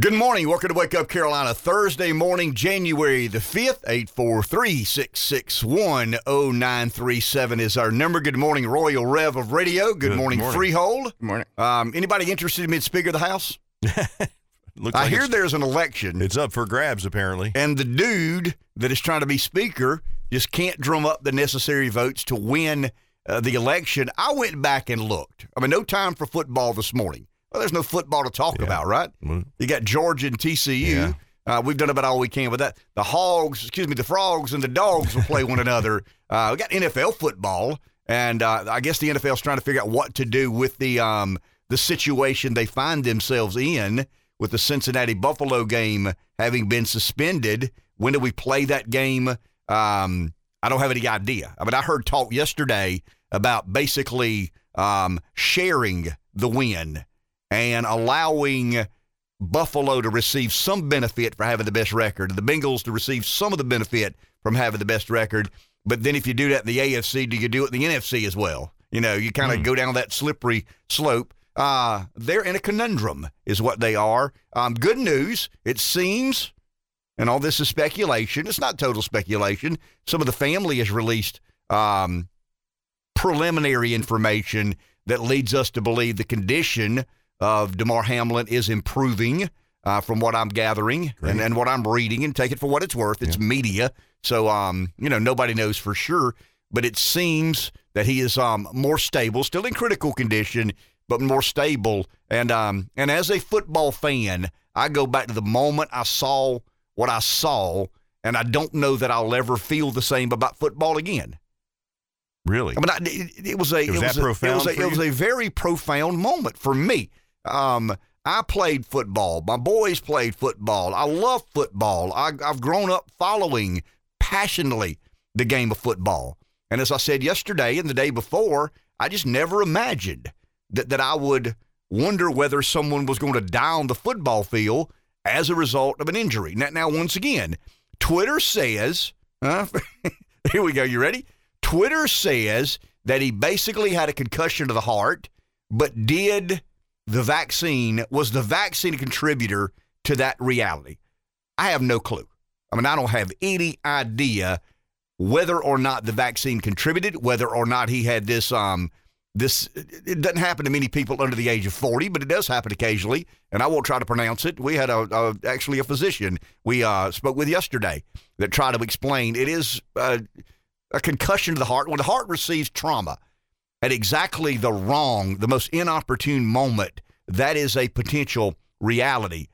Good morning. Welcome to Wake Up Carolina. Thursday morning, January the 5th, 843-661-0937 is our number. Good morning, Royal Rev of Radio. Good morning, Freehold. Good morning. Anybody interested in being Speaker of the House? I hear there's an election. It's up for grabs, apparently. And the dude that is trying to be Speaker just can't drum up the necessary votes to win the election. I went back and looked. I mean, no time for football this morning. Well, there's no football to talk about, right? Mm-hmm. You got Georgia and TCU. Yeah. We've done about all we can with that. The frogs and the dogs will play one another. We got NFL football, and I guess the NFL's trying to figure out what to do with the situation they find themselves in with the Cincinnati Buffalo game having been suspended. When do we play that game? I don't have any idea. I mean, I heard talk yesterday about basically sharing the win and allowing Buffalo to receive some benefit for having the best record, the Bengals to receive some of the benefit from having the best record. But then if you do that in the AFC, do you do it in the NFC as well? You know, you kind of go down that slippery slope. They're in a conundrum is what they are. Good news, it seems, and all this is speculation. It's not total speculation. Some of the family has released preliminary information that leads us to believe the condition of Damar Hamlin is improving from what I'm gathering and what I'm reading, and take it for what it's worth. It's media. So, nobody knows for sure, but it seems that he is more stable, still in critical condition, but more stable. And as a football fan, I go back to the moment I saw what I saw, and I don't know that I'll ever feel the same about football again. Really? I mean, it was a very profound moment for me. I played football. My boys played football. I love football. I've grown up following passionately the game of football. And as I said yesterday and the day before, I just never imagined that I would wonder whether someone was going to die on the football field as a result of an injury. Now once again, Twitter says, here we go, you ready? Twitter says that he basically had a concussion to the heart, but was the vaccine a contributor to that reality? I have no clue. I mean, I don't have any idea whether or not the vaccine contributed, whether or not he had this, it doesn't happen to many people under the age of 40, but it does happen occasionally, and I won't try to pronounce it. We had actually a physician we spoke with yesterday that tried to explain it is a concussion to the heart. When the heart receives trauma at exactly the most inopportune moment, that is a potential reality.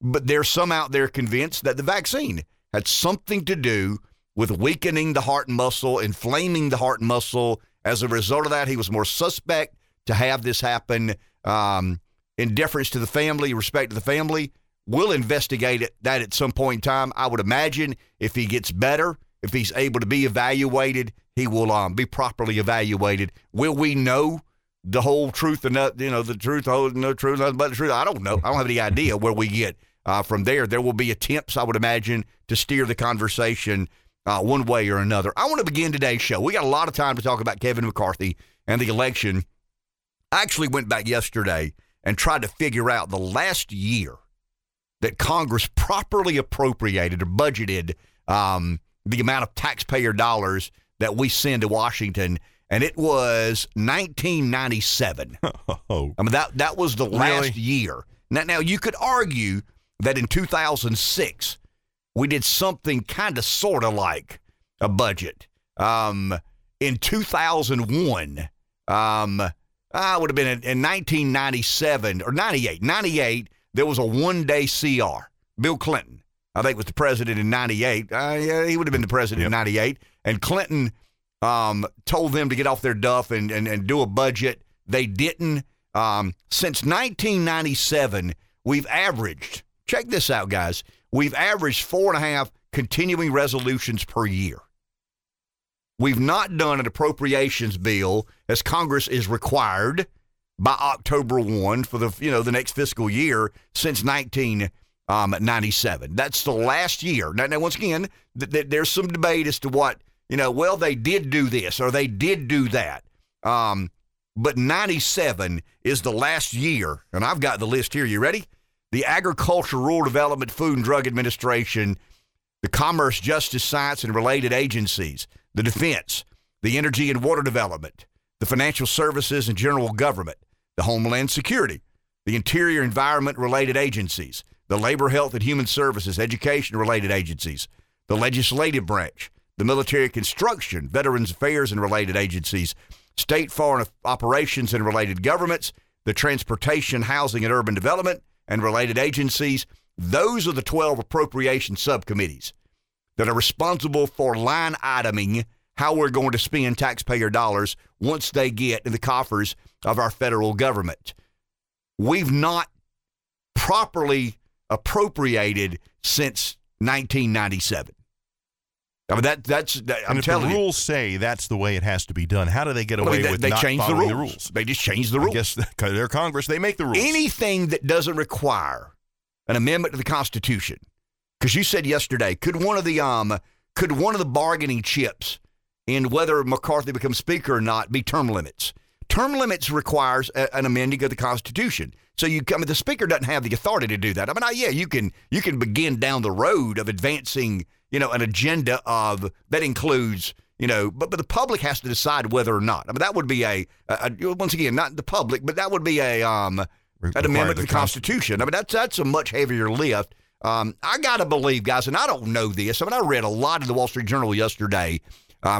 But there's some out there convinced that the vaccine had something to do with weakening the heart muscle, inflaming the heart muscle. As a result of that, he was more suspect to have this happen. In deference to the family, respect to the family, we'll investigate that at some point in time. I would imagine if he gets better, if he's able to be evaluated, he will be properly evaluated. Will we know the whole truth and no truth, nothing but the truth? I don't know. I don't have any idea where we get from there. There will be attempts, I would imagine, to steer the conversation one way or another. I want to begin today's show. We got a lot of time to talk about Kevin McCarthy and the election. I actually went back yesterday and tried to figure out the last year that Congress properly appropriated or budgeted the amount of taxpayer dollars that we send to Washington, and it was 1997. Oh. I mean, that was the last year. Now, you could argue that in 2006, we did something kind of sort of like a budget. In 2001, I would have been in 1997 or 98. 98, there was a one-day CR. Bill Clinton, I think, was the president in 98. He would have been the president in 98. And Clinton told them to get off their duff and do a budget. They didn't. Since 1997, we've averaged, check this out, guys, we've averaged 4.5 continuing resolutions per year. We've not done an appropriations bill, as Congress is required by October 1 for the next fiscal year, since 1997. That's the last year. Now once again, there's some debate as to what, they did do this or they did do that. But 97 is the last year, and I've got the list here. You ready? the Agriculture, Rural Development, Food and Drug Administration, the Commerce, Justice, Science, and related agencies, the Defense, the Energy and Water Development, the Financial Services and General Government, the Homeland Security, the Interior, Environment-related agencies, the Labor, Health, and Human Services, Education-related agencies, the Legislative Branch, the Military Construction, Veterans Affairs and related agencies, State Foreign Operations and related governments, the Transportation, Housing, and Urban Development and related agencies. Those are the 12 appropriation subcommittees that are responsible for line iteming how we're going to spend taxpayer dollars once they get in the coffers of our federal government. We've not properly appropriated since 1997. I mean, I'm telling you. The rules say that's the way it has to be done. How do they get away with not following the rules? They just change the rules. I guess they're Congress. They make the rules. Anything that doesn't require an amendment to the Constitution, because you said yesterday, could one of the bargaining chips in whether McCarthy becomes speaker or not be term limits? Term limits requires an amending of the Constitution. So the speaker doesn't have the authority to do that. I mean, you can begin down the road of advancing an agenda that includes, but the public has to decide whether or not. I mean, that would be once again, not the public, but that would be an amendment to the Constitution. I mean, that's a much heavier lift. I got to believe, guys, and I don't know this. I mean, I read a lot in the Wall Street Journal yesterday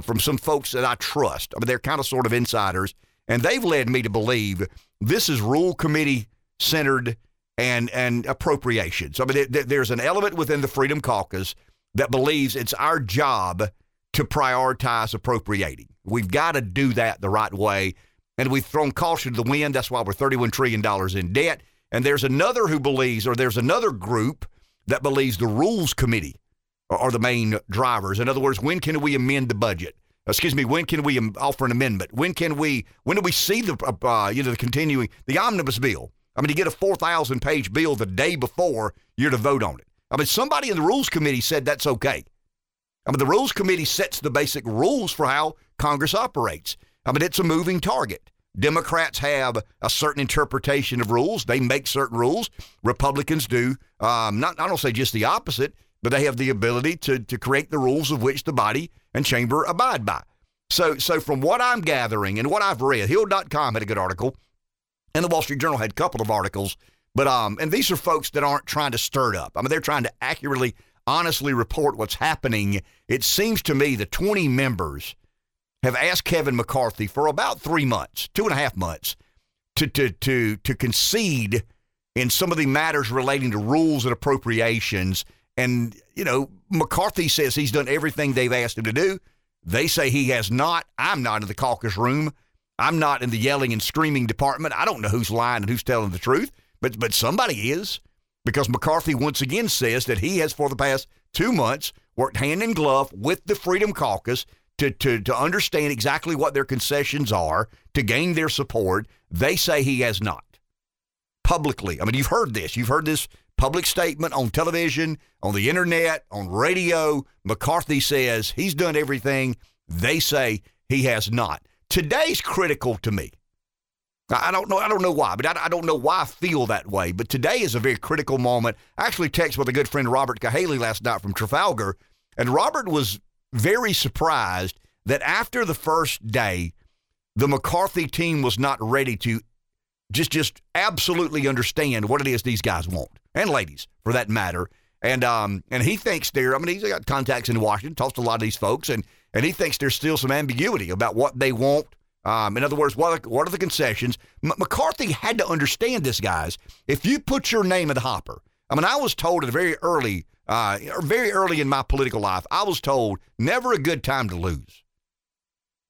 from some folks that I trust. I mean, they're kind of sort of insiders, and they've led me to believe this is rule committee centered and appropriations. I mean, there's an element within the Freedom Caucus that believes it's our job to prioritize appropriating. We've got to do that the right way, and we've thrown caution to the wind. That's why we're $31 trillion in debt. And there's another group that believes the Rules Committee are the main drivers. In other words, when can we amend the budget? Excuse me, when can we offer an amendment? When do we see the omnibus bill? I mean, to get a 4,000-page bill the day before you're to vote on it. I mean, somebody in the Rules Committee said that's okay. I mean, the Rules Committee sets the basic rules for how Congress operates. I mean, it's a moving target. Democrats have a certain interpretation of rules. They make certain rules. Republicans do. I don't say just the opposite, but they have the ability to create the rules of which the body and chamber abide by. So from what I'm gathering and what I've read, Hill.com had a good article, and the Wall Street Journal had a couple of articles. But and these are folks that aren't trying to stir it up. I mean, they're trying to accurately, honestly report what's happening. It seems to me the 20 members have asked Kevin McCarthy for about 3 months, 2.5 months, to concede in some of the matters relating to rules and appropriations. And, McCarthy says he's done everything they've asked him to do. They say he has not. I'm not in the caucus room. I'm not in the yelling and screaming department. I don't know who's lying and who's telling the truth. But somebody is, because McCarthy once again says that he has, for the past 2 months, worked hand in glove with the Freedom Caucus to understand exactly what their concessions are, to gain their support. They say he has not. Publicly. I mean, you've heard this. You've heard this public statement on television, on the internet, on radio. McCarthy says he's done everything. They say he has not. Today's critical to me. I don't know why, but I don't know why I feel that way. But today is a very critical moment. I actually texted with a good friend, Robert Cahaly, last night from Trafalgar, and Robert was very surprised that after the first day, the McCarthy team was not ready to just absolutely understand what it is these guys want, and ladies, for that matter. And he thinks he's got contacts in Washington, talks to a lot of these folks, and he thinks there's still some ambiguity about what they want. In other words, what are the concessions? McCarthy had to understand this, guys. If you put your name in the hopper, I mean, I was told very early in my political life, I was told never a good time to lose.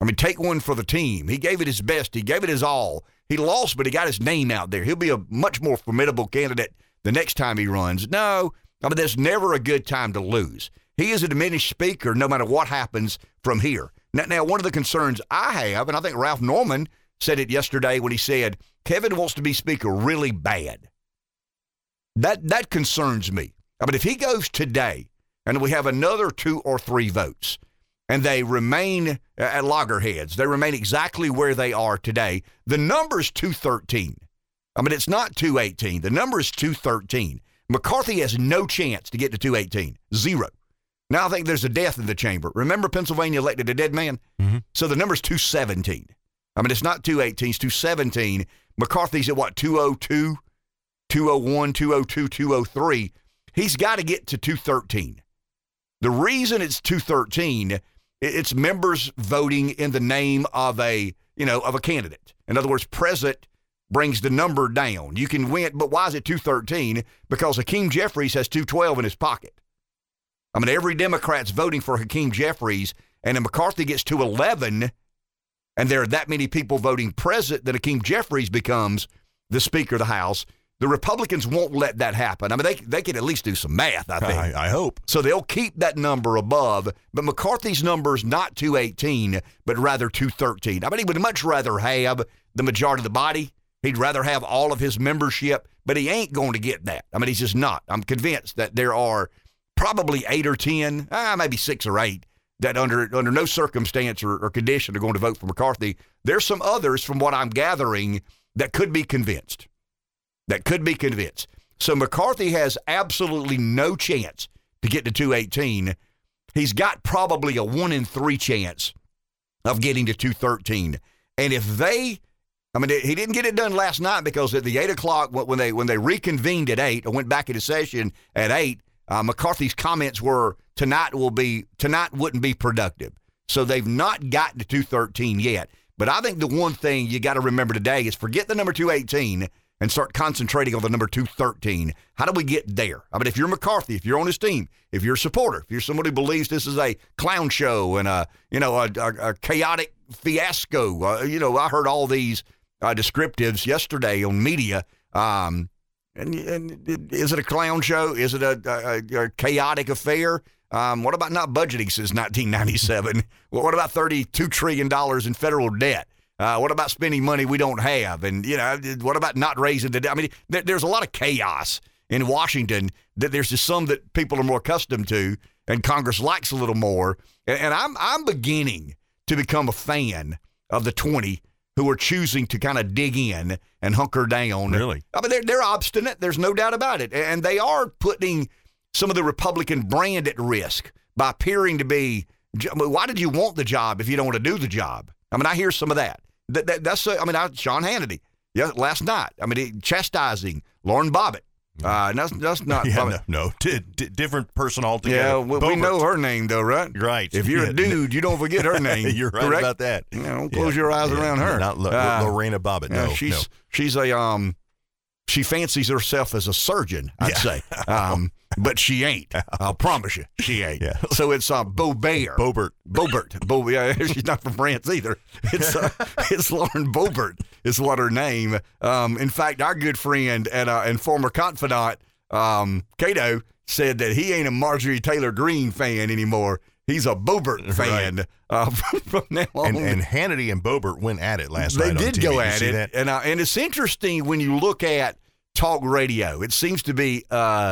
I mean, take one for the team. He gave it his best. He gave it his all. He lost, but he got his name out there. He'll be a much more formidable candidate the next time he runs. No, I mean, there's never a good time to lose. He is a diminished speaker no matter what happens from here. Now, one of the concerns I have, and I think Ralph Norman said it yesterday when he said, Kevin wants to be speaker really bad. That concerns me. I mean, if he goes today and we have another 2 or 3 votes and they remain at loggerheads, they remain exactly where they are today, the number's 213. I mean, it's not 218. The number is 213. McCarthy has no chance to get to 218. Zero. Now I think there's a death in the chamber. Remember Pennsylvania elected a dead man? Mm-hmm. So the number's 217. I mean, it's not 218, it's 217. McCarthy's at what, 202, 201, 202, 203. He's got to get to 213. The reason it's 213, it's members voting in the name of a candidate. In other words, present brings the number down. You can win, but why is it 213? Because Hakeem Jeffries has 212 in his pocket. I mean, every Democrat's voting for Hakeem Jeffries, and then McCarthy gets 211, and there are that many people voting present that Hakeem Jeffries becomes the Speaker of the House. The Republicans won't let that happen. I mean, they can at least do some math, I think. I hope. So they'll keep that number above, but McCarthy's number is not 218, but rather 213. I mean, he would much rather have the majority of the body. He'd rather have all of his membership, but he ain't going to get that. I mean, he's just not. I'm convinced that there are probably 8 or 10, maybe 6 or 8, that under no circumstance or condition are going to vote for McCarthy. There's some others, from what I'm gathering, that could be convinced. So McCarthy has absolutely no chance to get to 218. He's got probably a 1 in 3 chance of getting to 213. And if they, I mean, he didn't get it done last night because at the 8 o'clock, when they reconvened at 8, or went back into session at 8, McCarthy's comments were tonight wouldn't be productive. So they've not gotten to 213 yet. But I think the one thing you got to remember today is forget the number 218 and start concentrating on the number 213. How do we get there? I mean, if you're McCarthy, if you're on his team, if you're a supporter, if you're somebody who believes this is a clown show and a chaotic fiasco, I heard all these descriptives yesterday on media. And is it a clown show? Is it a chaotic affair? What about not budgeting since 1997? What about $32 trillion in federal debt? What about spending money we don't have? And, what about not raising the debt? I mean, there's a lot of chaos in Washington that there's just some that people are more accustomed to and Congress likes a little more. And I'm beginning to become a fan of the 20 who are choosing to kind of dig in and hunker down. Really? I mean, they're obstinate. There's no doubt about it. And they are putting some of the Republican brand at risk by appearing to be, why did you want the job if you don't want to do the job? I mean, I hear some of that. Sean Hannity, last night. I mean, chastising Lauren Boebert. That's not. Yeah, different person altogether. Yeah, well, we know her name though, right? Right. If you're a dude, you don't forget her name. You're right about that. Don't close your eyes around her. Not Lorena Bobbitt. No, she's a she fancies herself as a surgeon, I'd say, but she ain't. I'll promise you, she ain't. Yeah. So it's Boebert. She's not from France either. It's Lauren Boebert is what her name. In fact, our good friend and former confidant Cato said that he ain't a Marjorie Taylor Greene fan anymore. He's a Boebert fan from now on. And Hannity and Boebert went at it last night. They did go at it. And it's interesting when you look at talk radio. It seems to be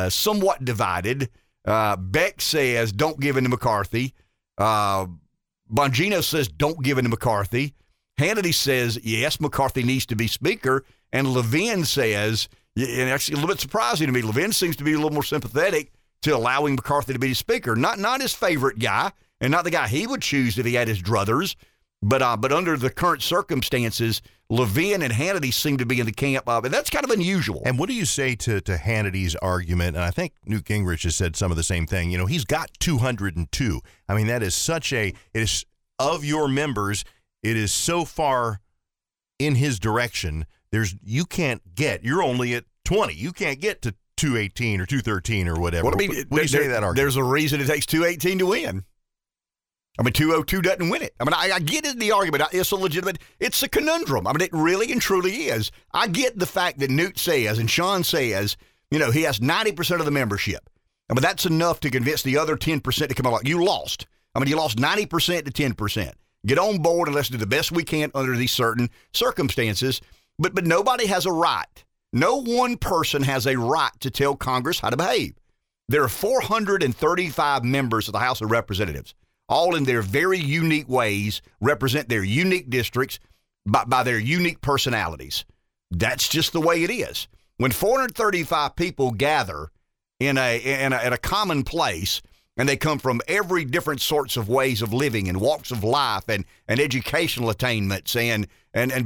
somewhat divided. Beck says, don't give in to McCarthy. Bongino says, don't give in to McCarthy. Hannity says, yes, McCarthy needs to be speaker. And Levin says, and actually a little bit surprising to me, Levin seems to be a little more sympathetic to allowing McCarthy to be the speaker. Not his favorite guy, and not the guy he would choose if he had his druthers, but under the current circumstances, Levin and Hannity seem to be in the camp of, and that's kind of unusual. And what do you say to Hannity's argument? And I think Newt Gingrich has said some of the same thing. He's got 202. I mean, that is of your members, it is so far in his direction, you're only at 20. You can't get to 218 or 213 or whatever. Well, I mean, what do you say to that argument? There's a reason it takes 218 to win. I mean, 202 doesn't win it. I mean, I get it, the argument. It's a legitimate, it's a conundrum. I mean, it really and truly is. I get the fact that Newt says and Sean says, he has 90% of the membership. I mean, that's enough to convince the other 10% to come along. You lost. I mean, you lost 90% to 10%. Get on board and let's do the best we can under these certain circumstances. But nobody has a right. No one person has a right to tell Congress how to behave. There are 435 members of the House of Representatives, all in their very unique ways, represent their unique districts by their unique personalities. That's just the way it is. When 435 people gather in a common place, and they come from every different sorts of ways of living and walks of life and educational attainments and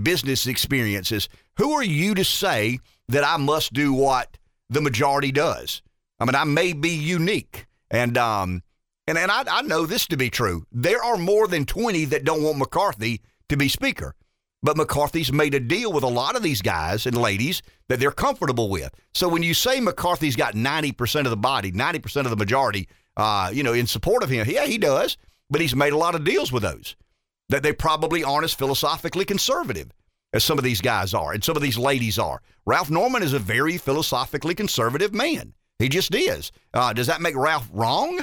business experiences, who are you to say that I must do what the majority does? I mean, I may be unique, and I know this to be true. There are more than 20 that don't want McCarthy to be Speaker. But McCarthy's made a deal with a lot of these guys and ladies that they're comfortable with. So when you say McCarthy's got 90% of the body, 90% of the majority, in support of him, yeah, he does. But he's made a lot of deals with those that they probably aren't as philosophically conservative as some of these guys are and some of these ladies are. Ralph Norman is a very philosophically conservative man. He just is. Does that make Ralph wrong?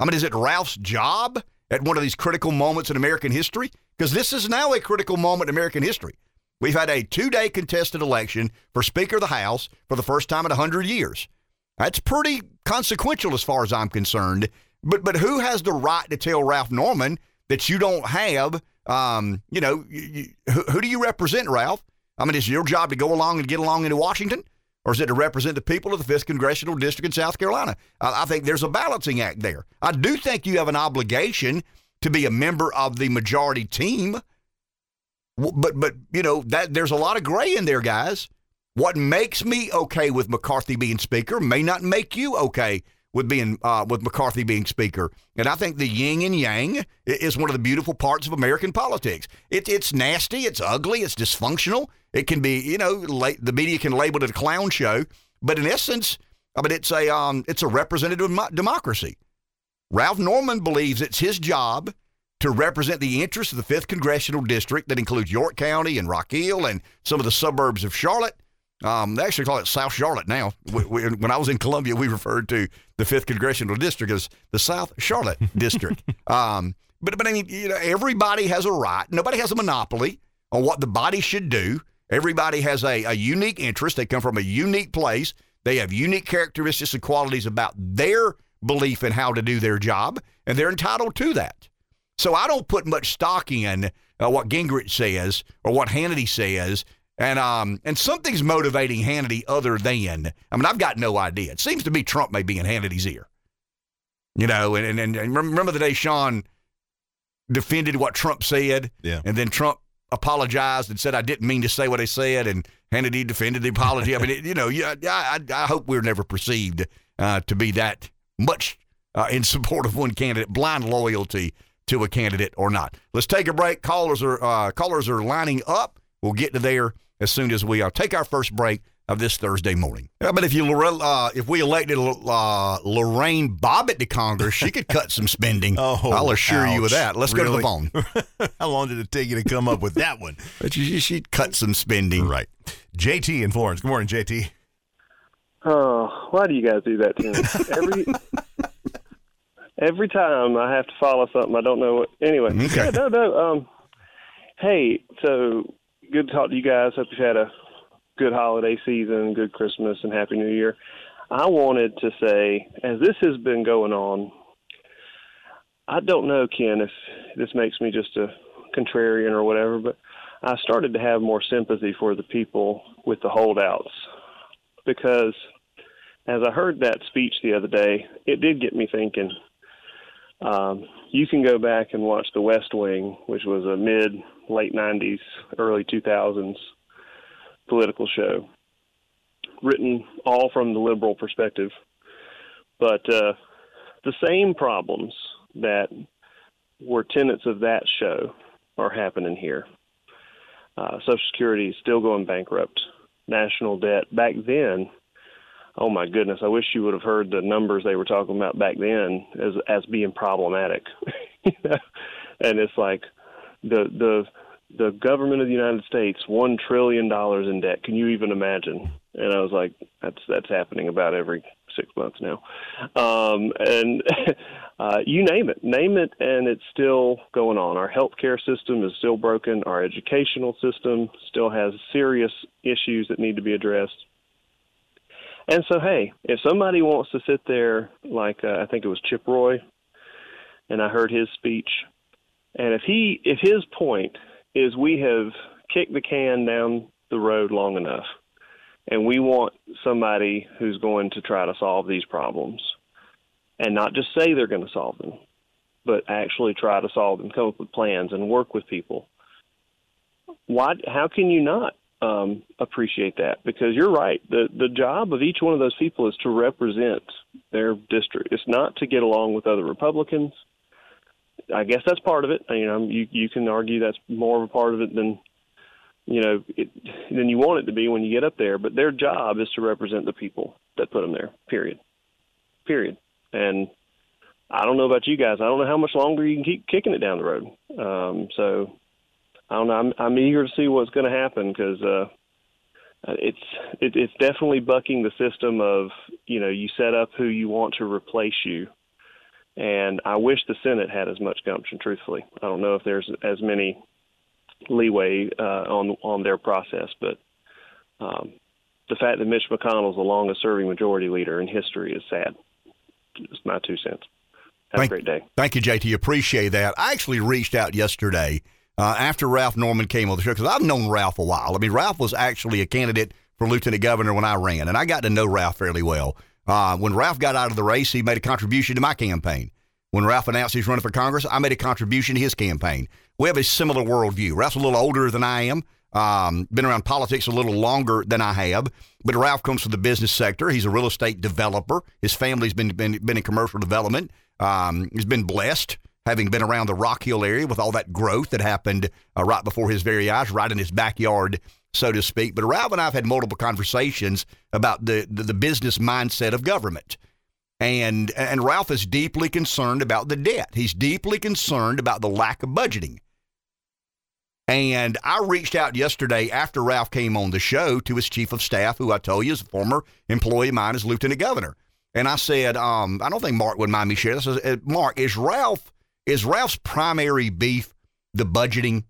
I mean, is it Ralph's job at one of these critical moments in American history? Because this is now a critical moment in American history. We've had a two-day contested election for Speaker of the House for the first time in 100 years. That's pretty consequential as far as I'm concerned. But who has the right to tell Ralph Norman that you don't have, who do you represent, Ralph? I mean, is it your job to go along and get along into Washington? Or is it to represent the people of the 5th Congressional District in South Carolina? I think there's a balancing act there. I do think you have an obligation to be a member of the majority team. But there's a lot of gray in there, guys. What makes me okay with McCarthy being Speaker may not make you okay with being with McCarthy being Speaker. And I think the yin and yang is one of the beautiful parts of American politics. It's nasty, it's ugly, it's dysfunctional. It can be, the media can label it a clown show, but in essence, I mean, it's a representative democracy. Ralph Norman believes it's his job to represent the interests of the 5th Congressional District that includes York County and Rock Hill and some of the suburbs of Charlotte. They actually call it South Charlotte now. When I was in Columbia, we referred to the 5th Congressional District as the South Charlotte District. But everybody has a right. Nobody has a monopoly on what the body should do. Everybody has a unique interest. They come from a unique place. They have unique characteristics and qualities about their belief in how to do their job, and they're entitled to that. So I don't put much stock in what Gingrich says or what Hannity says. And something's motivating Hannity other than, I mean, I've got no idea. It seems to me Trump may be in Hannity's ear. And remember the day Sean defended what Trump said? Yeah. And then Trump apologized and said, I didn't mean to say what I said. And Hannity defended the apology. I mean, I hope we're never perceived to be that much in support of one candidate, blind loyalty to a candidate or not. Let's take a break. Callers are lining up. We'll get to there as soon as we take our first break of this Thursday morning. Yeah, but if we elected Lorraine Bobbitt to Congress, she could cut some spending. I'll assure you of that. Let's go to the phone. How long did it take you to come up with that one? But she'd cut some spending. Right. JT in Florence. Good morning, JT. Oh, why do you guys do that to me? Every time I have to follow something, I don't know what. Anyway. Okay. Yeah, no. Hey, so good to talk to you guys. Hope you've had a good holiday season, good Christmas, and Happy New Year. I wanted to say, as this has been going on, I don't know, Ken, if this makes me just a contrarian or whatever, but I started to have more sympathy for the people with the holdouts. Because as I heard that speech the other day, it did get me thinking. You can go back and watch The West Wing, which was a mid-late 90s, early 2000s political show, written all from the liberal perspective. But the same problems that were tenets of that show are happening here. Social Security is still going bankrupt. National debt. Back then, oh my goodness, I wish you would have heard the numbers they were talking about back then as being problematic. And it's like the government of the United States, $1 trillion in debt. Can you even imagine? And I was like, that's happening about every 6 months now. You name it, and it's still going on. Our healthcare system is still broken. Our educational system still has serious issues that need to be addressed. And so, hey, if somebody wants to sit there, like I think it was Chip Roy, and I heard his speech, and if his point is we have kicked the can down the road long enough. And we want somebody who's going to try to solve these problems and not just say they're going to solve them, but actually try to solve them, come up with plans and work with people. Why? How can you not appreciate that? Because you're right. The job of each one of those people is to represent their district. It's not to get along with other Republicans. I guess that's part of it. You know, you can argue that's more of a part of it than you want it to be when you get up there. But their job is to represent the people that put them there, period. And I don't know about you guys. I don't know how much longer you can keep kicking it down the road. So I don't know. I'm eager to see what's going to happen because it's definitely bucking the system of, you know, you set up who you want to replace you. And I wish the Senate had as much gumption, truthfully. I don't know if there's as many leeway on their process, but the fact that Mitch McConnell is the longest-serving majority leader in history is sad. It's my 2 cents. Have a great day. Thank you, JT. Appreciate that. I actually reached out yesterday after Ralph Norman came on the show because I've known Ralph a while. I mean, Ralph was actually a candidate for lieutenant governor when I ran, and I got to know Ralph fairly well. When Ralph got out of the race, he made a contribution to my campaign. When Ralph announced he's running for Congress, I made a contribution to his campaign. We have a similar worldview. Ralph's a little older than I am, been around politics a little longer than I have, but Ralph comes from the business sector. He's a real estate developer. His family's been in commercial development. He's been blessed, having been around the Rock Hill area with all that growth that happened right before his very eyes, right in his backyard, so to speak. But Ralph and I have had multiple conversations about the business mindset of government. And Ralph is deeply concerned about the debt. He's deeply concerned about the lack of budgeting. And I reached out yesterday after Ralph came on the show to his chief of staff, who I told you is a former employee of mine as lieutenant governor. And I said, I don't think Mark would mind me sharing this. I said, Mark, is Ralph's primary beef the budgeting?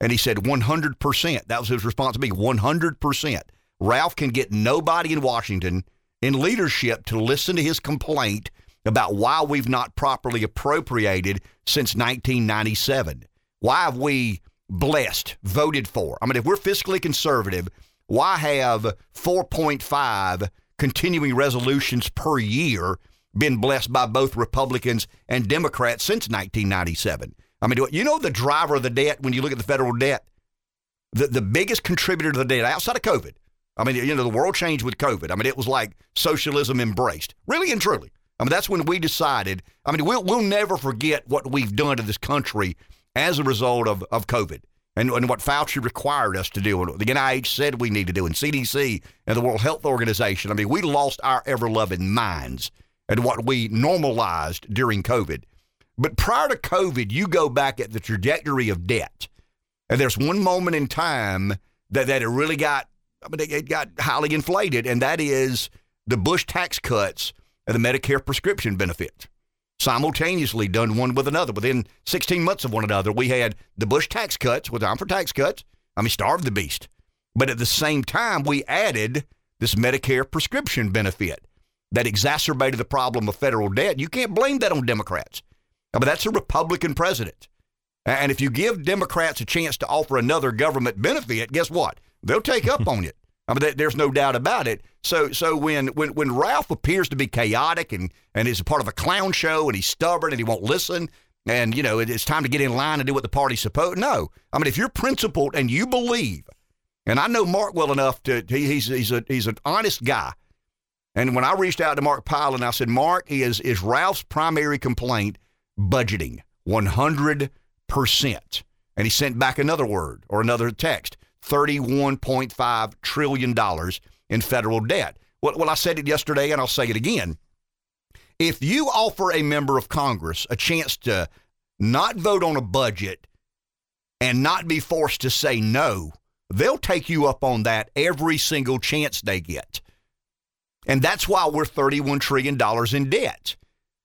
And he said 100%. That was his response to me, 100%. Ralph can get nobody in Washington in leadership to listen to his complaint about why we've not properly appropriated since 1997. Why have we voted for? I mean, if we're fiscally conservative, why have 4.5 continuing resolutions per year been blessed by both Republicans and Democrats since 1997? I mean, you know the driver of the debt, when you look at the federal debt, the biggest contributor to the debt outside of COVID. I mean, you know, the world changed with COVID. I mean, it was like socialism embraced, really and truly. I mean, that's when we decided. I mean, we'll never forget what we've done to this country as a result of COVID and what Fauci required us to do and what the NIH said we need to do and CDC and the World Health Organization. I mean, we lost our ever-loving minds at what we normalized during COVID. But prior to COVID, you go back at the trajectory of debt, and there's one moment in time that it really got, I mean, it got highly inflated, and that is the Bush tax cuts and the Medicare prescription benefit, simultaneously done one with another. Within 16 months of one another, we had the Bush tax cuts, which I'm for tax cuts. I mean, starved the beast. But at the same time, we added this Medicare prescription benefit that exacerbated the problem of federal debt. You can't blame that on Democrats. But that's a Republican president. And if you give Democrats a chance to offer another government benefit, guess what? They'll take up on it. I mean, there's no doubt about it. So when Ralph appears to be chaotic and is a part of a clown show and he's stubborn and he won't listen and, you know, it's time to get in line and do what the party's supposed. No. I mean, if you're principled and you believe, and I know Mark well enough to, he's an honest guy. And when I reached out to Mark Pyle and I said, Mark, is Ralph's primary complaint budgeting, 100%. And he sent back another word or another text, $31.5 trillion in federal debt. Well, I said it yesterday, and I'll say it again. If you offer a member of Congress a chance to not vote on a budget and not be forced to say no, they'll take you up on that every single chance they get. And that's why we're $31 trillion in debt.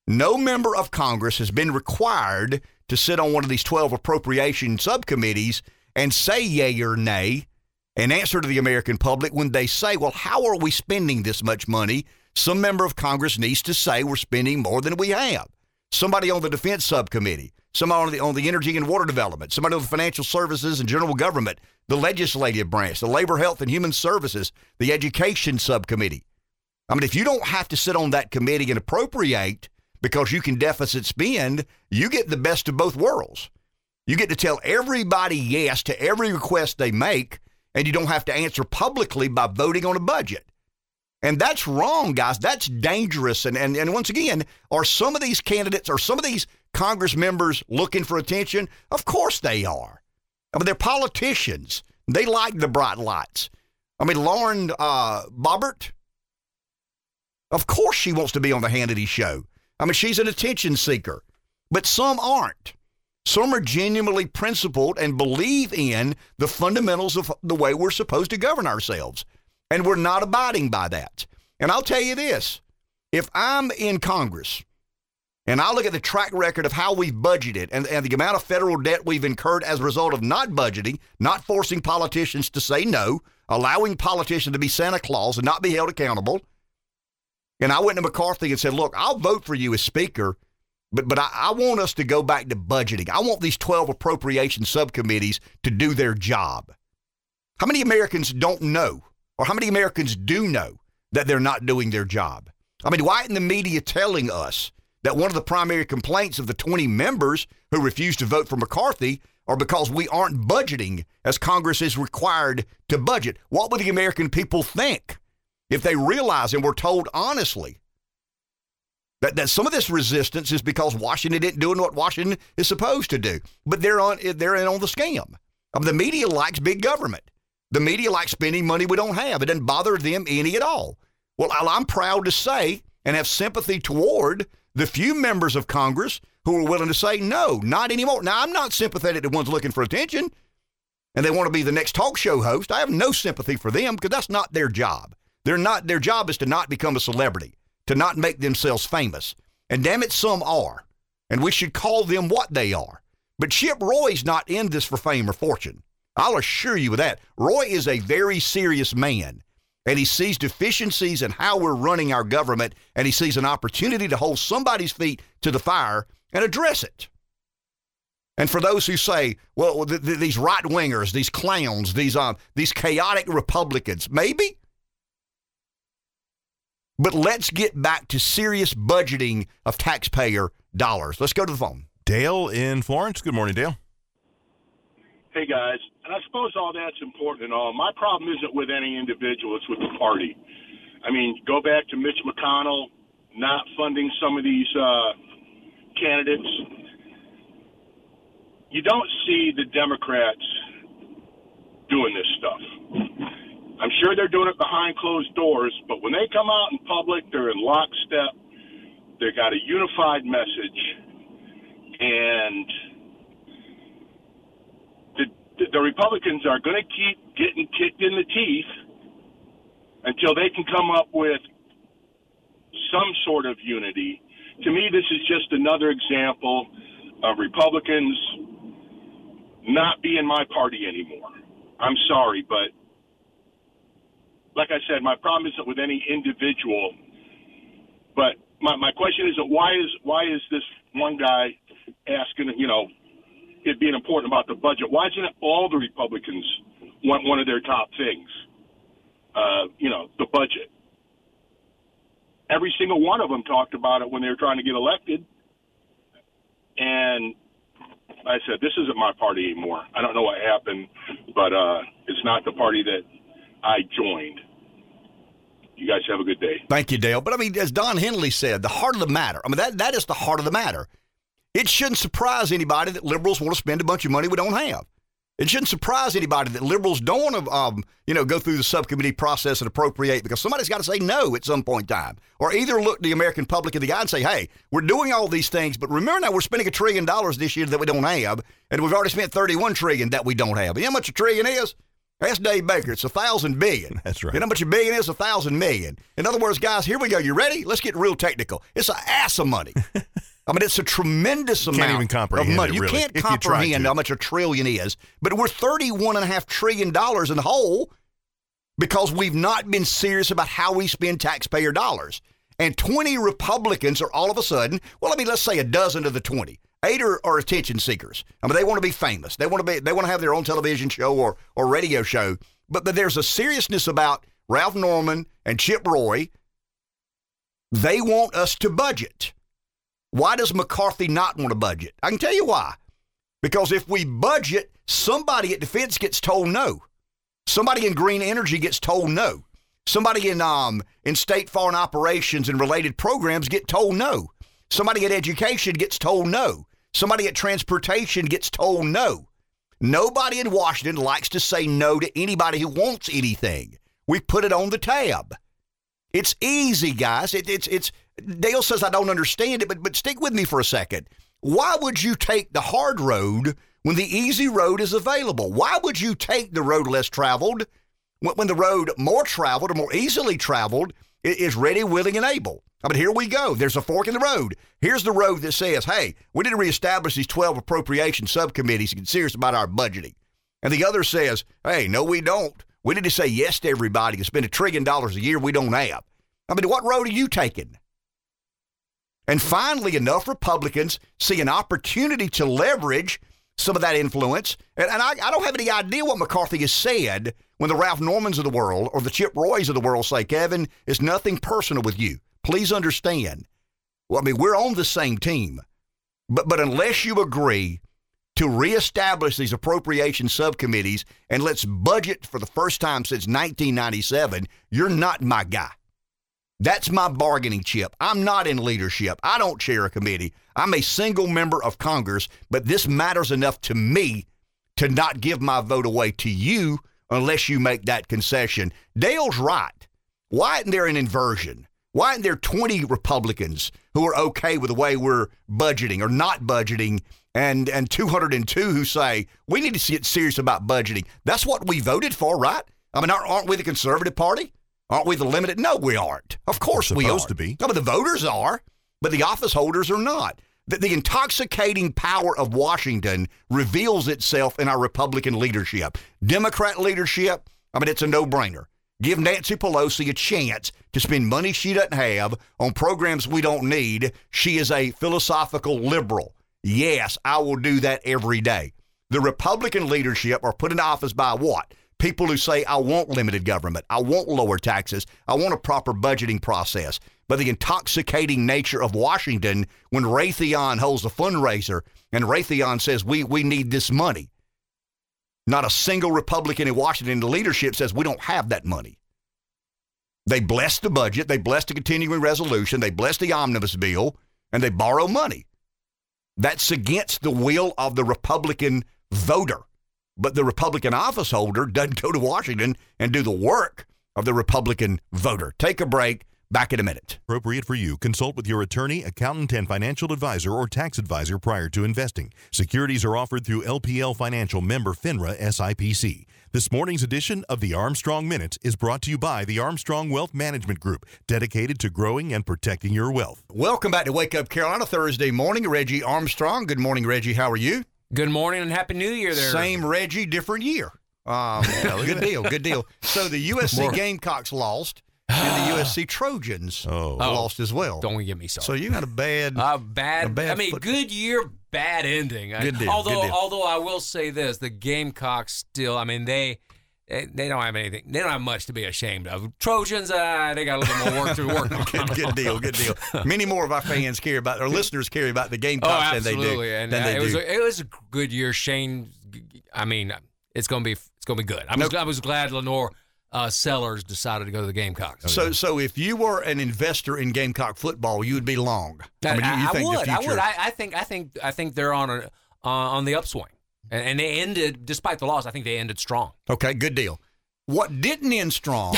No member of Congress has been required to sit on one of these 12 appropriation subcommittees and say yay or nay and answer to the American public when they say, well, how are we spending this much money? Some member of Congress needs to say we're spending more than we have. somebody on the defense subcommittee, somebody on the energy and water development, somebody on the financial services and general government, the legislative branch, the labor, health, and human services, the education subcommittee. I mean, if you don't have to sit on that committee and appropriate because you can deficit spend, you get the best of both worlds. You get to tell everybody yes to every request they make, and you don't have to answer publicly by voting on a budget. And that's wrong, guys. That's dangerous. And once again, are some of these candidates, are some of these Congress members looking for attention? Of course they are. I mean, they're politicians. They like the bright lights. I mean, Lauren Boebert, of course she wants to be on the Hannity show. I mean, she's an attention seeker. But some aren't. Some are genuinely principled and believe in the fundamentals of the way we're supposed to govern ourselves. And we're not abiding by that. And I'll tell you this, if I'm in Congress and I look at the track record of how we've budgeted and the amount of federal debt we've incurred as a result of not budgeting, not forcing politicians to say no, allowing politicians to be Santa Claus and not be held accountable. And I went to McCarthy and said, look, I'll vote for you as speaker, But I want us to go back to budgeting. I want these 12 appropriation subcommittees to do their job. How many Americans don't know, or how many Americans do know that they're not doing their job? I mean, why isn't the media telling us that one of the primary complaints of the 20 members who refused to vote for McCarthy are because we aren't budgeting as Congress is required to budget? What would the American people think if they realized and were told honestly that some of this resistance is because Washington isn't doing what Washington is supposed to do, but they're in on the scam. I mean, the media likes big government. The media likes spending money we don't have. It doesn't bother them any at all. Well, I'm proud to say and have sympathy toward the few members of Congress who are willing to say no, not anymore. Now, I'm not sympathetic to ones looking for attention, and they want to be the next talk show host. I have no sympathy for them because that's not their job. Their job is to not become a celebrity, to not make themselves famous. And damn it, some are. And we should call them what they are. But Chip Roy's not in this for fame or fortune. I'll assure you of that. Roy is a very serious man, and he sees deficiencies in how we're running our government, and he sees an opportunity to hold somebody's feet to the fire and address it. And for those who say, well, these right-wingers, these clowns, these chaotic Republicans, maybe? But let's get back to serious budgeting of taxpayer dollars. Let's go to the phone. Dale in Florence. Good morning, Dale. Hey, guys. And I suppose all that's important and all. My problem isn't with any individual. It's with the party. I mean, go back to Mitch McConnell not funding some of these candidates. You don't see the Democrats doing this stuff. I'm sure they're doing it behind closed doors, but when they come out in public, they're in lockstep. They got a unified message, and the Republicans are going to keep getting kicked in the teeth until they can come up with some sort of unity. To me, this is just another example of Republicans not being my party anymore. I'm sorry, but like I said, my problem isn't with any individual, but my question is, why is this one guy asking, you know, it being important about the budget? Why isn't it all the Republicans want one of their top things, you know, the budget? Every single one of them talked about it when they were trying to get elected, and I said, this isn't my party anymore. I don't know what happened, but it's not the party that I joined. You guys have a good day. Thank you, Dale. But I mean, as Don Henley said, the heart of the matter. I mean, that is the heart of the matter. It shouldn't surprise anybody that liberals want to spend a bunch of money we don't have. It shouldn't surprise anybody that liberals don't want to, go through the subcommittee process and appropriate because somebody's got to say no at some point in time, or either look the American public in the eye and say, hey, we're doing all these things, but remember now we're spending $1 trillion this year that we don't have, and we've already spent $31 trillion that we don't have. You know how much $1 trillion is? That's Dave Baker. It's 1,000 billion. That's right. You know how much $1 billion is? 1,000 million. In other words, guys, here we go. You ready? Let's get real technical. It's an ass of money. I mean, it's a tremendous amount of money. You can't comprehend how much $1 trillion is, but we're $31.5 trillion in the hole because we've not been serious about how we spend taxpayer dollars. And 20 Republicans are all of a sudden, well, I mean, let's say a dozen of the 20. 8 are attention seekers. I mean, they want to be famous. They want to have their own television show or radio show. But there's a seriousness about Ralph Norman and Chip Roy. They want us to budget. Why does McCarthy not want to budget? I can tell you why. Because if we budget, somebody at Defense gets told no. Somebody in Green Energy gets told no. Somebody in State Foreign Operations and related programs get told no. Somebody at Education gets told no. Somebody at Transportation gets told no. Nobody in Washington likes to say no to anybody who wants anything. We put it on the tab. It's easy, guys. Dale says I don't understand it, but stick with me for a second. Why would you take the hard road when the easy road is available? Why would you take the road less traveled when the road more traveled or more easily traveled is ready, willing, and able? I mean, here we go. There's a fork in the road. Here's the road that says, hey, we need to reestablish these 12 appropriation subcommittees and get serious about our budgeting. And the other says, hey, no, we don't. We need to say yes to everybody and spend $1 trillion a year we don't have. I mean, what road are you taking? And finally, enough Republicans see an opportunity to leverage some of that influence. And I don't have any idea what McCarthy has said when the Ralph Normans of the world or the Chip Roys of the world say, Kevin, it's nothing personal with you. Please understand. Well, I mean, we're on the same team. But unless you agree to reestablish these appropriation subcommittees and let's budget for the first time since 1997, you're not my guy. That's my bargaining chip. I'm not in leadership. I don't chair a committee. I'm a single member of Congress, but this matters enough to me to not give my vote away to you unless you make that concession. Dale's right. Why isn't there an inversion? Why aren't there 20 Republicans who are okay with the way we're budgeting or not budgeting and 202 who say, we need to get serious about budgeting? That's what we voted for, right? I mean, aren't we the conservative party? Aren't we the limited? No, we aren't. Of course we are. Supposed to be. No, but the voters are, but the office holders are not. The intoxicating power of Washington reveals itself in our Republican leadership. Democrat leadership, I mean, it's a no-brainer. Give Nancy Pelosi a chance to spend money she doesn't have on programs we don't need. She is a philosophical liberal. Yes, I will do that every day. The Republican leadership are put in office by what? People who say, I want limited government. I want lower taxes. I want a proper budgeting process. But the intoxicating nature of Washington, when Raytheon holds a fundraiser and Raytheon says, we need this money. Not a single Republican in Washington, the leadership says we don't have that money. They bless the budget, they bless the continuing resolution, they bless the omnibus bill, and they borrow money. That's against the will of the Republican voter. But the Republican office holder doesn't go to Washington and do the work of the Republican voter. Take a break. Back in a minute. Appropriate for you. Consult with your attorney, accountant, and financial advisor or tax advisor prior to investing. Securities are offered through LPL Financial, member FINRA SIPC. This morning's edition of the Armstrong Minute is brought to you by the Armstrong Wealth Management Group, dedicated to growing and protecting your wealth. Welcome back to Wake Up Carolina Thursday morning. Reggie Armstrong. Good morning, Reggie. How are you? Good morning and Happy New Year there. Same Reggie, different year. Good deal. So the USC Gamecocks lost. And the USC Trojans lost as well. Don't get me started. So you had good year, bad ending. Although I will say this, the Gamecocks still, I mean, they don't have anything. They don't have much to be ashamed of. Trojans, they got a little bit more work to work on. Good deal. Many more of our fans care about, or listeners care about the Gamecocks than they do. It was a good year, Shane. I mean, it's going to be good. I was glad Lenore Sellers decided to go to the Gamecocks. So if you were an investor in Gamecock football, you would be long. I think they're on the upswing, and they ended despite the loss. I think they ended strong. Okay, good deal. What didn't end strong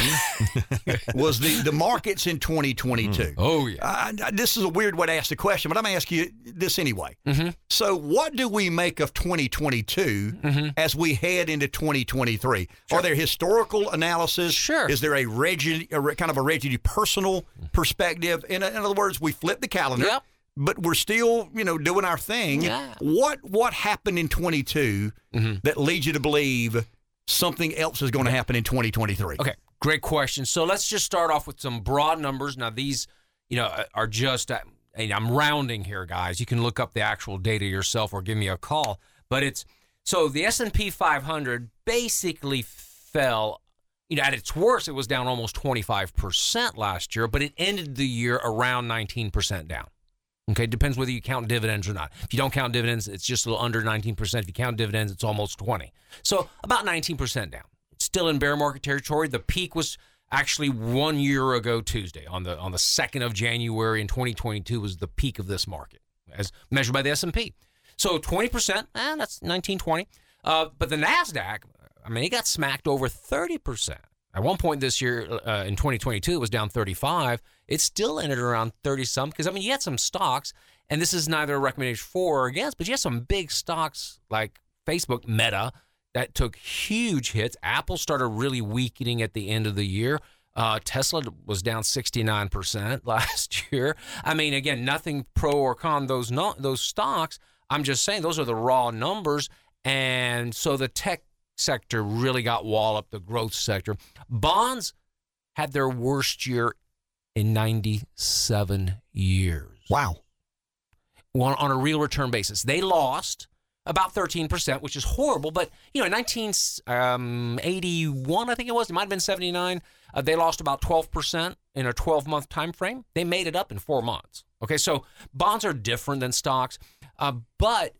was the markets in 2022. Oh yeah. This is a weird way to ask the question, but I'm going to ask you this anyway. Mm-hmm. So, what do we make of 2022 as we head into 2023? Sure. Are there historical analysis? Sure. Is there a Reggie personal perspective? In other words, we flip the calendar, but we're still doing our thing. Yeah. What happened in 2022 that leads you to believe something else is going to happen in 2023? Okay, great question. So let's just start off with some broad numbers. Now, these you know, are just, and I'm rounding here, guys. You can look up the actual data yourself or give me a call. But it's, so the S&P 500 basically fell, you know, at its worst, it was down almost 25% last year, but it ended the year around 19% down. Okay, depends whether you count dividends or not. If you don't count dividends, it's just a little under 19%. If you count dividends, it's almost 20. So about 19% down. It's still in bear market territory. The peak was actually 1 year ago Tuesday on the 2nd of January in 2022 was the peak of this market as measured by the S&P. So 20%, that's 1920. But the NASDAQ, I mean, it got smacked over 30%. At one point this year, in 2022, it was down 35. It still ended around 30-some because, I mean, you had some stocks, and this is neither a recommendation for or against, but you had some big stocks like Facebook, Meta, that took huge hits. Apple started really weakening at the end of the year. Tesla was down 69% last year. I mean, again, nothing pro or con those stocks. I'm just saying those are the raw numbers, and so the tech sector really got walloped, the growth sector. Bonds had their worst year in 97 years. Wow. On a real return basis. They lost about 13%, which is horrible, but you know, in 1981, I think it was, it might have been 79, they lost about 12% in a 12-month time frame. They made it up in 4 months. Okay, so bonds are different than stocks, but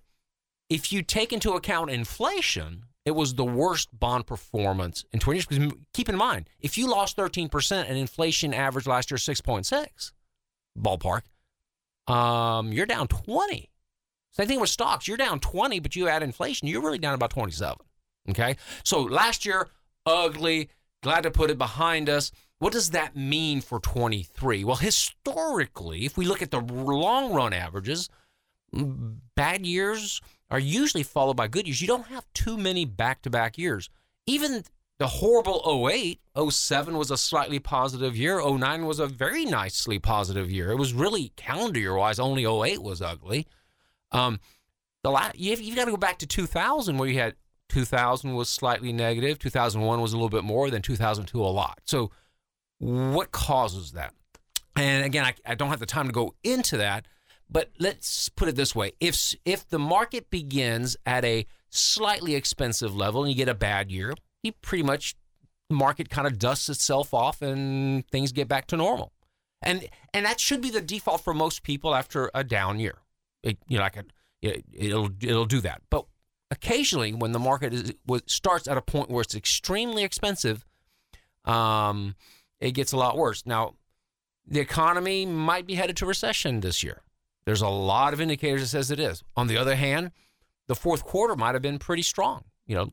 if you take into account inflation, it was the worst bond performance in 20 years. Because keep in mind, if you lost 13% and inflation averaged last year 6.6, ballpark, you're down 20. Same thing with stocks. You're down 20, but you add inflation, you're really down about 27. Okay? So last year, ugly. Glad to put it behind us. What does that mean for 23? Well, historically, if we look at the long-run averages, bad years are usually followed by good years. You don't have too many back-to-back years. Even the horrible 08, 07 was a slightly positive year. 09 was a very nicely positive year. It was really calendar year-wise, only 08 was ugly. You've got to go back to 2000 where you had 2000 was slightly negative, 2001 was a little bit more, than 2002 a lot. So what causes that? And again, I don't have the time to go into that. But let's put it this way. If the market begins at a slightly expensive level and you get a bad year, you pretty much, the market kind of dusts itself off and things get back to normal. And that should be the default for most people after a down year. It'll do that. But occasionally when the market starts at a point where it's extremely expensive, it gets a lot worse. Now, the economy might be headed to recession this year. There's a lot of indicators that says it is. On the other hand, the fourth quarter might have been pretty strong. You know,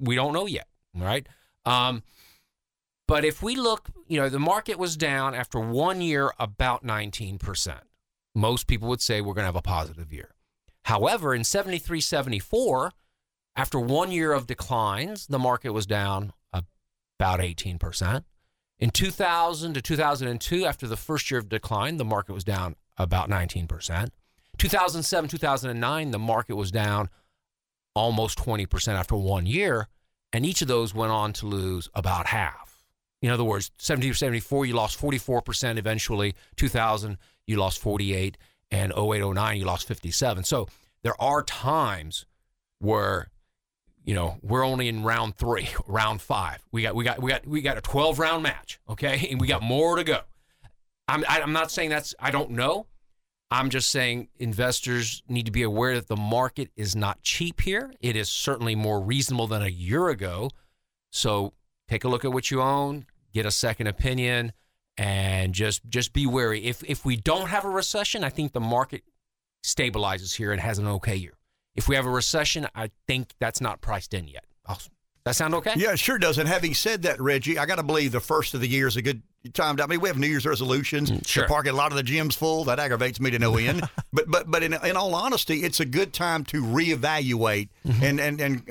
we don't know yet, right? But if we look, you know, the market was down after 1 year about 19%. Most people would say we're going to have a positive year. However, in 73, 74, after 1 year of declines, the market was down about 18%. In 2000 to 2002, after the first year of decline, the market was down about 19%. 2007, 2009, the market was down almost 20% after 1 year, and each of those went on to lose about half. In other words, 74, you lost 44% eventually. 2000, you lost 48, and 08, 09, you lost 57. So there are times where, you know, we're only in round 3, round 5. We got a 12-round match, okay? And we got more to go. I'm not saying that's, I don't know. I'm just saying investors need to be aware that the market is not cheap here. It is certainly more reasonable than a year ago. So take a look at what you own, get a second opinion, and just be wary. If we don't have a recession, I think the market stabilizes here and has an okay year. If we have a recession, I think that's not priced in yet. Awesome. That sound okay? Yeah, it sure does. And having said that, Reggie, I got to believe the first of the year is a good time. I mean, we have New Year's resolutions. Sure. The parking lot of the gym's full. That aggravates me to no end. but in all honesty, it's a good time to reevaluate and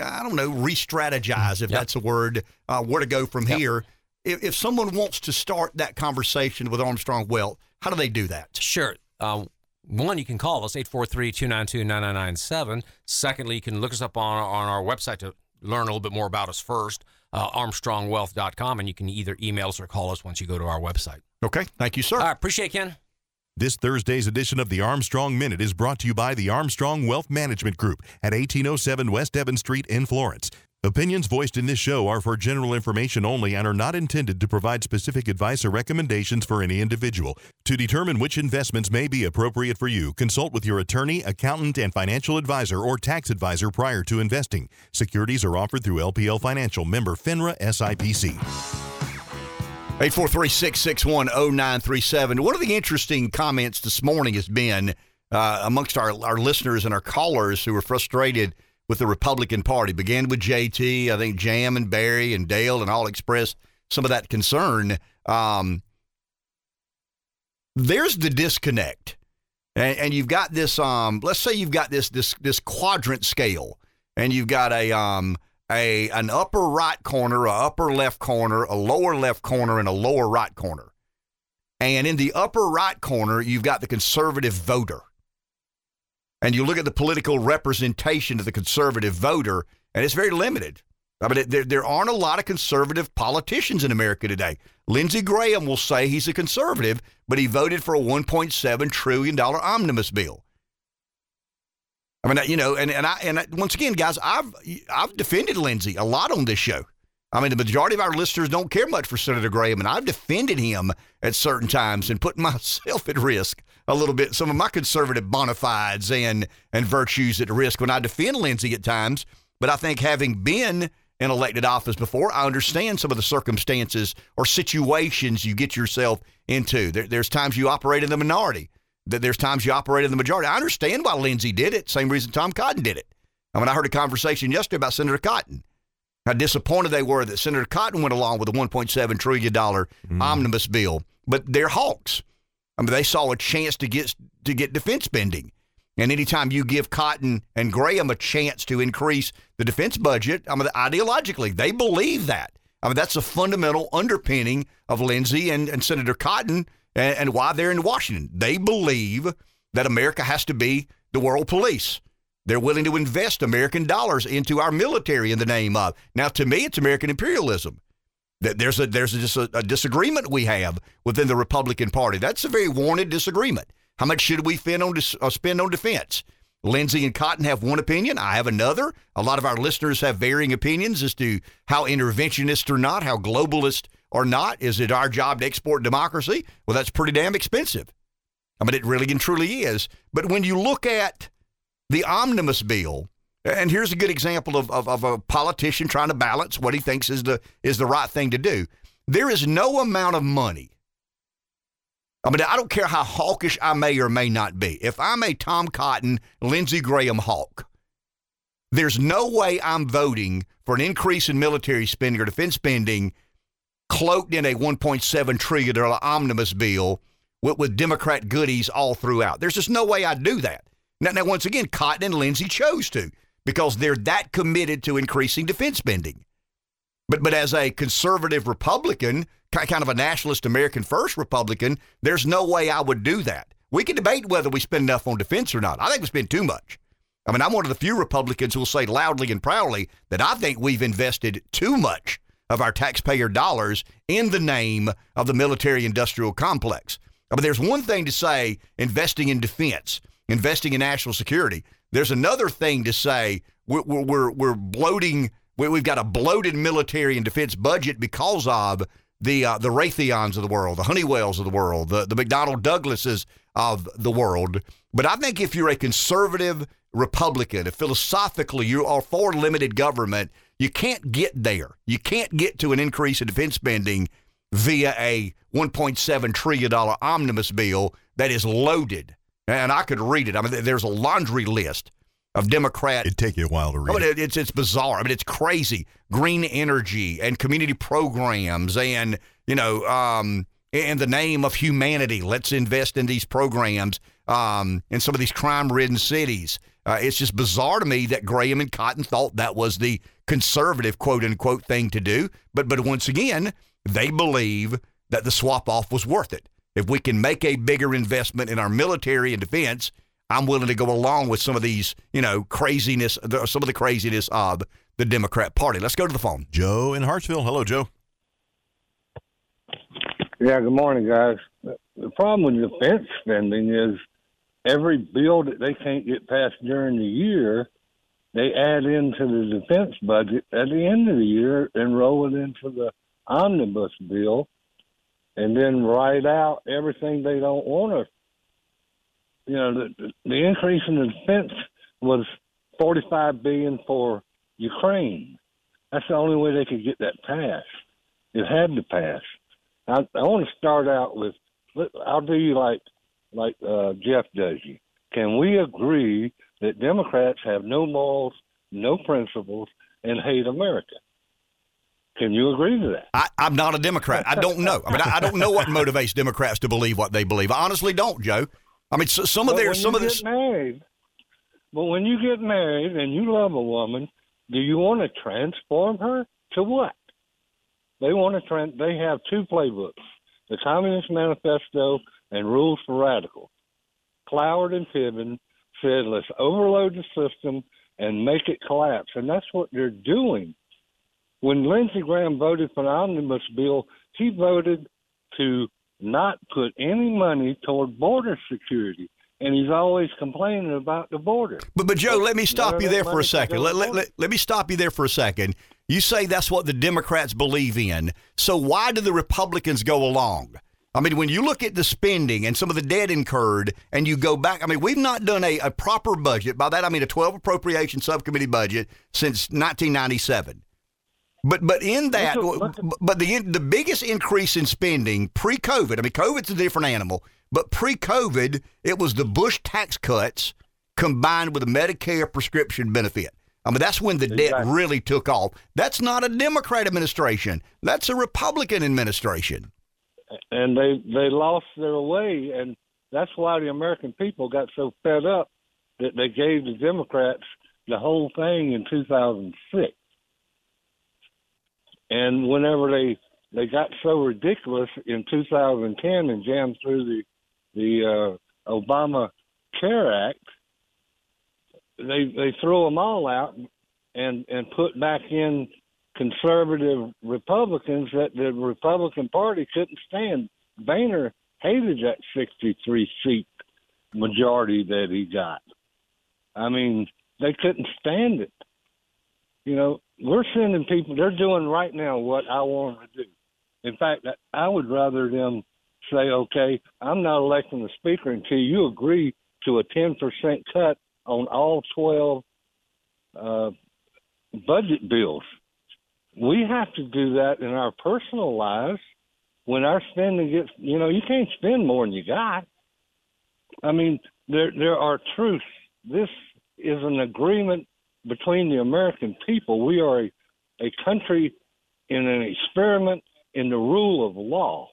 I don't know, re-strategize, if that's a word, where to go from here. If someone wants to start that conversation with Armstrong Wealth, how do they do that? Sure. One, you can call us, 843-292-9997. Secondly, you can look us up on our website to learn a little bit more about us first, armstrongwealth.com, and you can either email us or call us once you go to our website. Okay. Thank you, sir. All right. Appreciate it, Ken. This Thursday's edition of the Armstrong Minute is brought to you by the Armstrong Wealth Management Group at 1807 West Devon Street in Florence. Opinions voiced in this show are for general information only and are not intended to provide specific advice or recommendations for any individual. To determine which investments may be appropriate for you, consult with your attorney, accountant, and financial advisor or tax advisor prior to investing. Securities are offered through LPL Financial, member FINRA SIPC. 843-661-0937. One of the interesting comments this morning has been amongst our listeners and our callers who are frustrated with the Republican Party. Began with JT, I think Jam and Barry and Dale and all expressed some of that concern. There's the disconnect. And you've got this, let's say you've got this quadrant scale, and you've got an upper right corner, a upper left corner, a lower left corner, and a lower right corner. And in the upper right corner, you've got the conservative voter. And you look at the political representation of the conservative voter, and it's very limited. I mean, there aren't a lot of conservative politicians in America today. Lindsey Graham will say he's a conservative, but he voted for a $1.7 trillion omnibus bill. I mean, you know, and I, once again, guys, I've defended Lindsey a lot on this show. I mean, the majority of our listeners don't care much for Senator Graham, and I've defended him at certain times and put myself at risk a little bit. Some of my conservative bona fides and virtues at risk when I defend Lindsey at times. But I think having been in elected office before, I understand some of the circumstances or situations you get yourself into. There's times you operate in the minority. That there's times you operate in the majority. I understand why Lindsey did it. Same reason Tom Cotton did it. I mean, I heard a conversation yesterday about Senator Cotton, how disappointed they were that Senator Cotton went along with a $1.7 trillion omnibus bill. But they're hawks. I mean, they saw a chance to get defense spending. And anytime you give Cotton and Graham a chance to increase the defense budget, I mean, ideologically, they believe that. I mean, that's a fundamental underpinning of Lindsey and Senator Cotton and why they're in Washington. They believe that America has to be the world police. They're willing to invest American dollars into our military in the name of. Now, to me, it's American imperialism. There's just a disagreement we have within the Republican Party. That's a very warranted disagreement. How much should we spend on defense? Lindsey and Cotton have one opinion. I have another. A lot of our listeners have varying opinions as to how interventionist or not, how globalist or not. Is it our job to export democracy? Well, that's pretty damn expensive. I mean, it really and truly is. But when you look at the omnibus bill, and here's a good example of a politician trying to balance what he thinks is the right thing to do. There is no amount of money. I mean, I don't care how hawkish I may or may not be. If I'm a Tom Cotton, Lindsey Graham hawk, there's no way I'm voting for an increase in military spending or defense spending cloaked in a $1.7 trillion omnibus bill with Democrat goodies all throughout. There's just no way I'd do that. Now, once again, Cotton and Lindsey chose to because they're that committed to increasing defense spending. But as a conservative Republican, kind of a nationalist American first Republican, there's no way I would do that. We can debate whether we spend enough on defense or not. I think we spend too much. I mean, I'm one of the few Republicans who will say loudly and proudly that I think we've invested too much of our taxpayer dollars in the name of the military-industrial complex. I mean, there's one thing to say investing in defense, investing in national security. There's another thing to say we're bloating. We've got a bloated military and defense budget because of the Raytheons of the world, the Honeywells of the world, the McDonnell Douglases of the world. But I think if you're a conservative Republican, if philosophically you are for limited government, you can't get there. You can't get to an increase in defense spending via a $1.7 trillion omnibus bill that is loaded. And I could read it. I mean, there's a laundry list of Democrat. It'd take you a while to read. I mean, it's bizarre. I mean, it's crazy. Green energy and community programs and, you know, in the name of humanity, let's invest in these programs in some of these crime-ridden cities. It's just bizarre to me that Graham and Cotton thought that was the conservative, quote-unquote, thing to do. But once again, they believe that the swap-off was worth it. If we can make a bigger investment in our military and defense, I'm willing to go along with some of these, you know, craziness, some of the craziness of the Democrat Party. Let's go to the phone. Joe in Hartsville. Hello, Joe. Yeah, good morning, guys. The problem with defense spending is every bill that they can't get passed during the year, they add into the defense budget at the end of the year and roll it into the omnibus bill and then write out everything they don't want to. You know, the increase in the defense was $45 billion for Ukraine. That's the only way they could get that passed. It had to pass. I want to start out with, I'll do you like Jeff does you. Can we agree that Democrats have no morals, no principles, and hate America? Can you agree to that? I'm not a Democrat. I don't know. I mean, I don't know what motivates Democrats to believe what they believe. I honestly don't, Joe. I mean, But when you get married and you love a woman, do you want to transform her to what? They have two playbooks: the Communist Manifesto and Rules for Radicals. Cloward and Piven said, let's overload the system and make it collapse. And that's what they're doing. When Lindsey Graham voted for the omnibus bill, he voted to not put any money toward border security. And he's always complaining about the border. But Joe, let me stop you there for a second. Let me stop you there for a second. You say that's what the Democrats believe in. So why do the Republicans go along? I mean, when you look at the spending and some of the debt incurred and you go back, I mean, we've not done a proper budget. By that, I mean a 12 appropriation subcommittee budget since 1997. But in that, but the biggest increase in spending pre-COVID, I mean, COVID's a different animal, but pre-COVID, it was the Bush tax cuts combined with the Medicare prescription benefit. I mean, that's when the debt really took off. That's not a Democrat administration. That's a Republican administration. And they lost their way, and that's why the American people got so fed up that they gave the Democrats the whole thing in 2006. And whenever they got so ridiculous in 2010 and jammed through the Obama Care Act, they threw them all out and put back in conservative Republicans that the Republican Party couldn't stand. Boehner hated that 63-seat majority that he got. I mean, they couldn't stand it. You know, we're sending people, they're doing right now what I want them to do. In fact, I would rather them say, okay, I'm not electing the speaker until you agree to a 10% cut on all 12 budget bills. We have to do that in our personal lives when our spending gets, you know, you can't spend more than you got. I mean, there are truths. This is an agreement between the American people. We are a country in an experiment in the rule of law.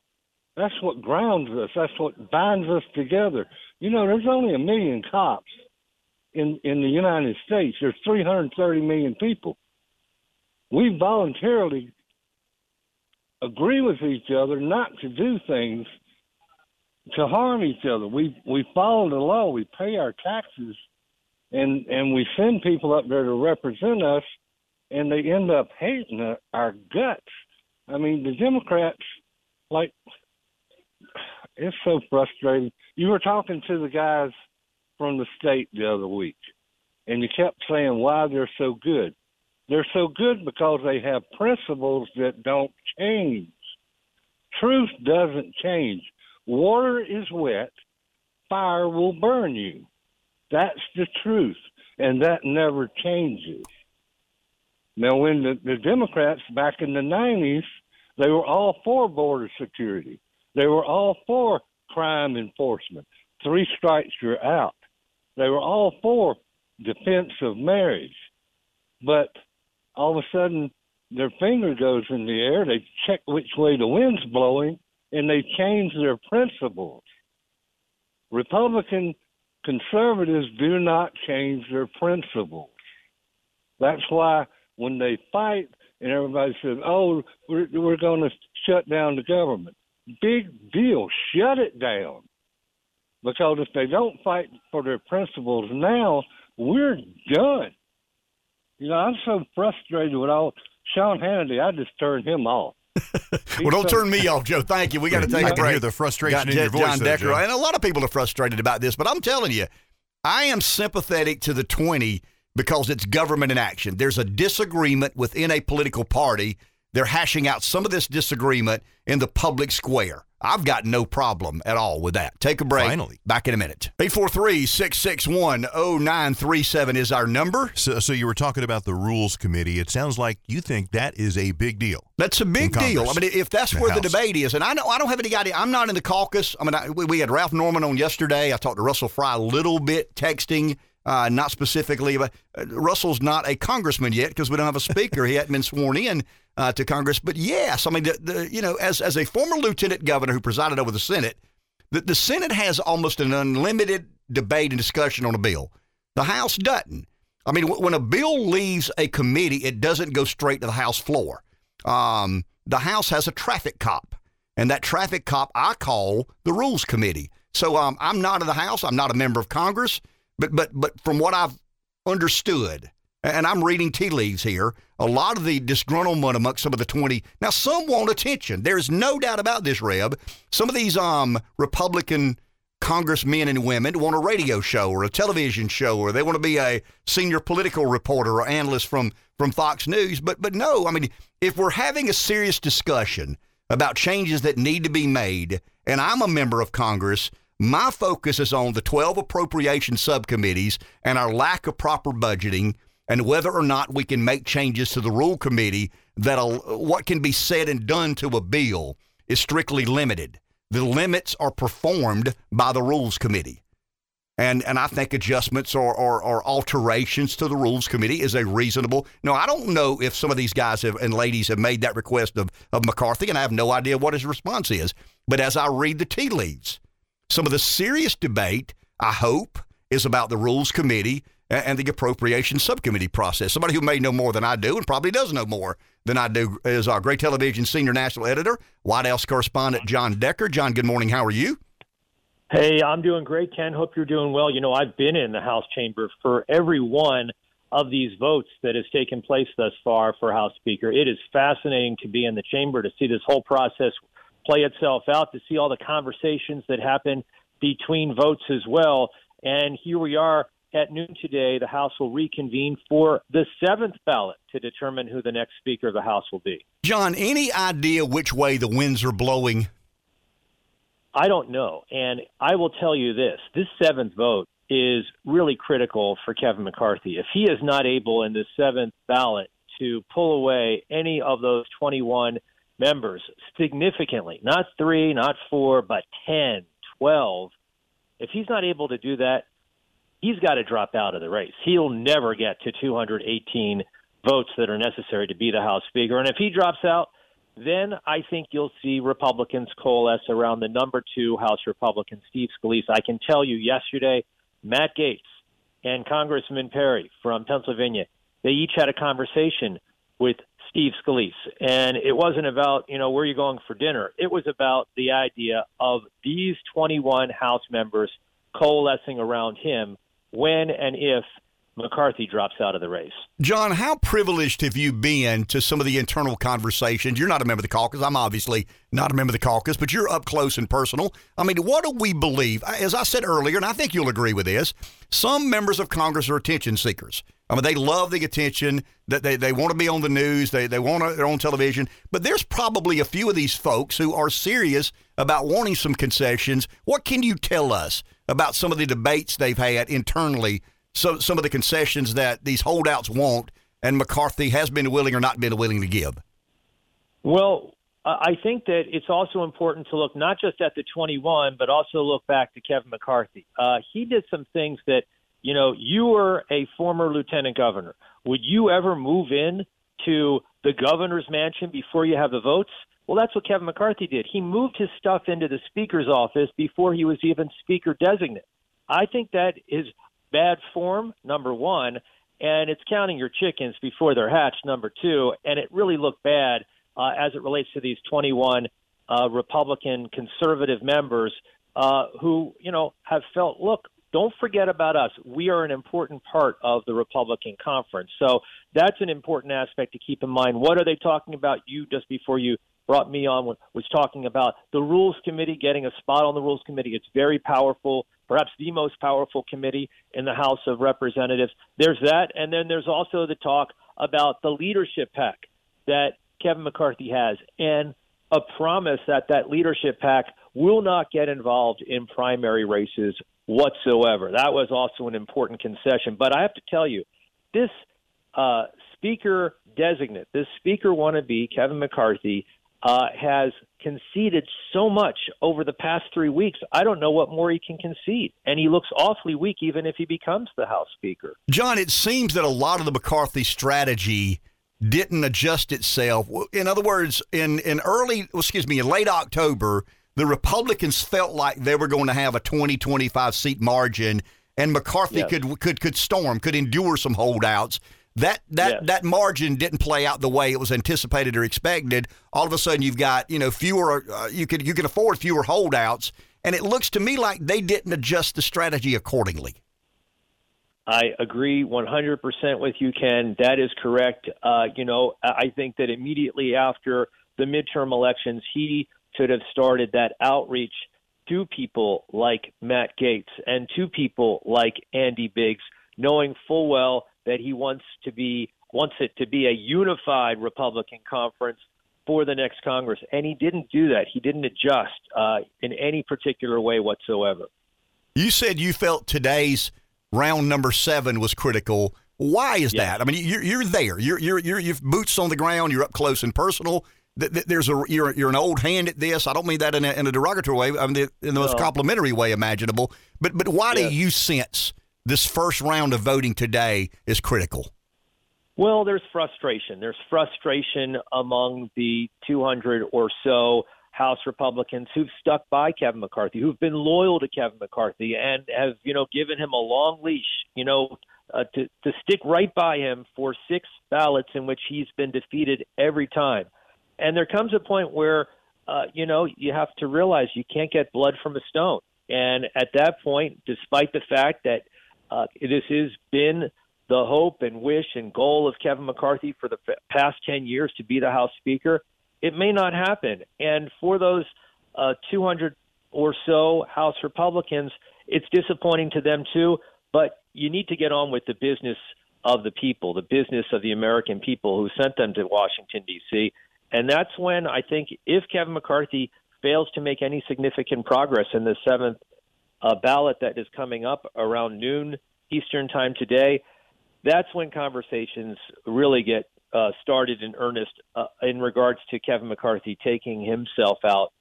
That's what grounds us. That's what binds us together. You know, there's only 1 million cops in the United States. There's 330 million people. We voluntarily agree with each other not to do things to harm each other. We follow the law. We pay our taxes, and we send people up there to represent us, and they end up hating our guts. I mean, the Democrats, like, it's so frustrating. You were talking to the guys from the state the other week, and you kept saying why they're so good. They're so good because they have principles that don't change. Truth doesn't change. Water is wet. Fire will burn you. That's the truth, and that never changes. Now, when the Democrats back in the 90s, they were all for border security. They were all for crime enforcement. 3 strikes, you're out. They were all for defense of marriage. But all of a sudden, their finger goes in the air, they check which way the wind's blowing, and they change their principles. Republican conservatives do not change their principles. That's why when they fight and everybody says, oh, we're going to shut down the government. Big deal. Shut it down. Because if they don't fight for their principles now, we're done. You know, I'm so frustrated with all Sean Hannity, I just turned him off. Well, don't turn me off, Joe. Thank you. We got to take a break. I can hear the frustration in your voice, John Decker, though, Joe. And a lot of people are frustrated about this, but I'm telling you, I am sympathetic to the 20 because it's government in action. There's a disagreement within a political party. They're hashing out some of this disagreement in the public square. I've got no problem at all with that. Take a break. Finally. Back in a minute. 843-661-0937 is our number. So you were talking about the Rules Committee. It sounds like you think that is a big deal. That's a big deal. I mean, if that's where the debate is, and I don't have any idea. I'm not in the caucus. I mean, we had Ralph Norman on yesterday. I talked to Russell Fry a little bit, texting. Not specifically, but Russell's not a congressman yet because we don't have a speaker. He hadn't been sworn in to Congress. But yes, I mean, as a former lieutenant governor who presided over the Senate, the Senate has almost an unlimited debate and discussion on a bill. The House doesn't. I mean, when a bill leaves a committee, it doesn't go straight to the House floor. The House has a traffic cop, and that traffic cop I call the Rules Committee. So I'm not in the House. I'm not a member of Congress. But from what I've understood, and I'm reading tea leaves here, a lot of the disgruntlement amongst some of the 20. Now, some want attention. There is no doubt about this, Reb. Some of these Republican congressmen and women want a radio show or a television show, or they want to be a senior political reporter or analyst from Fox News. But no, I mean, if we're having a serious discussion about changes that need to be made, and I'm a member of Congress, my focus is on the 12 appropriation subcommittees and our lack of proper budgeting and whether or not we can make changes to the Rule Committee that what can be said and done to a bill is strictly limited. The limits are performed by the Rules Committee. And I think adjustments or alterations to the Rules Committee is a reasonable. Now, I don't know if some of these guys and ladies have made that request of McCarthy, and I have no idea what his response is. But as I read the tea leaves, some of the serious debate, I hope, is about the Rules Committee and the Appropriations Subcommittee process. Somebody who may know more than I do and probably does know more than I do is our great television senior national editor, White House correspondent John Decker. John, good morning. How are you? Hey, I'm doing great, Ken. Hope you're doing well. You know, I've been in the House chamber for every one of these votes that has taken place thus far for House Speaker. It is fascinating to be in the chamber, to see this whole process play itself out, to see all the conversations that happen between votes as well. And here we are at noon today. The House will reconvene for the seventh ballot to determine who the next Speaker of the House will be. John, any idea which way the winds are blowing? I don't know. And I will tell you this. This seventh vote is really critical for Kevin McCarthy. If he is not able in the seventh ballot to pull away any of those 21 members significantly, not 3, not 4, but 10, 12. If he's not able to do that, he's got to drop out of the race. He'll never get to 218 votes that are necessary to be the House Speaker. And if he drops out, then I think you'll see Republicans coalesce around the number 2 House Republican, Steve Scalise. I can tell you yesterday, Matt Gaetz and Congressman Perry from Pennsylvania, they each had a conversation with Steve Scalise. And it wasn't about, where you're going for dinner. It was about the idea of these 21 House members coalescing around him when and if McCarthy drops out of the race. John, how privileged have you been to some of the internal conversations? You're not a member of the caucus. I'm obviously not a member of the caucus, but you're up close and personal. I mean, what do we believe? As I said earlier, and I think you'll agree with this, some members of Congress are attention seekers. I mean, they love the attention, that they want to be on the news, they want their own television, but there's probably a few of these folks who are serious about wanting some concessions. What can you tell us about some of the debates they've had internally, so some of the concessions that these holdouts want and McCarthy has been willing or not been willing to give? Well, I think that it's also important to look not just at the 21, but also look back to Kevin McCarthy. He did some things that, you were a former lieutenant governor. Would you ever move in to the governor's mansion before you have the votes? Well, that's what Kevin McCarthy did. He moved his stuff into the speaker's office before he was even speaker designate. I think that is bad form, number 1, and it's counting your chickens before they're hatched, number 2, and it really looked bad as it relates to these 21 Republican conservative members who, have felt, look, don't forget about us. We are an important part of the Republican conference. So that's an important aspect to keep in mind. What are they talking about just before you brought me on was talking about the Rules Committee, getting a spot on the Rules Committee. It's very powerful, perhaps the most powerful committee in the House of Representatives. There's that. And then there's also the talk about the leadership pack that Kevin McCarthy has and a promise that that leadership pack will not get involved in primary races whatsoever. That was also an important concession. But I have to tell you, this speaker designate, this speaker wannabe, Kevin McCarthy, has conceded so much over the past 3 weeks. I don't know what more he can concede. And he looks awfully weak even if he becomes the House Speaker. John, it seems that a lot of the McCarthy strategy didn't adjust itself. In other words, in late October, the Republicans felt like they were going to have a 20-25 seat margin, and McCarthy yes. could endure some holdouts. That margin didn't play out the way it was anticipated or expected. All of a sudden, you've got fewer. You can afford fewer holdouts, and it looks to me like they didn't adjust the strategy accordingly. I agree 100% with you, Ken. That is correct. I think that immediately after the midterm elections, he should have started that outreach to people like Matt Gaetz and to people like Andy Biggs, knowing full well that he wants it to be a unified Republican conference for the next Congress. And he didn't do that. He didn't adjust in any particular way whatsoever. You said you felt today's round number 7 was critical. Why is that? I mean, you're there. You're boots on the ground. You're up close and personal. You're an old hand at this. I don't mean that in a derogatory way. I mean in the most complimentary way imaginable. But why do you sense this first round of voting today is critical? Well, there's frustration. There's frustration among the 200 or so House Republicans who've stuck by Kevin McCarthy, who've been loyal to Kevin McCarthy, and have given him a long leash, to stick right by him for 6 ballots in which he's been defeated every time. And there comes a point where, you have to realize you can't get blood from a stone. And at that point, despite the fact that this has been the hope and wish and goal of Kevin McCarthy for the past 10 years to be the House Speaker, it may not happen. And for those 200 or so House Republicans, it's disappointing to them too, but you need to get on with the business of the people, the business of the American people who sent them to Washington, D.C., and that's when I think if Kevin McCarthy fails to make any significant progress in the 7th ballot that is coming up around noon Eastern time today, that's when conversations really get started in earnest in regards to Kevin McCarthy taking himself out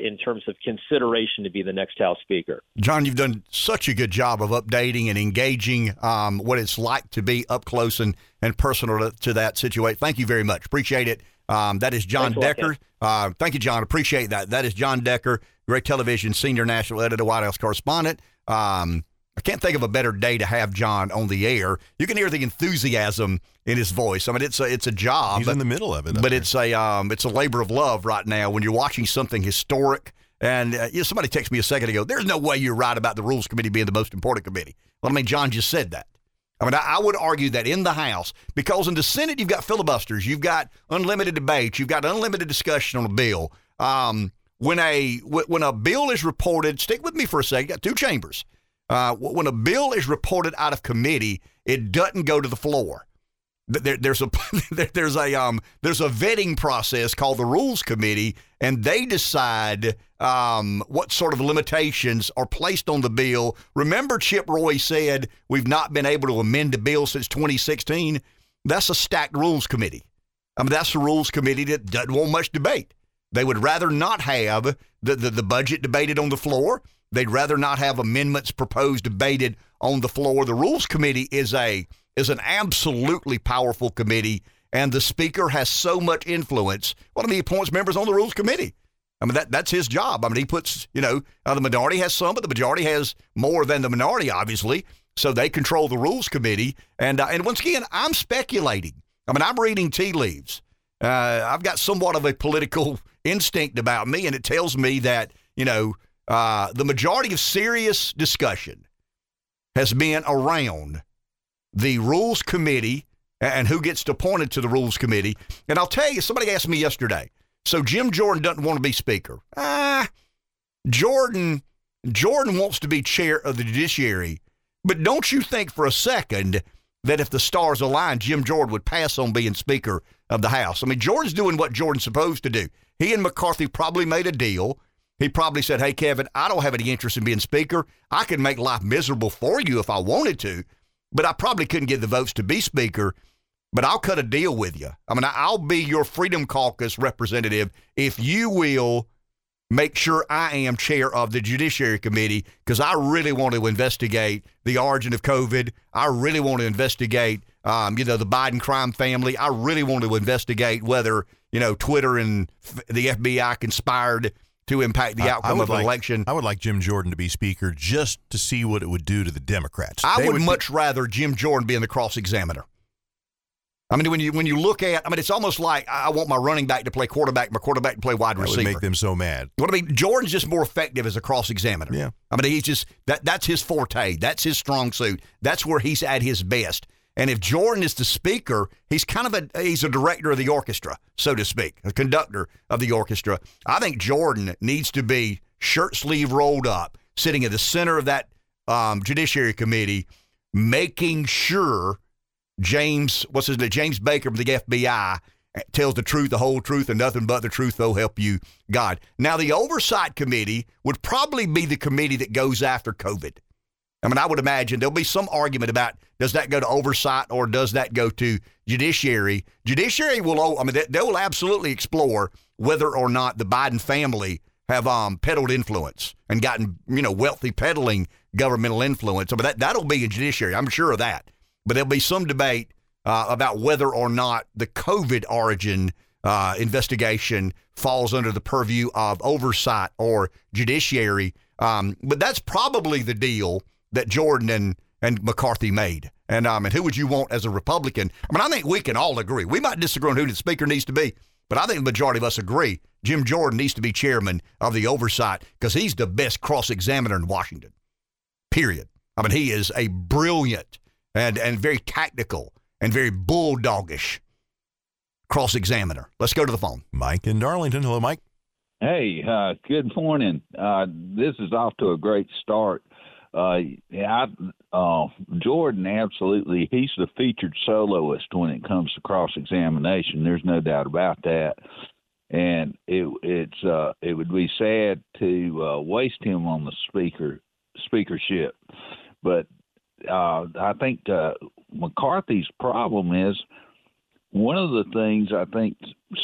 in terms of consideration to be the next House Speaker. John, you've done such a good job of updating and engaging what it's like to be up close and personal to that situation. Thank you very much. Appreciate it. That is John Decker. Thank you, John. Appreciate that. That is John Decker, Gray Television Senior National Editor, White House Correspondent. I can't think of a better day to have John on the air. You can hear the enthusiasm in his voice. I mean, it's a job. He's in the middle of it. But it's a labor of love right now when you're watching something historic. And somebody texted me a second ago, there's no way you're right about the Rules Committee being the most important committee. Well, I mean, John just said that. I mean, I would argue that in the House, because in the Senate, you've got filibusters, you've got unlimited debate, you've got unlimited discussion on a bill. When a bill is reported, stick with me for a second, got 2 chambers. When a bill is reported out of committee, it doesn't go to the floor. There's a vetting process called the Rules Committee, and they decide what sort of limitations are placed on the bill. Remember, Chip Roy said we've not been able to amend the bill since 2016. That's a stacked Rules Committee. I mean, that's a Rules Committee that doesn't want much debate. They would rather not have the budget debated on the floor. They'd rather not have amendments proposed debated on the floor. The Rules Committee is an absolutely powerful committee, and the Speaker has so much influence. Well, I mean, he appoints members on the Rules Committee. I mean, that's his job. I mean, he puts, the minority has some, but the majority has more than the minority, obviously, so they control the Rules Committee. And once again, I'm speculating. I mean, I'm reading tea leaves. I've got somewhat of a political instinct about me, and it tells me that, the majority of serious discussion has been around the Rules Committee and who gets appointed to the Rules Committee. And I'll tell you, somebody asked me yesterday, So Jim Jordan doesn't want to be speaker. Jordan wants to be chair of the judiciary. But don't you think for a second that if the stars aligned, Jim Jordan would pass on being Speaker of the House? I mean, Jordan's doing what Jordan's supposed to do. He and McCarthy probably made a deal. He probably said, hey, Kevin, I don't have any interest in being Speaker. I could make life miserable for you if I wanted to, but I probably couldn't get the votes to be Speaker, but I'll cut a deal with you. I mean, I'll be your Freedom Caucus representative if you will make sure I am chair of the Judiciary Committee, because I really want to investigate the origin of COVID. I really want to investigate, the Biden crime family. I really want to investigate whether, Twitter and the FBI conspired to impact the outcome of an election. I would like Jim Jordan to be speaker just to see what it would do to the Democrats. I would much rather Jim Jordan be in the cross-examiner. I mean, when you look at, it's almost like I want my running back to play quarterback, my quarterback to play wide receiver. That would make them so mad. What Jordan's just more effective as a cross-examiner. Yeah. He's just, that's his forte. That's his strong suit. That's where he's at his best. And if Jordan is the speaker, he's kind of he's a director of the orchestra, so to speak, a conductor of the orchestra. I think Jordan needs to be shirt sleeve rolled up, sitting at the center of that Judiciary Committee, making sure James Baker from the FBI tells the truth, the whole truth, and nothing but the truth, so help you God. Now, the Oversight Committee would probably be the committee that goes after COVID. I would imagine there'll be some argument about, does that go to Oversight or does that go to Judiciary? Judiciary will, they will absolutely explore whether or not the Biden family have peddled influence and gotten, wealthy peddling governmental influence. That'll be in Judiciary. I'm sure of that. But there'll be some debate about whether or not the COVID origin investigation falls under the purview of Oversight or Judiciary. But that's probably the deal that Jordan and McCarthy made. And who would you want as a Republican? I think we can all agree. We might disagree on who the speaker needs to be, but I think the majority of us agree Jim Jordan needs to be chairman of the Oversight because he's the best cross-examiner in Washington, period. He is a brilliant and very tactical and very bulldogish cross-examiner. Let's go to the phone. Mike in Darlington. Hello, Mike. Hey, good morning. This is off to a great start. Jordan, absolutely, he's the featured soloist when it comes to cross-examination. There's no doubt about that. And it would be sad to waste him on the speakership. But I think McCarthy's problem is one of the things I think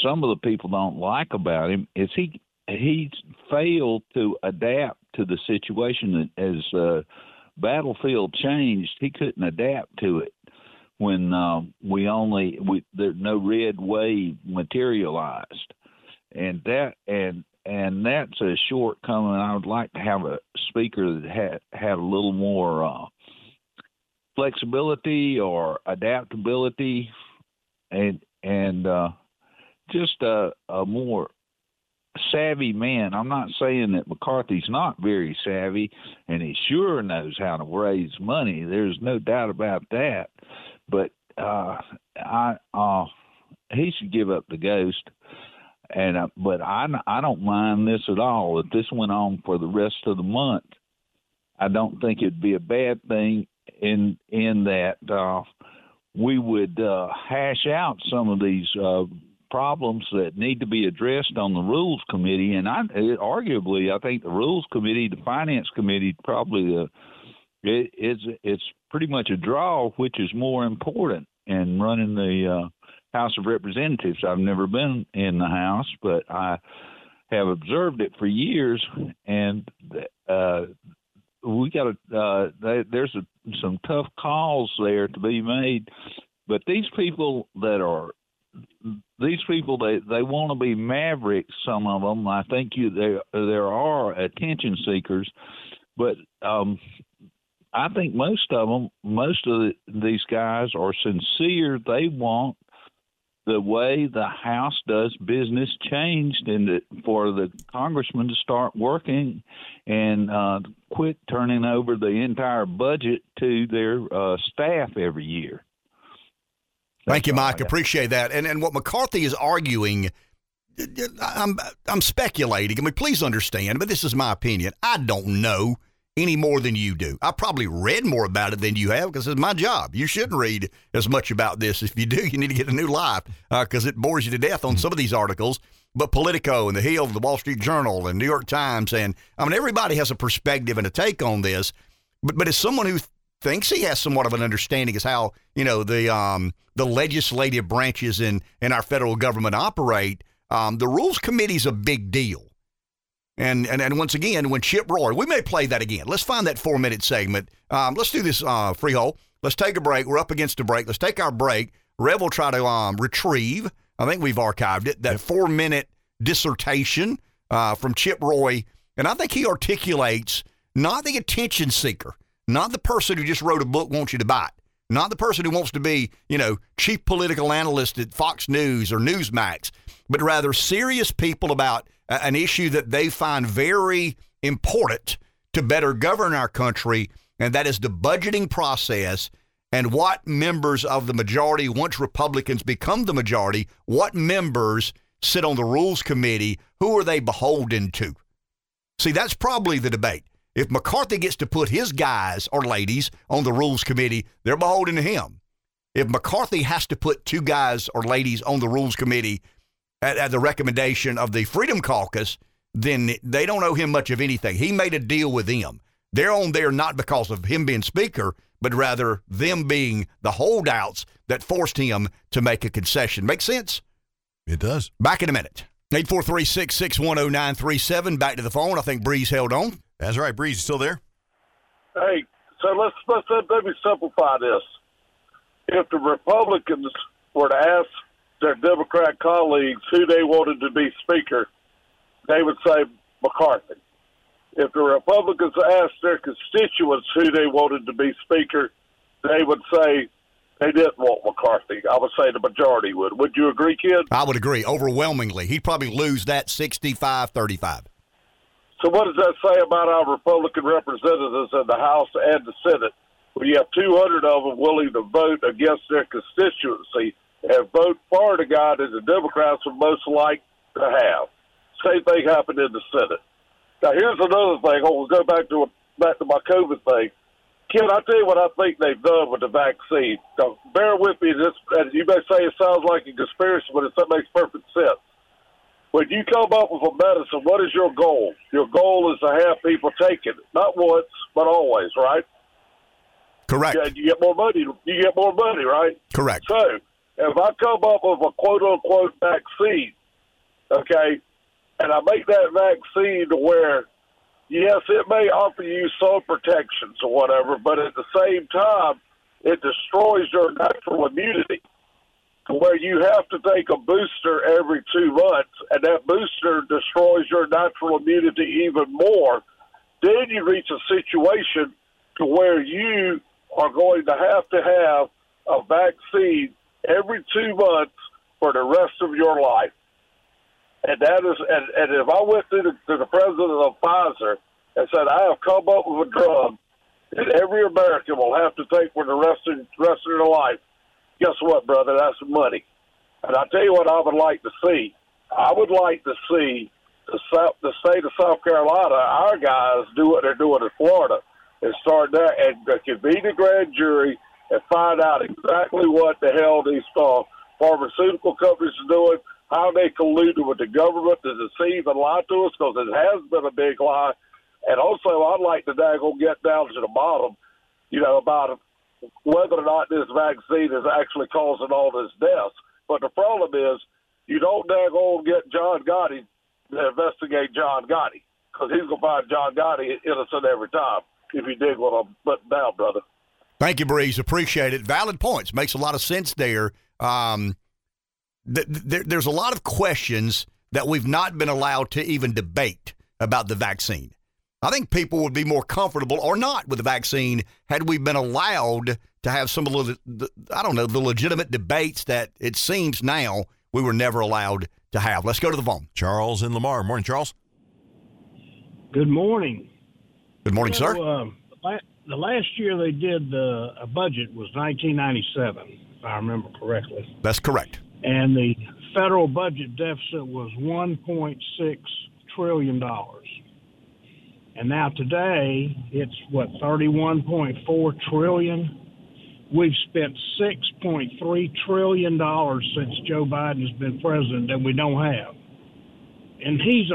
some of the people don't like about him is he's failed to adapt to the situation. As the battlefield changed, he couldn't adapt to it when there's no red wave materialized, and that's a shortcoming. I would like to have a speaker that had a little more flexibility or adaptability, and just a more savvy man. I'm not saying that McCarthy's not very savvy, and he sure knows how to raise money. There's no doubt about that. But he should give up the ghost. And but I don't mind this at all. If this went on for the rest of the month, I don't think it'd be a bad thing. In that we would hash out some of these problems that need to be addressed on the Rules Committee, and I think the Rules Committee, the Finance Committee, probably it's pretty much a draw, which is more important in running the House of Representatives. I've never been in the House, but I have observed it for years, and we got there's some tough calls there to be made, but these people, they want to be mavericks. Some of them, I think there are attention seekers, but I think most of these guys are sincere. They want the way the House does business changed, and for the congressman to start working and quit turning over the entire budget to their staff every year. Thank you, Mike. Appreciate that. And what McCarthy is arguing I'm speculating. I mean, please understand, but this is my opinion. I don't know any more than you do. I probably read more about it than you have because it's my job. You shouldn't read as much about this. If you do, you need to get a new life because it bores you to death on some of these articles. But Politico and The Hill and The Wall Street Journal and New York Times, and I mean, everybody has a perspective and a take on this. But as someone who thinks he has somewhat of an understanding as how, you know, the legislative branches in our federal government operate, the Rules Committee is a big deal. And once again, when Chip Roy, we may play that again. Let's find that 4-minute segment. Let's do this freehold. Let's take a break. We're up against a break. Let's take our break. Rev will try to retrieve, I think we've archived it, that 4-minute dissertation from Chip Roy. And I think he articulates not the attention seeker, not the person who just wrote a book wants you to buy it, not the person who wants to be, you know, chief political analyst at Fox News or Newsmax, but rather serious people about an issue that they find very important to better govern our country, and that is the budgeting process and what members of the majority, once Republicans become the majority, what members sit on the Rules Committee, who are they beholden to? See, that's probably the debate. If McCarthy gets to put his guys or ladies on the Rules Committee, they're beholden to him. If McCarthy has to put two guys or ladies on the Rules Committee at the recommendation of the Freedom Caucus, then they don't owe him much of anything. He made a deal with them. They're on there not because of him being speaker, but rather them being the holdouts that forced him to make a concession. Make sense? It does. Back in a minute. 843-661-0937. Back to the phone. I think Breeze held on. That's right. Breeze, still there? Hey, so let me simplify this. If the Republicans were to ask their Democrat colleagues who they wanted to be speaker, they would say McCarthy. If the Republicans asked their constituents who they wanted to be speaker, they would say they didn't want McCarthy. I would say the majority would. Would you agree, kid? I would agree, overwhelmingly. He'd probably lose that 65-35. So what does that say about our Republican representatives in the House and the Senate? When you have 200 of them willing to vote against their constituency and vote for the guy that the Democrats would most like to have. Same thing happened in the Senate. Now, here's another thing. We'll go back to my COVID thing. Ken, I'll tell you what I think they've done with the vaccine. Now, bear with me. This, and you may say it sounds like a conspiracy, but that makes perfect sense. When you come up with a medicine, what is your goal? Your goal is to have people take it. Not once, but always, right? Correct. You get more money. You get more money, right? Correct. So, if I come up with a quote-unquote vaccine, okay, and I make that vaccine to where, yes, it may offer you some protections or whatever, but at the same time, it destroys your natural immunity to where you have to take a booster every 2 months, and that booster destroys your natural immunity even more. Then you reach a situation to where you are going to have a vaccine every 2 months for the rest of your life. And that is, and if I went to the president of Pfizer and said, I have come up with a drug that every American will have to take for the rest of their life, guess what, brother? That's money. And I'll tell you what I would like to see. I would like to see the state of South Carolina, our guys, do what they're doing in Florida and start there and convene a grand jury and find out exactly what the hell these pharmaceutical companies are doing, how they colluded with the government to deceive and lie to us, because it has been a big lie. And also, I'd like to daggone get down to the bottom, you know, about whether or not this vaccine is actually causing all this death. But the problem is, you don't daggone get John Gotti to investigate John Gotti, because he's going to find John Gotti innocent every time, if you dig what I'm putting down, brother. Thank you, Breeze. Appreciate it. Valid points. Makes a lot of sense there. There's a lot of questions that we've not been allowed to even debate about the vaccine. I think people would be more comfortable or not with the vaccine had we been allowed to have some of the, I don't know, the legitimate debates that it seems now we were never allowed to have. Let's go to the phone. Charles in Lamar. Morning, Charles. Good morning. Good morning, sir. The last year they did a budget was 1997, if I remember correctly. That's correct. And the federal budget deficit was $1.6 trillion. And now today, it's, what, $31.4 trillion? We've spent $6.3 trillion since Joe Biden's been president that we don't have. And he's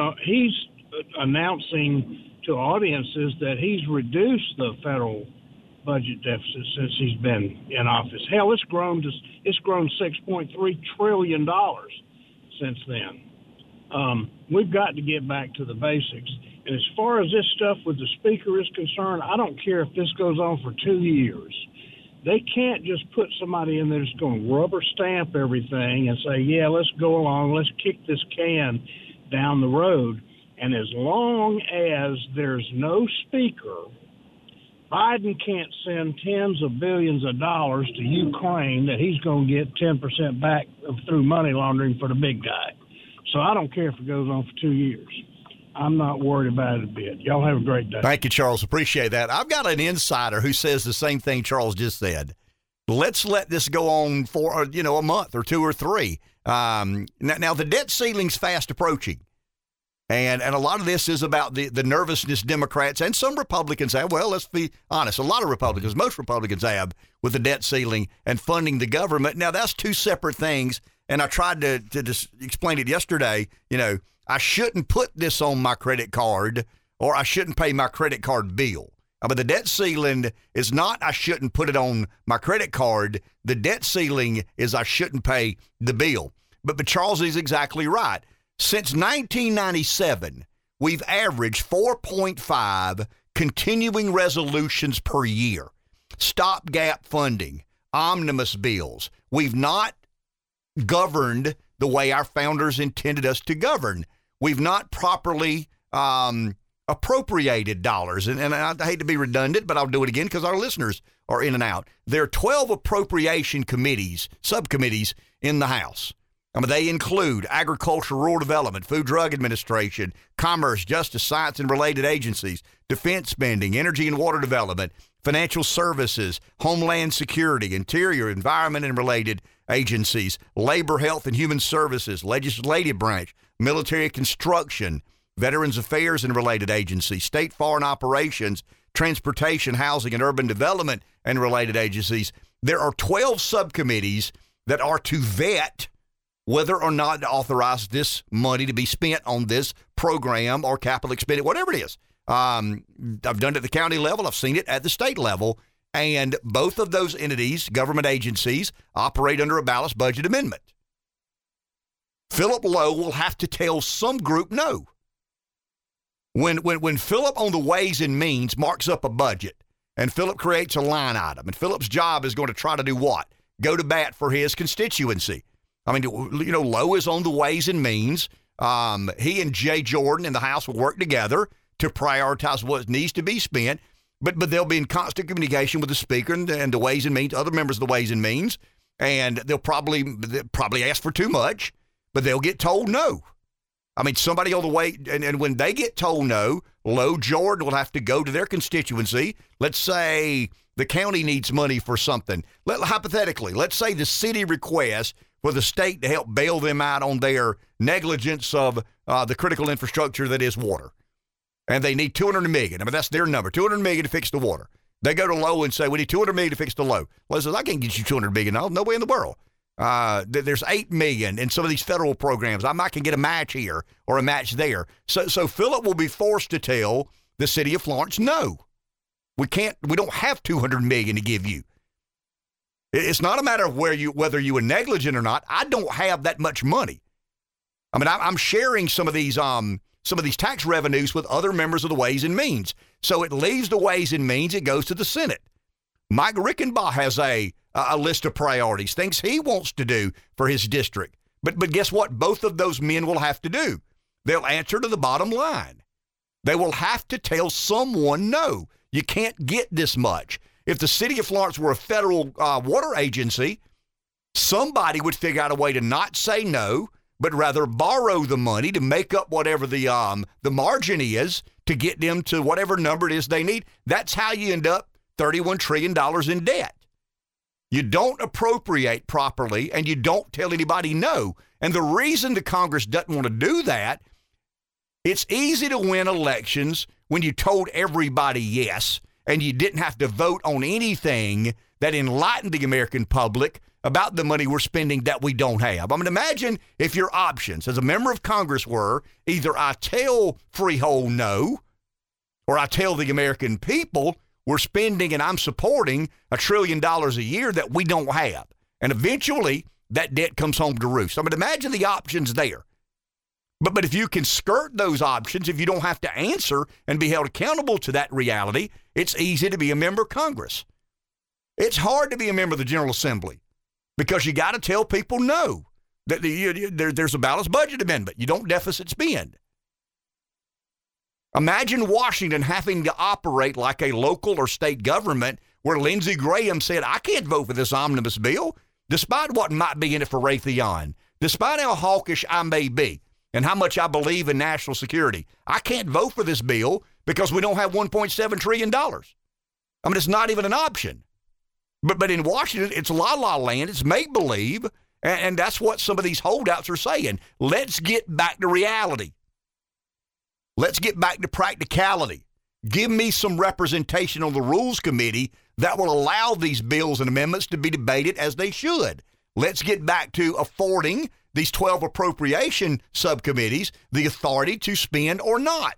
announcing to audiences that he's reduced the federal budget deficit since he's been in office. Hell, it's grown $6.3 trillion since then. We've got to get back to the basics. And as far as this stuff with the speaker is concerned, I don't care if this goes on for 2 years. They can't just put somebody in there that's going to rubber stamp everything and say, yeah, let's go along, let's kick this can down the road. And as long as there's no speaker, Biden can't send tens of billions of dollars to Ukraine that he's going to get 10% back through money laundering for the big guy. So I don't care if it goes on for 2 years. I'm not worried about it a bit. Y'all have a great day. Thank you, Charles. Appreciate that. I've got an insider who says the same thing Charles just said. Let's let this go on for, a month or two or three. Now, the debt ceiling's fast approaching. And a lot of this is about the nervousness Democrats and some Republicans have. Well, let's be honest. A lot of Republicans, most Republicans have, with the debt ceiling and funding the government. Now, that's two separate things. And I tried to just explain it yesterday. I shouldn't put this on my credit card, or I shouldn't pay my credit card bill. But the debt ceiling is not I shouldn't put it on my credit card. The debt ceiling is I shouldn't pay the bill. But Charles is exactly right. Since 1997, we've averaged 4.5 continuing resolutions per year, stopgap funding, omnibus bills. We've not governed the way our founders intended us to govern. We've not properly appropriated dollars. And I hate to be redundant, but I'll do it again because our listeners are in and out. There are 12 appropriation subcommittees in the House. They include Agriculture, Rural Development, Food, Drug Administration, Commerce, Justice, Science, and Related Agencies, Defense Spending, Energy and Water Development, Financial Services, Homeland Security, Interior, Environment, and Related Agencies, Labor, Health, and Human Services, Legislative Branch, Military Construction, Veterans Affairs and Related Agencies, State Foreign Operations, Transportation, Housing, and Urban Development, and Related Agencies. There are 12 subcommittees that are to vet whether or not to authorize this money to be spent on this program or capital expenditure, whatever it is. I've done it at the county level. I've seen it at the state level. And both of those entities, government agencies, operate under a balanced budget amendment. Philip Lowe will have to tell some group no. When Philip on the Ways and Means marks up a budget and Philip creates a line item, and Philip's job is going to try to do what? Go to bat for his constituency. Lowe is on the Ways and Means. He and Jay Jordan in the House will work together to prioritize what needs to be spent, but they'll be in constant communication with the Speaker and the Ways and Means, other members of the Ways and Means, and they'll probably ask for too much, but they'll get told no. Somebody on the way, and when they get told no, Lowe Jordan will have to go to their constituency. Let's say the county needs money for something. Hypothetically, let's say the city requests for the state to help bail them out on their negligence of the critical infrastructure that is water. And they need $200 million. That's their number, $200 million to fix the water. They go to Lowe and say, we need $200 million to fix the Lowe. Lowe says, I can't get you $200 million. No way in the world. There's $8 million in some of these federal programs. I might can get a match here or a match there. So Philip will be forced to tell the city of Florence, no, we don't have $200 million to give you. It's not a matter of whether you were negligent or not. I don't have that much money. I'm sharing some of these tax revenues with other members of the Ways and Means. So it leaves the Ways and Means. It goes to the Senate. Mike Rickenbaugh has a list of priorities, things he wants to do for his district. But guess what? Both of those men will have to do. They'll answer to the bottom line. They will have to tell someone, no, you can't get this much. If the city of Florence were a federal water agency, somebody would figure out a way to not say no, but rather borrow the money to make up whatever the margin is to get them to whatever number it is they need. That's how you end up $31 trillion in debt. You don't appropriate properly, and you don't tell anybody no. And the reason the Congress doesn't want to do that, it's easy to win elections when you told everybody yes and you didn't have to vote on anything that enlightened the American public about the money we're spending that we don't have. I mean, imagine if your options as a member of Congress were either I tell Freehold no, or I tell the American people we're spending and I'm supporting $1 trillion a year that we don't have. And eventually that debt comes home to roost. I mean, imagine the options there. But if you can skirt those options, if you don't have to answer and be held accountable to that reality, it's easy to be a member of Congress. It's hard to be a member of the General Assembly because you got to tell people no. That there's a balanced budget amendment. You don't deficit spend. Imagine Washington having to operate like a local or state government where Lindsey Graham said, I can't vote for this omnibus bill, despite what might be in it for Raytheon, despite how hawkish I may be and how much I believe in national security. I can't vote for this bill because we don't have $1.7 trillion. I mean, it's not even an option. But in Washington, it's la-la land. It's make-believe, and that's what some of these holdouts are saying. Let's get back to reality. Let's get back to practicality. Give me some representation on the Rules Committee that will allow these bills and amendments to be debated as they should. Let's get back to affording these 12 appropriation subcommittees the authority to spend or not.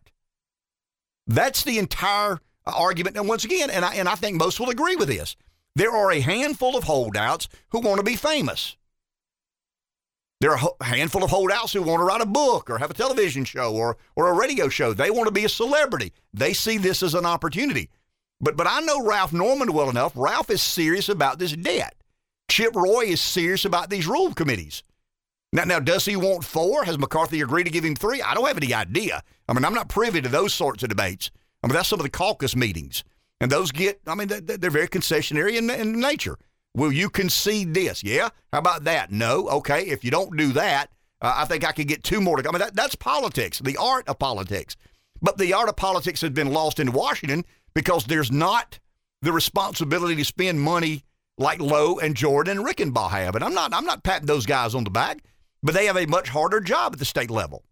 That's the entire argument. And once again, and I think most will agree with this, there are a handful of holdouts who want to be famous. There are a handful of holdouts who want to write a book or have a television show or a radio show. They want to be a celebrity. They see this as an opportunity. But I know Ralph Norman well enough. Ralph is serious about this debt. Chip Roy is serious about these rule committees. Now, does he want 4? Has McCarthy agreed to give him 3? I don't have any idea. I mean, I'm not privy to those sorts of debates. I mean, that's some of the caucus meetings. And those get, I mean, they're very concessionary in nature. Will you concede this? Yeah. How about that? No. Okay. If you don't do that, I think I could get 2 more to go. I mean, that's politics, the art of politics. But the art of politics has been lost in Washington because there's not the responsibility to spend money like Lowe and Jordan and Rickenbaugh have. And I'm not patting those guys on the back, but they have a much harder job at the state level.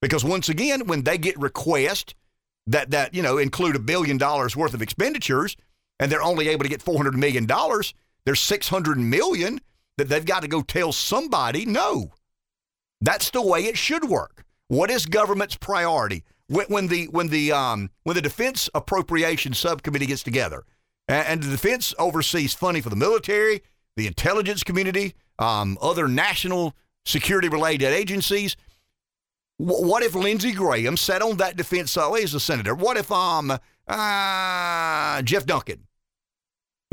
Because once again, when they get requests that you know, include $1 billion worth of expenditures, and they're only able to get $400 million, there's $600 million that they've got to go tell somebody no. That's the way it should work. What is government's priority? When the Defense Appropriation Subcommittee gets together, and the Defense oversees funding for the military, the intelligence community, other national security-related agencies. What if Lindsey Graham sat on that defense? Oh, he's a senator. What if Jeff Duncan?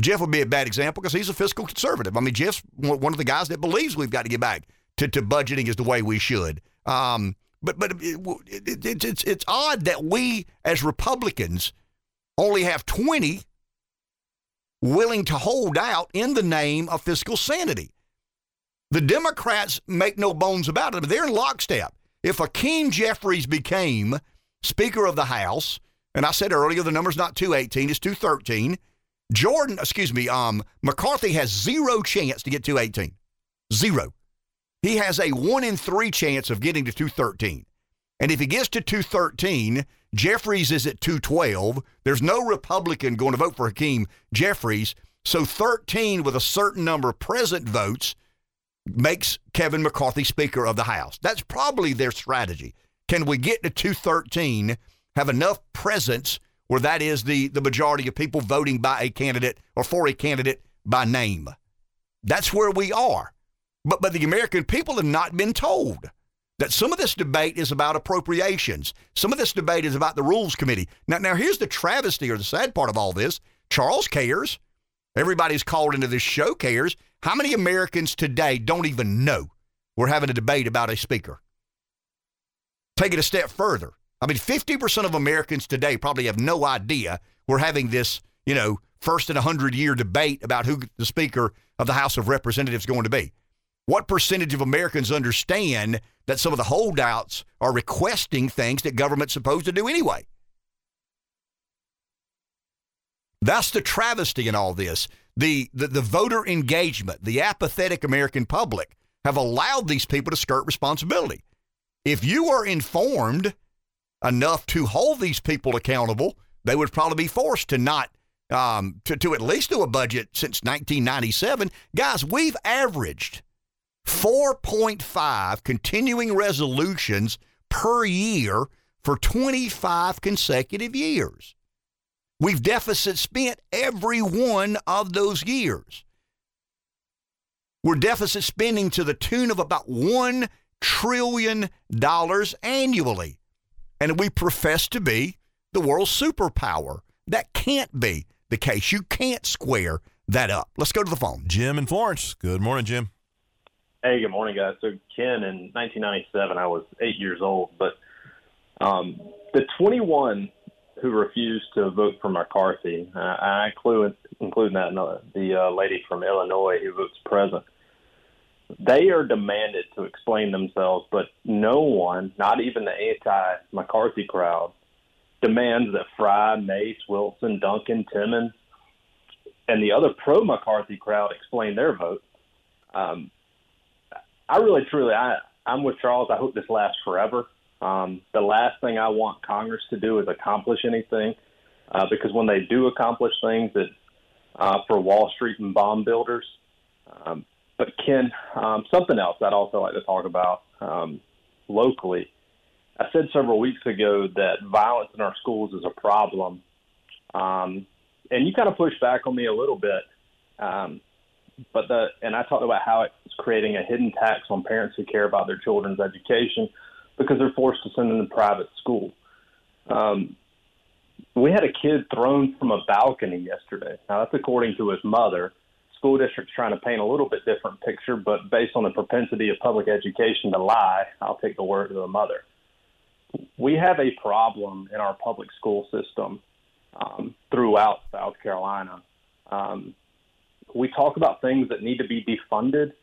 Jeff would be a bad example because he's a fiscal conservative. I mean, Jeff's one of the guys that believes we've got to get back to budgeting is the way we should. But it's odd that we as Republicans only have 20 willing to hold out in the name of fiscal sanity. The Democrats make no bones about it. They're in lockstep. If Hakeem Jeffries became Speaker of the House, and I said earlier the number's not 218, it's 213, McCarthy has 0 chance to get 218. 0. He has a 1 in 3 chance of getting to 213. And if he gets to 213, Jeffries is at 212. There's no Republican going to vote for Hakeem Jeffries. So 13 with a certain number of present votes makes Kevin McCarthy Speaker of the House. That's probably their strategy. Can we get to 213, have enough presence where that is the majority of people voting by a candidate or for a candidate by name? That's where we are. But the American people have not been told that some of this debate is about appropriations. Some of this debate is about the Rules Committee. Now here's the travesty or the sad part of all this. Charles cares. Everybody's called into this show cares. How many Americans today don't even know we're having a debate about a speaker? Take it a step further. I mean, 50% of Americans today probably have no idea we're having this, you know, first in a 100-year debate about who the Speaker of the House of Representatives is going to be. What percentage of Americans understand that some of the holdouts are requesting things that government's supposed to do anyway? That's the travesty in all this. The voter engagement, the apathetic American public have allowed these people to skirt responsibility. If you are informed enough to hold these people accountable, they would probably be forced to not to at least do a budget since 1997. Guys, we've averaged 4.5 continuing resolutions per year for 25 consecutive years. We've deficit spent every one of those years. We're deficit spending to the tune of about $1 trillion annually. And we profess to be the world's superpower. That can't be the case. You can't square that up. Let's go to the phone. Jim in Florence. Good morning, Jim. Hey, good morning, guys. So, Ken, in 1997, I was 8 years old, but the 21 who refused to vote for McCarthy, I include that the lady from Illinois who votes present, they are demanded to explain themselves, but no one, not even the anti-McCarthy crowd, demands that Fry, Mace, Wilson, Duncan, Timmons, and the other pro-McCarthy crowd explain their vote. I'm with Charles. I hope this lasts forever. The last thing I want Congress to do is accomplish anything, because when they do accomplish things, it's for Wall Street and bomb builders. But Ken, something else I'd also like to talk about locally. I said several weeks ago that violence in our schools is a problem, and you kind of pushed back on me a little bit. But I talked about how it's creating a hidden tax on parents who care about their children's education because they're forced to send them to private school. We had a kid thrown from a balcony yesterday. Now, that's according to his mother. School district's trying to paint a little bit different picture, but based on the propensity of public education to lie, I'll take the word of the mother. We have a problem in our public school system throughout South Carolina. We talk about things that need to be defunded.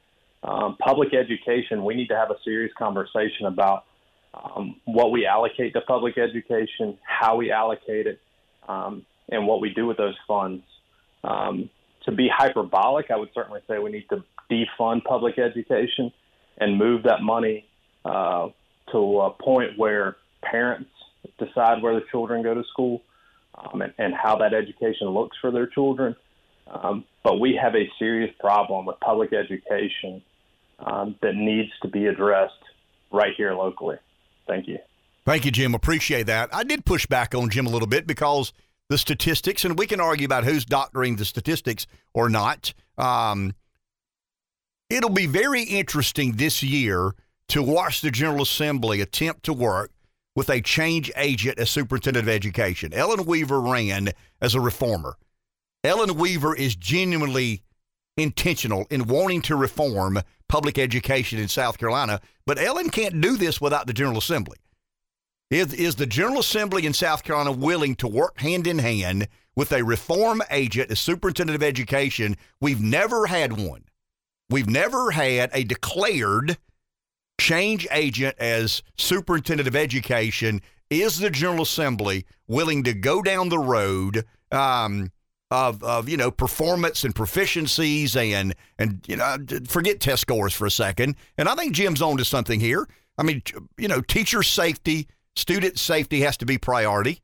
Public education, we need to have a serious conversation about what we allocate to public education, how we allocate it, and what we do with those funds. To be hyperbolic, I would certainly say we need to defund public education and move that money to a point where parents decide where the children go to school and how that education looks for their children. But we have a serious problem with public education that needs to be addressed right here locally. Thank you. Thank you, Jim. Appreciate that. I did push back on Jim a little bit because the statistics, and we can argue about who's doctoring the statistics or not. It'll be very interesting this year to watch the General Assembly attempt to work with a change agent as superintendent of education. Ellen Weaver ran as a reformer. Ellen Weaver is genuinely intentional in wanting to reform public education in South Carolina, but Ellen can't do this without the General Assembly. Is the General Assembly in South Carolina willing to work hand in hand with a reform agent as superintendent of education? We've never had one. We've never had a declared change agent as superintendent of education. Is the General Assembly willing to go down the road of performance and proficiencies and forget test scores for a second? And I think Jim's on to something here. I mean, teacher safety, student safety has to be priority.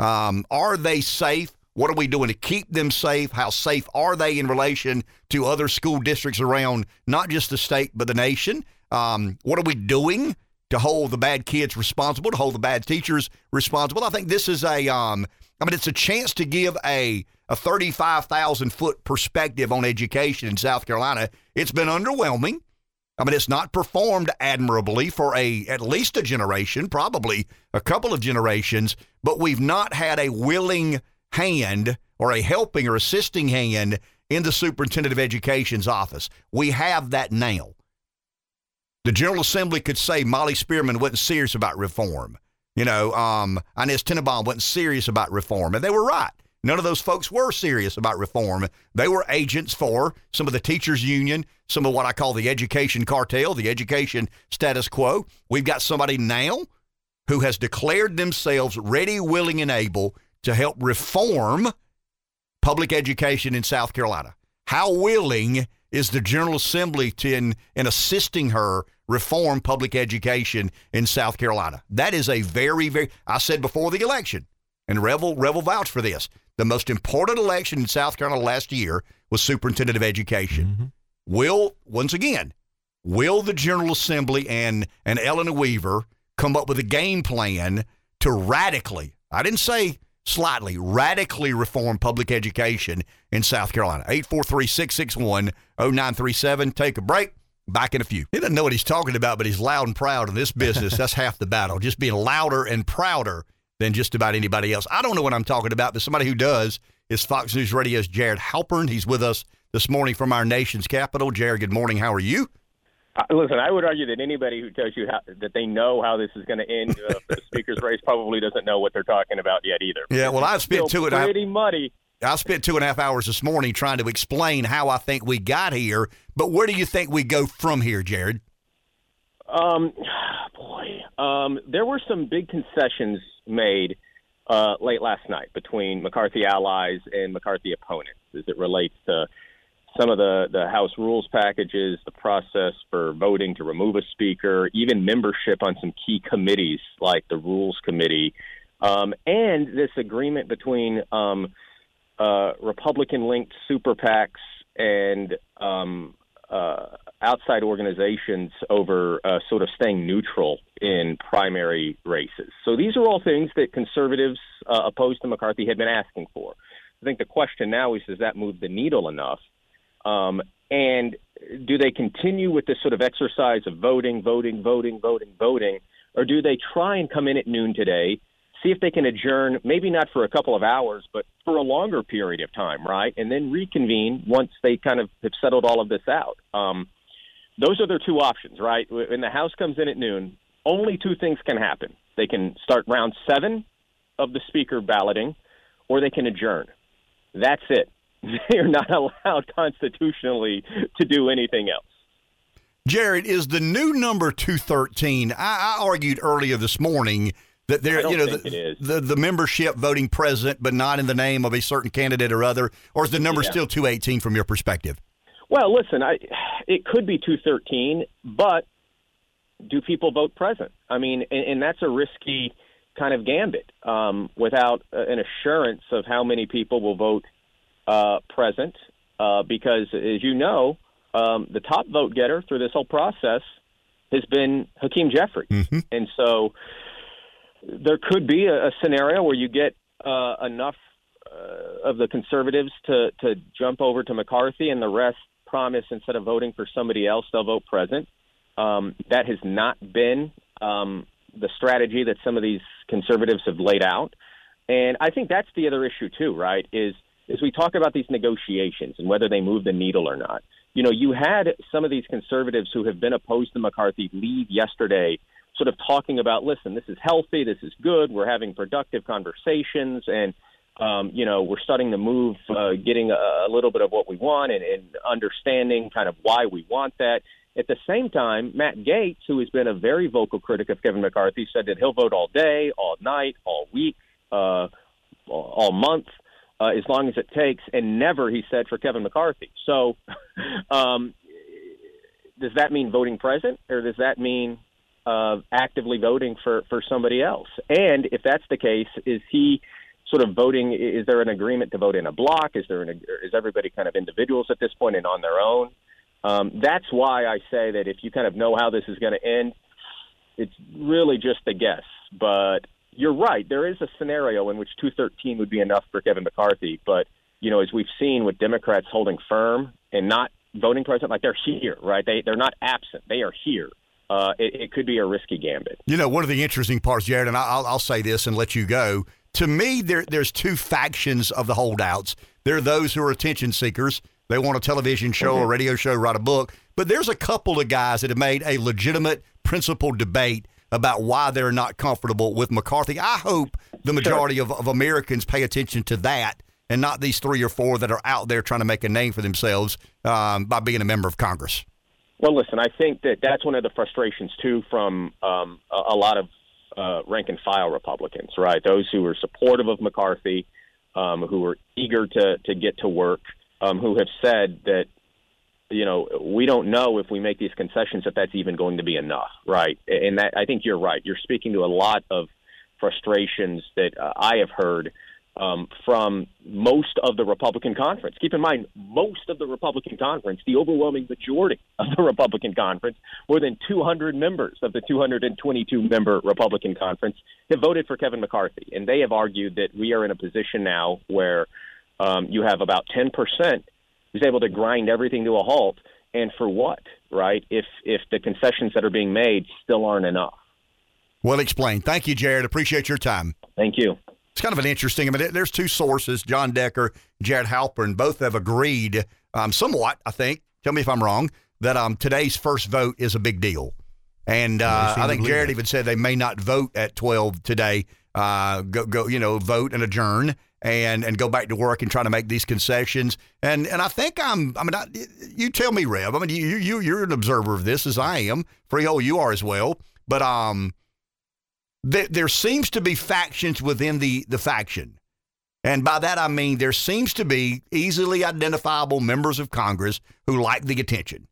Are they safe? What are we doing to keep them safe? How safe are they in relation to other school districts around not just the state but the nation? What are we doing to hold the bad kids responsible, to hold the bad teachers responsible? I think this is it's a chance to give a 35,000-foot perspective on education in South Carolina. It's been underwhelming. I mean, it's not performed admirably for at least a generation, probably a couple of generations, but we've not had a willing hand or a helping or assisting hand in the superintendent of education's office. We have that now. The General Assembly could say Molly Spearman wasn't serious about reform. Inez Tenenbaum wasn't serious about reform, and they were right. None of those folks were serious about reform. They were agents for some of the teachers' union, some of what I call the education cartel, the education status quo. We've got somebody now who has declared themselves ready, willing, and able to help reform public education in South Carolina. How willing is the General Assembly in assisting her reform public education in South Carolina. That is a very, very, I said before the election, and Revel vouched for this, the most important election in South Carolina last year was superintendent of education. Mm-hmm. Will the General Assembly and Ellen Weaver come up with a game plan to radically, I didn't say slightly, radically reform public education in South Carolina? 843-661-0937. Take a break. Back in a few. He doesn't know what he's talking about, but he's loud and proud in this business. That's half the battle, just being louder and prouder than just about anybody else. I don't know what I'm talking about, but somebody who does is Fox News Radio's Jared Halpern. He's with us this morning from our nation's capital. Jared, good morning. How are you? Listen, I would argue that anybody who tells you that they know how this is going to end for the speaker's race probably doesn't know what they're talking about yet either. Yeah, well, I spent 2.5 hours this morning trying to explain how I think we got here, but where do you think we go from here, Jared? There were some big concessions made late last night between McCarthy allies and McCarthy opponents as it relates to some of the House rules packages, the process for voting to remove a speaker, even membership on some key committees like the Rules Committee, and this agreement between Republican-linked super PACs and outside organizations over sort of staying neutral in primary races. So these are all things that conservatives opposed to McCarthy had been asking for. I think the question now is, does that move the needle enough? And do they continue with this sort of exercise of voting, or do they try and come in at noon today, see if they can adjourn, maybe not for a couple of hours, but for a longer period of time, right? And then reconvene once they kind of have settled all of this out. Those are their two options, right? When the House comes in at noon, only two things can happen. They can start round 7 of the speaker balloting, or they can adjourn. That's it. They are not allowed constitutionally to do anything else. Jared, is the new number 213? I argued earlier this morning that there, the membership voting present, but not in the name of a certain candidate or other, or is the number still 218 from your perspective? Well, listen, it could be 213, but do people vote present? I mean, and that's a risky kind of gambit without an assurance of how many people will vote present, because as you know, the top vote getter through this whole process has been Hakeem Jeffries. Mm-hmm. And so there could be a scenario where you get enough of the conservatives to jump over to McCarthy and the rest promise instead of voting for somebody else, they'll vote present. That has not been the strategy that some of these conservatives have laid out. And I think that's the other issue too, right, is as we talk about these negotiations and whether they move the needle or not, you know, you had some of these conservatives who have been opposed to McCarthy leave yesterday sort of talking about, listen, this is healthy, this is good, we're having productive conversations, and, you know, we're starting to move, getting a little bit of what we want and understanding kind of why we want that. At the same time, Matt Gaetz, who has been a very vocal critic of Kevin McCarthy, said that he'll vote all day, all night, all week, all month, as long as it takes, and never, he said, for Kevin McCarthy. So does that mean voting present, or does that mean actively voting for somebody else? And if that's the case, is he sort of voting, is there an agreement to vote in a block? Is everybody kind of individuals at this point and on their own? That's why I say that if you kind of know how this is going to end, it's really just a guess. But you're right. There is a scenario in which 213 would be enough for Kevin McCarthy. But, you know, as we've seen with Democrats holding firm and not voting present, like they're here, right? They're not absent. They are here. It could be a risky gambit. You know, one of the interesting parts, Jared, and I'll say this and let you go. To me, there's two factions of the holdouts. There are those who are attention seekers. They want a television show, mm-hmm. a radio show, write a book. But there's a couple of guys that have made a legitimate, principled debate about why they're not comfortable with McCarthy. I hope the majority of Americans pay attention to that and not these 3 or 4 that are out there trying to make a name for themselves by being a member of Congress. Well, listen, I think that that's one of the frustrations, too, from a lot of rank-and-file Republicans, right? Those who are supportive of McCarthy, who are eager to get to work, who have said that you know, we don't know if we make these concessions if that's even going to be enough, right? And that, I think you're right. You're speaking to a lot of frustrations that I have heard from most of the Republican conference. Keep in mind, most of the Republican conference, the overwhelming majority of the Republican conference, more than 200 members of the 222-member Republican conference have voted for Kevin McCarthy. And they have argued that we are in a position now where you have about 10% who's able to grind everything to a halt. And for what, right, if the concessions that are being made still aren't enough? Well explained. Thank you, Jared. Appreciate your time. Thank you. It's kind of an interesting, I mean, there's two sources, John Decker, Jared Halpern, both have agreed somewhat, I think, tell me if I'm wrong, that today's first vote is a big deal. And I think Jared even said they may not vote at 12 today, go, you know, vote and adjourn and go back to work and try to make these concessions. And I think you tell me, Rev, I mean, you're an observer of this as I am. Freehold, you are as well. But there seems to be factions within the faction. And by that I mean there seems to be easily identifiable members of Congress who like the attention.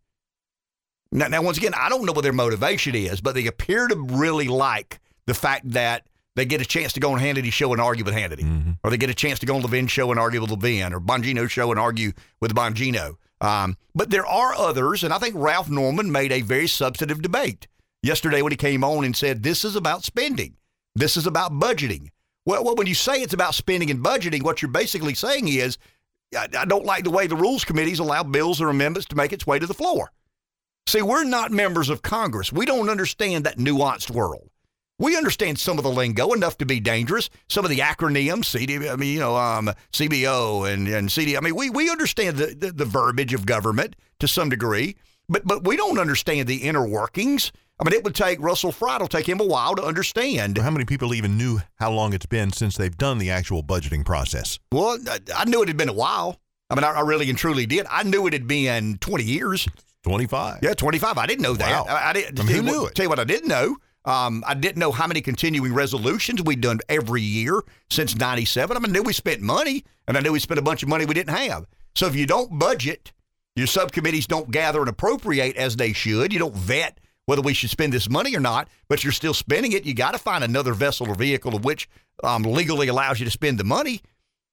Now, once again, I don't know what their motivation is, but they appear to really like the fact that they get a chance to go on Hannity's show and argue with Hannity. Mm-hmm. Or they get a chance to go on Levin's show and argue with Levin, or Bongino's show and argue with Bongino. But there are others, and I think Ralph Norman made a very substantive debate yesterday when he came on and said, this is about spending. This is about budgeting. Well, when you say it's about spending and budgeting, what you're basically saying is, I don't like the way the rules committees allow bills or amendments to make its way to the floor. See, we're not members of Congress. We don't understand that nuanced world. We understand some of the lingo enough to be dangerous. Some of the acronyms, CBO and CD. I mean, we understand the verbiage of government to some degree, but we don't understand the inner workings. I mean, it would take Russell Fry, it'll take him a while to understand. Well, how many people even knew how long it's been since they've done the actual budgeting process? Well, I knew it had been a while. I mean, I really and truly did. I knew it had been 20 years. 25. Yeah, 25. I didn't know that. Wow. I mean, who knew it? Tell you what I didn't know. I didn't know how many continuing resolutions we'd done every year since 97. I mean, I knew we spent money, and I knew we spent a bunch of money we didn't have. So if you don't budget, your subcommittees don't gather and appropriate as they should. You don't vet whether we should spend this money or not, but you're still spending it. You got to find another vessel or vehicle of which legally allows you to spend the money.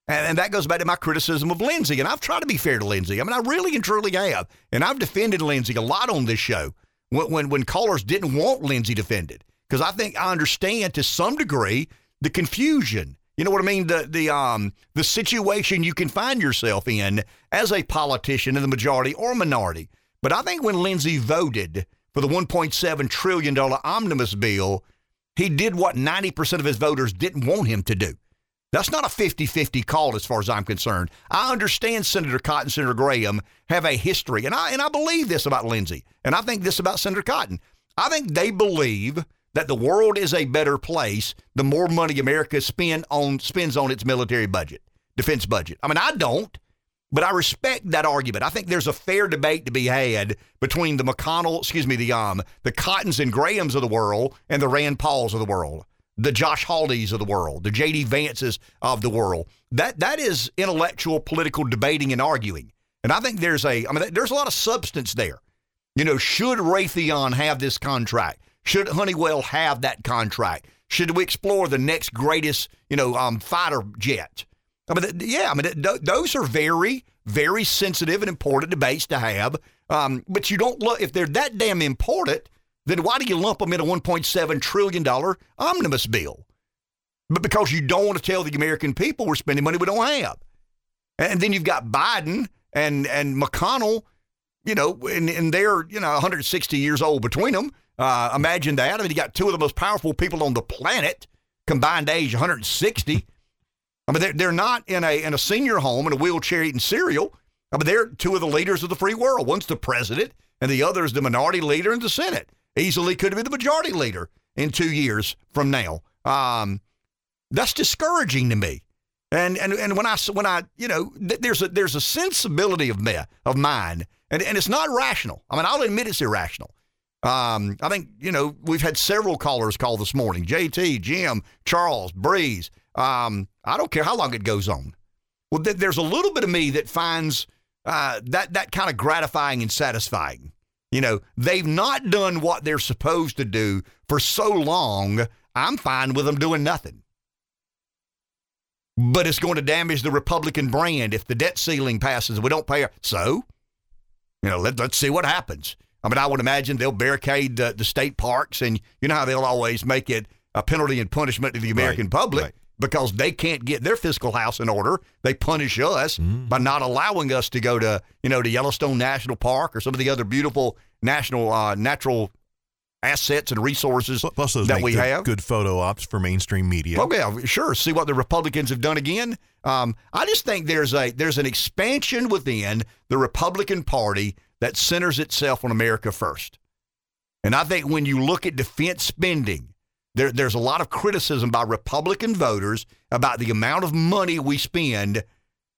And that goes back to my criticism of Lindsey. And I've tried to be fair to Lindsey. I mean, I really and truly have. And I've defended Lindsey a lot on this show when callers didn't want Lindsey defended. Because I think I understand to some degree the confusion. You know what I mean? The situation you can find yourself in as a politician in the majority or minority. But I think when Lindsey voted for the $1.7 trillion omnibus bill, he did what 90% of his voters didn't want him to do. That's not a 50-50 call as far as I'm concerned. I understand Senator Cotton, Senator Graham have a history, and I believe this about Lindsey, and I think this about Senator Cotton. I think they believe that the world is a better place the more money America spends on its military budget, defense budget. I mean, I don't. But I respect that argument. I think there's a fair debate to be had between the Cottons and Grahams of the world and the Rand Pauls of the world, the Josh Hawleys of the world, the J.D. Vances of the world. That is intellectual, political debating and arguing. And I think there's a lot of substance there. You know, should Raytheon have this contract? Should Honeywell have that contract? Should we explore the next greatest, fighter jet? Those are very, very sensitive and important debates to have. But you don't look, if they're that damn important, then why do you lump them in a $1.7 trillion omnibus bill? But because you don't want to tell the American people we're spending money we don't have. And then you've got Biden and McConnell, and they're, 160 years old between them. Imagine that. I mean, you got two of the most powerful people on the planet, combined age 160. I mean, they're not in a senior home in a wheelchair eating cereal. I mean, they're two of the leaders of the free world. One's the president, and the other is the minority leader in the Senate. Easily could be the majority leader in 2 years from now. That's discouraging to me. And there's a sensibility of mine, and it's not rational. I mean, I'll admit it's irrational. I think we've had several callers call this morning: JT, Jim, Charles, Breeze. I don't care how long it goes on. Well, there's a little bit of me that finds that kind of gratifying and satisfying. You know, they've not done what they're supposed to do for so long. I'm fine with them doing nothing. But it's going to damage the Republican brand if the debt ceiling passes and we don't pay our, so, you know, let's see what happens. I mean, I would imagine they'll barricade the state parks, and you know how they'll always make it a penalty and punishment to the American public because they can't get their fiscal house in order. They punish us by not allowing us to go to, you know, to Yellowstone National Park or some of the other beautiful national natural assets and resources plus those that we have. Good photo ops for mainstream media. Okay, sure. See what the Republicans have done again. I just think there's an expansion within the Republican Party that centers itself on America first. And I think when you look at defense spending, there's a lot of criticism by Republican voters about the amount of money we spend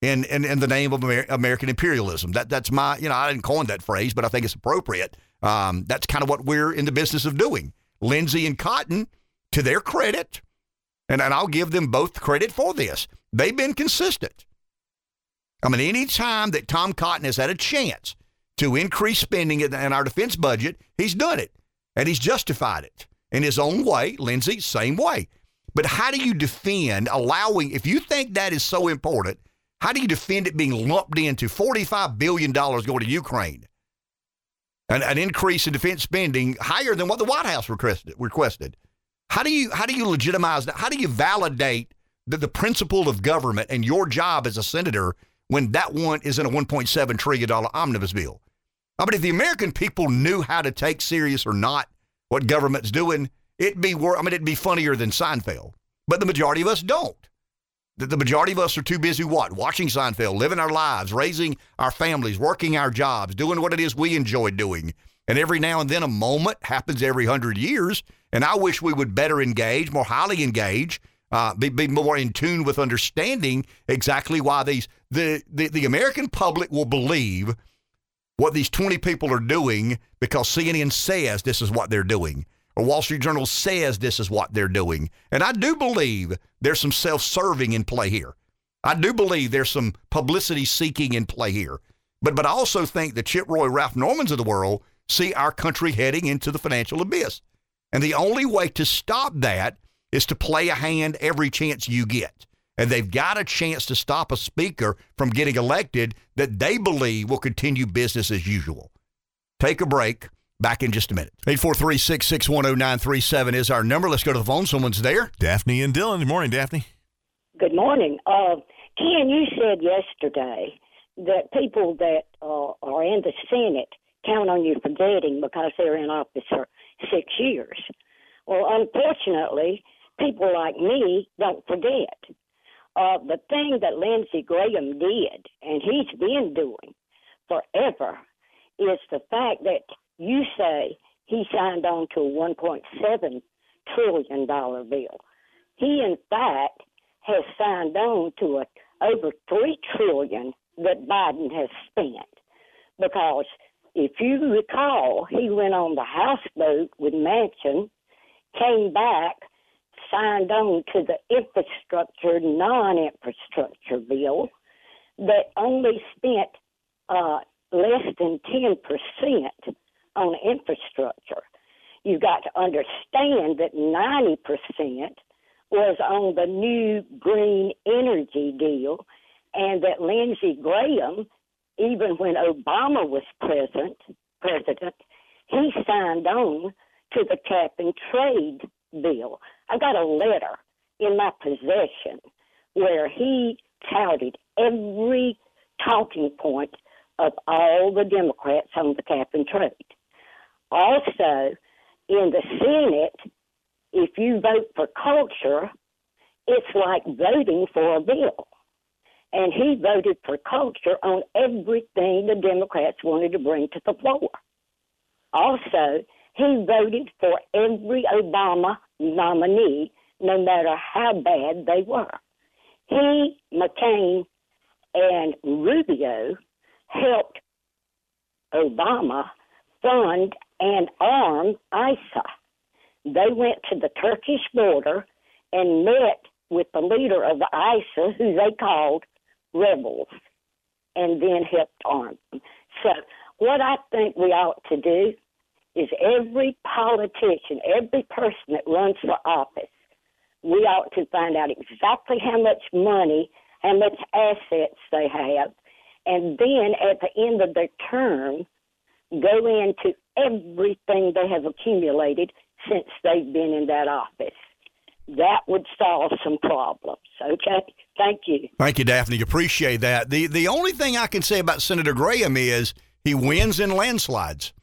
in the name of American imperialism. That's my, you know, I didn't coin that phrase, but I think it's appropriate. That's kind of what we're in the business of doing. Lindsey and Cotton, to their credit, and I'll give them both credit for this, they've been consistent. I mean, any time that Tom Cotton has had a chance to increase spending in our defense budget, he's done it, and he's justified it in his own way. Lindsey, same way. But how do you defend allowing, if you think that is so important, how do you defend it being lumped into $45 billion going to Ukraine? An increase in defense spending higher than what the White House requested. How do you legitimize that? How do you validate the principle of government and your job as a senator when that one is in a $1.7 trillion omnibus bill? I mean, if the American people knew how to take serious or not what government's doing, it'd be funnier than Seinfeld. But the majority of us don't. The majority of us are too busy watching Seinfeld, living our lives, raising our families, working our jobs, doing what it is we enjoy doing. And every now and then a moment happens every 100 years. And I wish we would better engage, more highly engage, be more in tune with understanding exactly why the American public will believe what these 20 people are doing because CNN says this is what they're doing. The Wall Street Journal says this is what they're doing. And I do believe there's some self-serving in play here. I do believe there's some publicity seeking in play here. But I also think the Chip Roy, Ralph Normans of the world see our country heading into the financial abyss. And the only way to stop that is to play a hand every chance you get. And they've got a chance to stop a speaker from getting elected that they believe will continue business as usual. Take a break. Back in just a minute. 843-661-0937 is our number. Let's go to the phone. Someone's there. Daphne and Dylan. Good morning, Daphne. Good morning. Ken, you said yesterday that people that are in the Senate count on you forgetting because they're in office for 6 years. Well, unfortunately, people like me don't forget. The thing that Lindsey Graham did, and he's been doing forever, is the fact that you say he signed on to a $1.7 trillion bill. He, in fact, has signed on to over $3 trillion that Biden has spent. Because if you recall, he went on the houseboat with Manchin, came back, signed on to the infrastructure, non-infrastructure bill that only spent less than 10% on infrastructure. You got to understand that 90% was on the new green energy deal, and that Lindsey Graham, even when Obama was president, he signed on to the cap and trade bill. I got a letter in my possession where he touted every talking point of all the Democrats on the cap and trade. Also, in the Senate, if you vote for culture, it's like voting for a bill. And he voted for culture on everything the Democrats wanted to bring to the floor. Also, he voted for every Obama nominee, no matter how bad they were. He, McCain, and Rubio helped Obama fund and arm ISA. They went to the Turkish border and met with the leader of the ISA, who they called rebels, and then helped arm them. So what I think we ought to do is every politician, every person that runs for office, we ought to find out exactly how much money, how much assets they have, and then at the end of their term, go into everything they have accumulated since they've been in that office. That would solve some problems, okay? Thank you. Thank you, Daphne. Appreciate that. The only thing I can say about Senator Graham is he wins in landslides.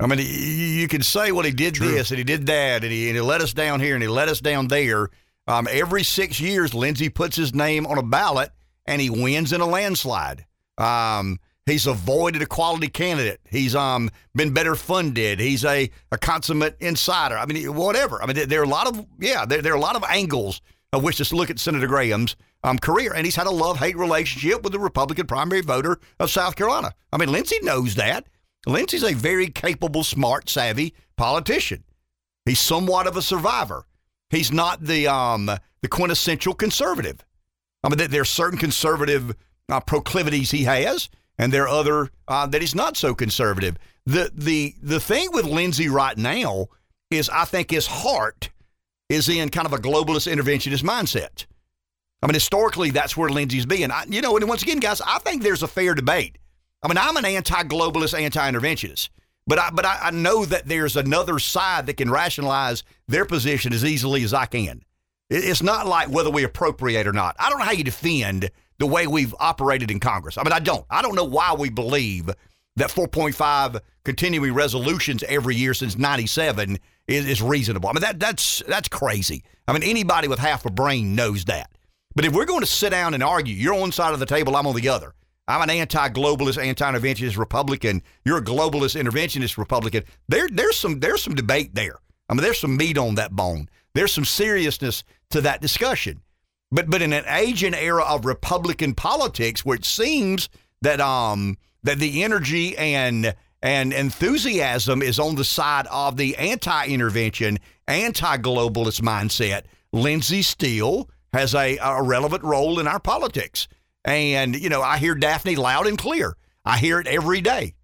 I mean, you can say, well, he did this and he did that, and he let us down here and he let us down there. Every 6 years, Lindsey puts his name on a ballot, and he wins in a landslide. He's avoided a quality candidate. He's been better funded. He's a consummate insider. I mean, whatever. I mean, there are a lot of angles of which to look at Senator Graham's career, and he's had a love-hate relationship with the Republican primary voter of South Carolina. I mean, Lindsey knows that. Lindsey's a very capable, smart, savvy politician. He's somewhat of a survivor. He's not the quintessential conservative. I mean, there are certain conservative proclivities he has, and there are other that he's not so conservative. The thing with Lindsey right now is I think his heart is in kind of a globalist interventionist mindset. I mean, historically, that's where Lindsey's been. And once again, guys, I think there's a fair debate. I mean, I'm an anti-globalist, anti-interventionist, but I know that there's another side that can rationalize their position as easily as I can. It's not like whether we appropriate or not. I don't know how you defend the way we've operated in Congress. I mean, I don't know why we believe that 4.5 continuing resolutions every year since 97 is reasonable. I mean, that's crazy. I mean, anybody with half a brain knows that. But if we're going to sit down and argue, you're on one side of the table, I'm on the other. I'm an anti-globalist, anti-interventionist Republican. You're a globalist, interventionist Republican. There's some debate there. I mean, there's some meat on that bone. There's some seriousness to that discussion. But in an age and era of Republican politics, where it seems that the energy and enthusiasm is on the side of the anti-intervention, anti-globalist mindset, Lindsey still has a relevant role in our politics. And, I hear Daphne loud and clear. I hear it every day.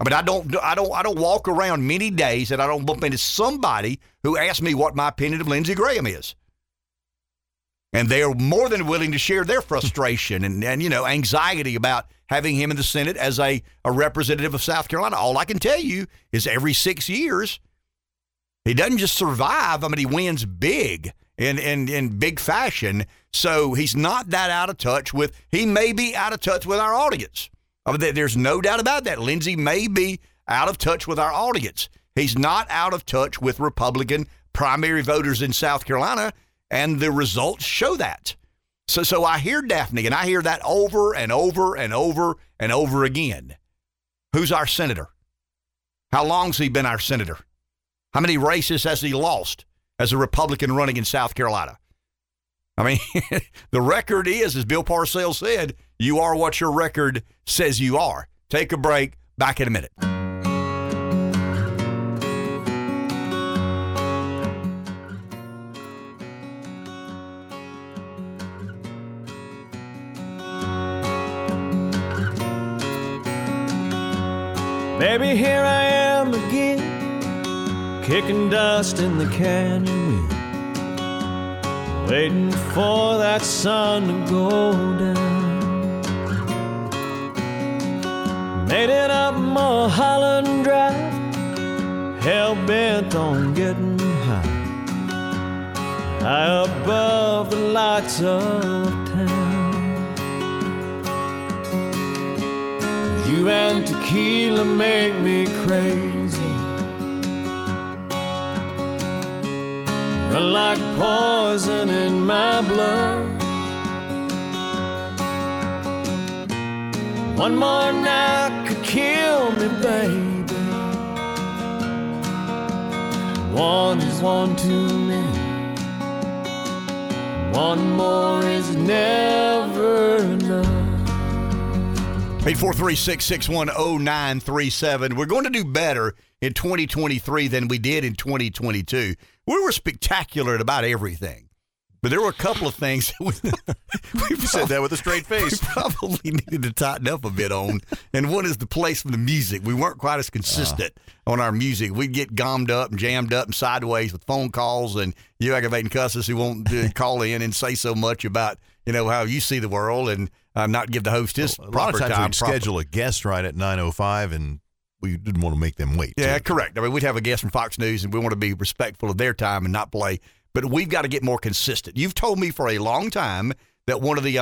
I mean, I don't walk around many days that I don't bump into somebody who asks me what my opinion of Lindsey Graham is. And they're more than willing to share their frustration and anxiety about having him in the Senate as a representative of South Carolina. All I can tell you is every 6 years, he doesn't just survive. I mean, he wins big. In big fashion, so he's not that out of touch with. He may be out of touch with our audience. I mean, there's no doubt about that. Lindsey may be out of touch with our audience. He's not out of touch with Republican primary voters in South Carolina, and the results show that. So I hear Daphne, and I hear that over and over and over and over again. Who's our senator? How long's he been our senator? How many races has he lost as a Republican running in South Carolina? I mean, the record is, as Bill Parcells said, you are what your record says you are. Take a break. Back in a minute. Baby, here I am again, kicking dust in the canyon wind, waiting for that sun to go down. Made it up Mulholland Drive, hell-bent on getting high, high above the lights of town. You and tequila make me crazy, run like poison in my blood. One more night could kill me, baby. One is one too many, one more is never enough. 843-661-0937. We're going to do better in 2023 than we did in 2022. We were spectacular at about everything. But there were a couple of things that we said that with a straight face. We probably needed to tighten up a bit on. And one is the place for the music. We weren't quite as consistent on our music. We'd get gommed up and jammed up and sideways with phone calls and you aggravating cusses who won't call in and say so much about, you know, how you see the world and not give the host his proper time. A lot of times we'd schedule a guest right at 9:05 and we didn't want to make them wait. Yeah, correct. I mean, we'd have a guest from Fox News and we want to be respectful of their time and not play. But we've got to get more consistent. You've told me for a long time that one of the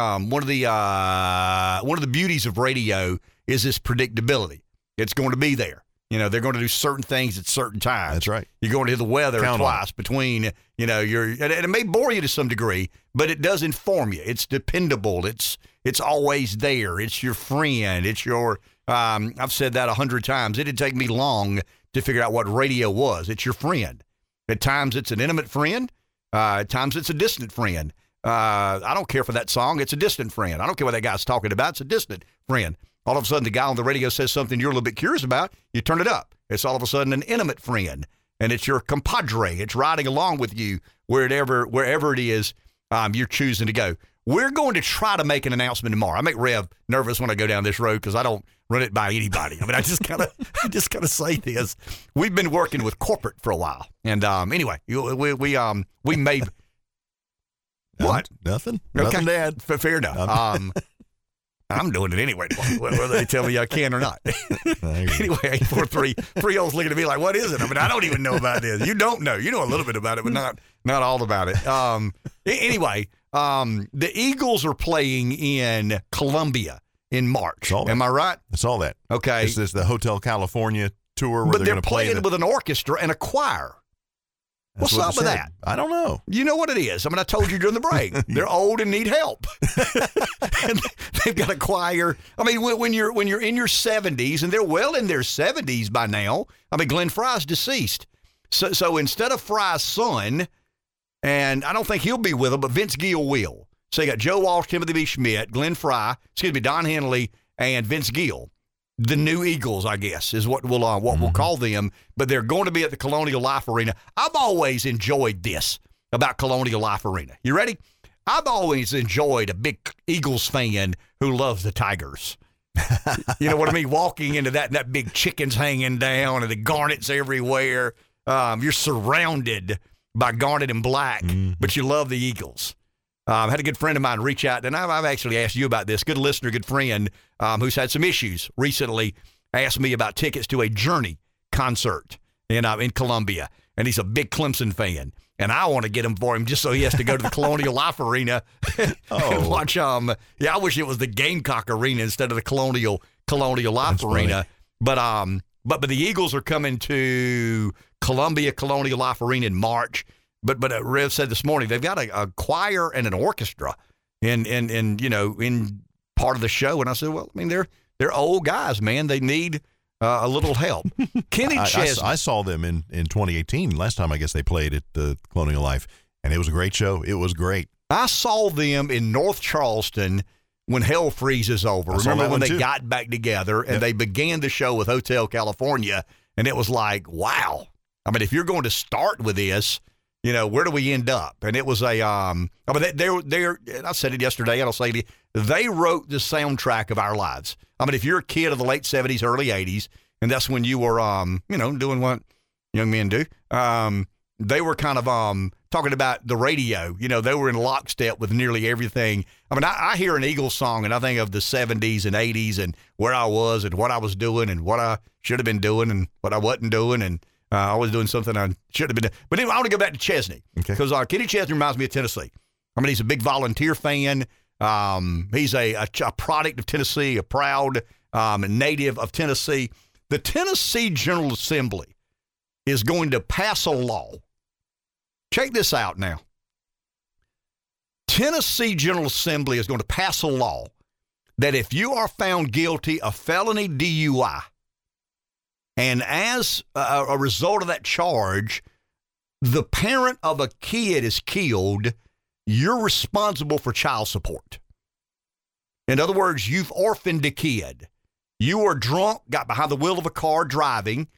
beauties of radio is this predictability. It's going to be there. You know, they're going to do certain things at certain times. That's right. You're going to hear the weather twice between, you know, and it may bore you to some degree, but it does inform you. It's dependable. It's always there. It's your friend. It's your, I've said that 100 times. It didn't take me long to figure out what radio was. It's your friend. At times, it's an intimate friend. At times, it's a distant friend. I don't care for that song. It's a distant friend. I don't care what that guy's talking about. It's a distant friend. All of a sudden, the guy on the radio says something you're a little bit curious about. You turn it up. It's all of a sudden an intimate friend, and it's your compadre. It's riding along with you wherever it is you're choosing to go. We're going to try to make an announcement tomorrow. I make Rev nervous when I go down this road because I don't run it by anybody. I mean, I just gotta say this. We've been working with corporate for a while, and anyway, we may what nothing to add. Fair enough. I'm doing it anyway, whether they tell me I can or not. Anyway, 843-30's looking at me like, what is it? I mean, I don't even know about this. You don't know. You know a little bit about it, but not all about it. Anyway, the Eagles are playing in Colombia in March. Am I right? That's all that. Okay. This is the Hotel California tour. Where but they're playing with an orchestra and a choir. That's what's up with that? I don't know. You know what it is. I mean, I told you during the break. They're old and need help. And they've got a choir. I mean, when you're in your 70s, and they're well in their 70s by now. I mean, Glenn Fry's deceased. So instead of Fry's son, and I don't think he'll be with them, but Vince Gill will. So you got Joe Walsh, Timothy B. Schmidt, Don Henley, and Vince Gill. The new Eagles, I guess, is what we'll call them. But they're going to be at the Colonial Life Arena. I've always enjoyed this about Colonial Life Arena. You ready? I've always enjoyed a big Eagles fan who loves the Tigers. You know what I mean? Walking into that and that big chicken's hanging down and the garnets everywhere. You're surrounded by garnet and black, but you love the Eagles. I had a good friend of mine reach out, and I've actually asked you about this. Good listener, good friend who's had some issues recently asked me about tickets to a Journey concert in Columbia, and he's a big Clemson fan, and I want to get him for him just so he has to go to the Colonial Life Arena and watch. Yeah, I wish it was the Gamecock Arena instead of the Colonial Life Arena. Funny. But the Eagles are coming to Columbia Colonial Life Arena in March. But Rev said this morning they've got a choir and an orchestra in part of the show. And I said, well, I mean they're old guys, man. They need a little help. Kenny Chesney. I saw them in 2018. Last time I guess they played at the Colonial Life, and it was a great show. It was great. I saw them in North Charleston when hell freezes over. Remember when they got back together and they began the show with Hotel California, and it was like, wow. I mean, if you're going to start with this. You know, where do we end up? And it was I said it yesterday, and I'll say it, they wrote the soundtrack of our lives. I mean, if you're a kid of the late 70s, early 80s, and that's when you were, doing what young men do, they were kind of talking about the radio. You know, they were in lockstep with nearly everything. I mean, I hear an Eagles song, and I think of the 70s and 80s and where I was and what I was doing and what I should have been doing and what I wasn't doing and I was doing something I should have been doing. But anyway, I want to go back to Chesney because Kenny Chesney reminds me of Tennessee. I mean, he's a big volunteer fan. He's a product of Tennessee, a proud native of Tennessee. The Tennessee General Assembly is going to pass a law. Check this out now. Tennessee General Assembly is going to pass a law that if you are found guilty of felony DUI, and as a result of that charge, the parent of a kid is killed, you're responsible for child support. In other words, you've orphaned a kid. You were drunk, got behind the wheel of a car driving.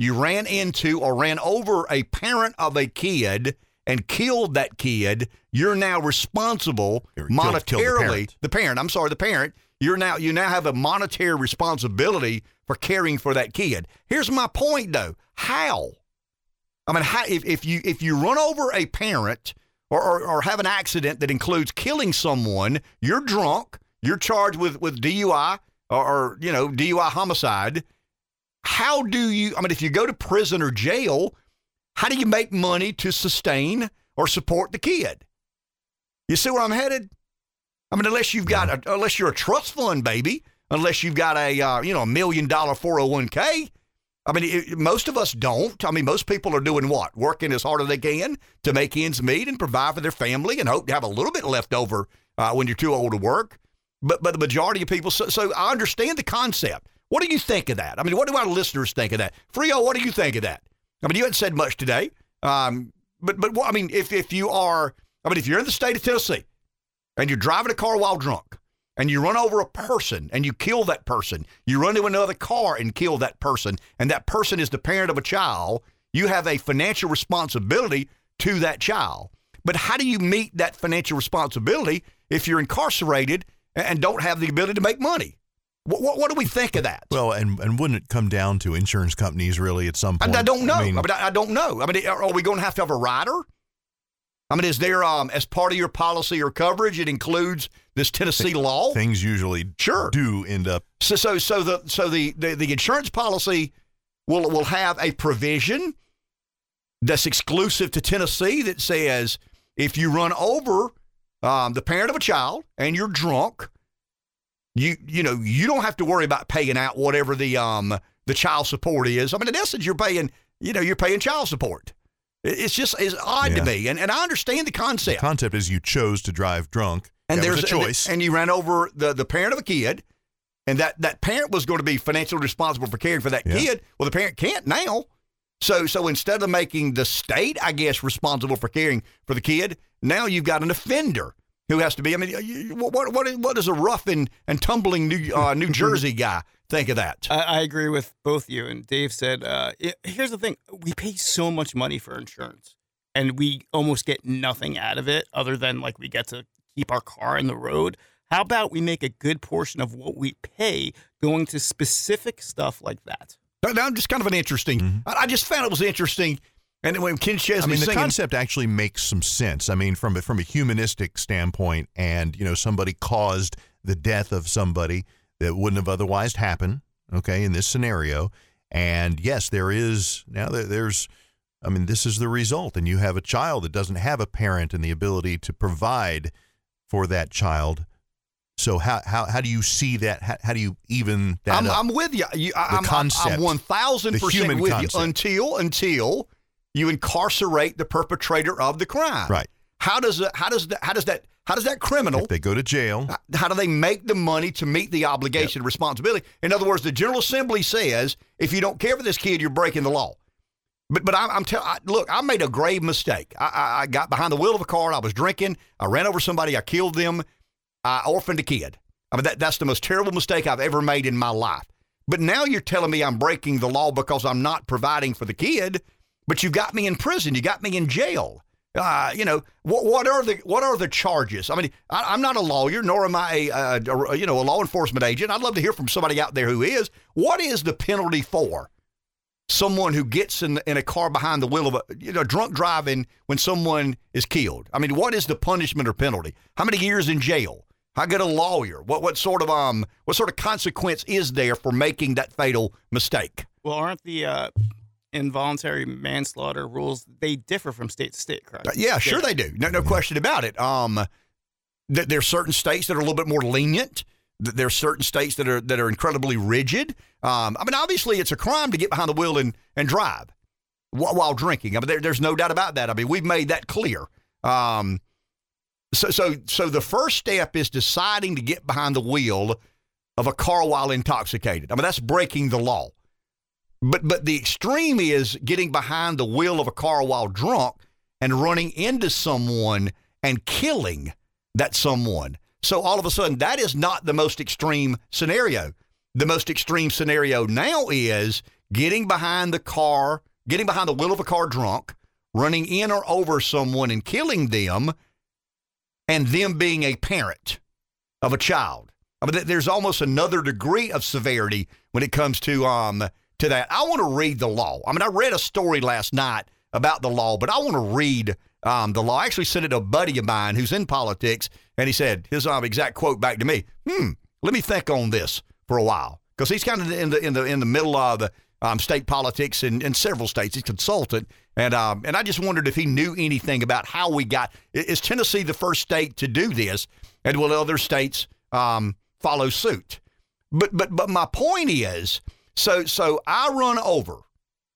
You ran into or ran over a parent of a kid, and killed that kid, you're now responsible monetarily. The parent. You now have a monetary responsibility for caring for that kid. Here's my point, though. How? I mean, how, if you run over a parent or have an accident that includes killing someone, you're drunk, you're charged with DUI or DUI homicide. How do you, I mean, if you go to prison or jail, how do you make money to sustain or support the kid? You see where I'm headed? I mean, unless you're a trust fund baby, unless you've got a $1 million 401k. I mean, most of us don't. I mean, most people are doing what? Working as hard as they can to make ends meet and provide for their family and hope to have a little bit left over when you're too old to work. But the majority of people, so I understand the concept. What do you think of that? I mean, what do our listeners think of that? Frio, what do you think of that? I mean, you haven't said much today. But I mean, if you're in the state of Tennessee and you're driving a car while drunk, and you run over a person and you kill that person, you run into another car and kill that person, and that person is the parent of a child, you have a financial responsibility to that child. But how do you meet that financial responsibility if you're incarcerated and don't have the ability to make money? What do we think of that? Well, and wouldn't it come down to insurance companies really at some point? I don't know. I mean, I don't know. I mean, are we going to have a rider? I mean, is there, as part of your policy or coverage, it includes this Tennessee law? Things usually do end up. So the insurance policy will have a provision that's exclusive to Tennessee that says if you run over the parent of a child and you're drunk, you don't have to worry about paying out whatever the child support is. I mean, in essence, you're paying child support. It's odd to me, and I understand the concept. The concept is you chose to drive drunk, and there's a choice. And you ran over the parent of a kid, and that parent was going to be financially responsible for caring for that kid. Well, the parent can't now. So instead of making the state, I guess, responsible for caring for the kid, now you've got an offender who has to be. I mean, what does a rough and tumbling New Jersey guy think of that? I agree with both you. And Dave said, here's the thing. We pay so much money for insurance, and we almost get nothing out of it other than, like, we get to keep our car on the road. How about we make a good portion of what we pay going to specific stuff like that? Now, just kind of an interesting. Mm-hmm. I just found it was interesting. And when Ken Chesney, the concept actually makes some sense. I mean, from a humanistic standpoint, and somebody caused the death of somebody that wouldn't have otherwise happened. Okay, in this scenario, and yes, there is now. There's, I mean, this is the result, and you have a child that doesn't have a parent and the ability to provide for that child. So how do you see that? How do you even that? I'm with you. I'm 1,000% with you until you incarcerate the perpetrator of the crime. Right. How does that criminal, if they go to jail, how do they make the money to meet the obligation of responsibility? In other words, the General Assembly says if you don't care for this kid, you're breaking the law. But look, I made a grave mistake. I got behind the wheel of a car. I was drinking. I ran over somebody. I killed them. I orphaned a kid. I mean, that's the most terrible mistake I've ever made in my life. But now you're telling me I'm breaking the law because I'm not providing for the kid. But you got me in prison. You got me in jail. What are the charges? I mean, I'm not a lawyer, nor am I a law enforcement agent. I'd love to hear from somebody out there who is. What is the penalty for someone who gets in a car behind the wheel of a drunk driving when someone is killed? I mean, what is the punishment or penalty? How many years in jail? How good a lawyer? What sort of consequence is there for making that fatal mistake? Well, aren't the involuntary manslaughter rules, they differ from state to state, correct? Yeah, sure they do. No question about it. There are certain states that are a little bit more lenient. There are certain states that are incredibly rigid. I mean, obviously, it's a crime to get behind the wheel and drive while drinking. I mean, there's no doubt about that. I mean, we've made that clear. So the first step is deciding to get behind the wheel of a car while intoxicated. I mean, that's breaking the law. But the extreme is getting behind the wheel of a car while drunk and running into someone and killing that someone. So all of a sudden, that is not the most extreme scenario. The most extreme scenario now is getting behind the wheel of a car drunk, running in or over someone and killing them, and them being a parent of a child. I mean, there's almost another degree of severity when it comes to that. I want to read the law. I mean, I read a story last night about the law, but I want to read the law. I actually sent it to a buddy of mine who's in politics, and he said his exact quote back to me, let me think on this for a while, because he's kind of in the middle of state politics in several states. He's a consultant, and I just wondered if he knew anything about how we got. Is Tennessee the first state to do this, and will other states follow suit? But my point is, so I run over.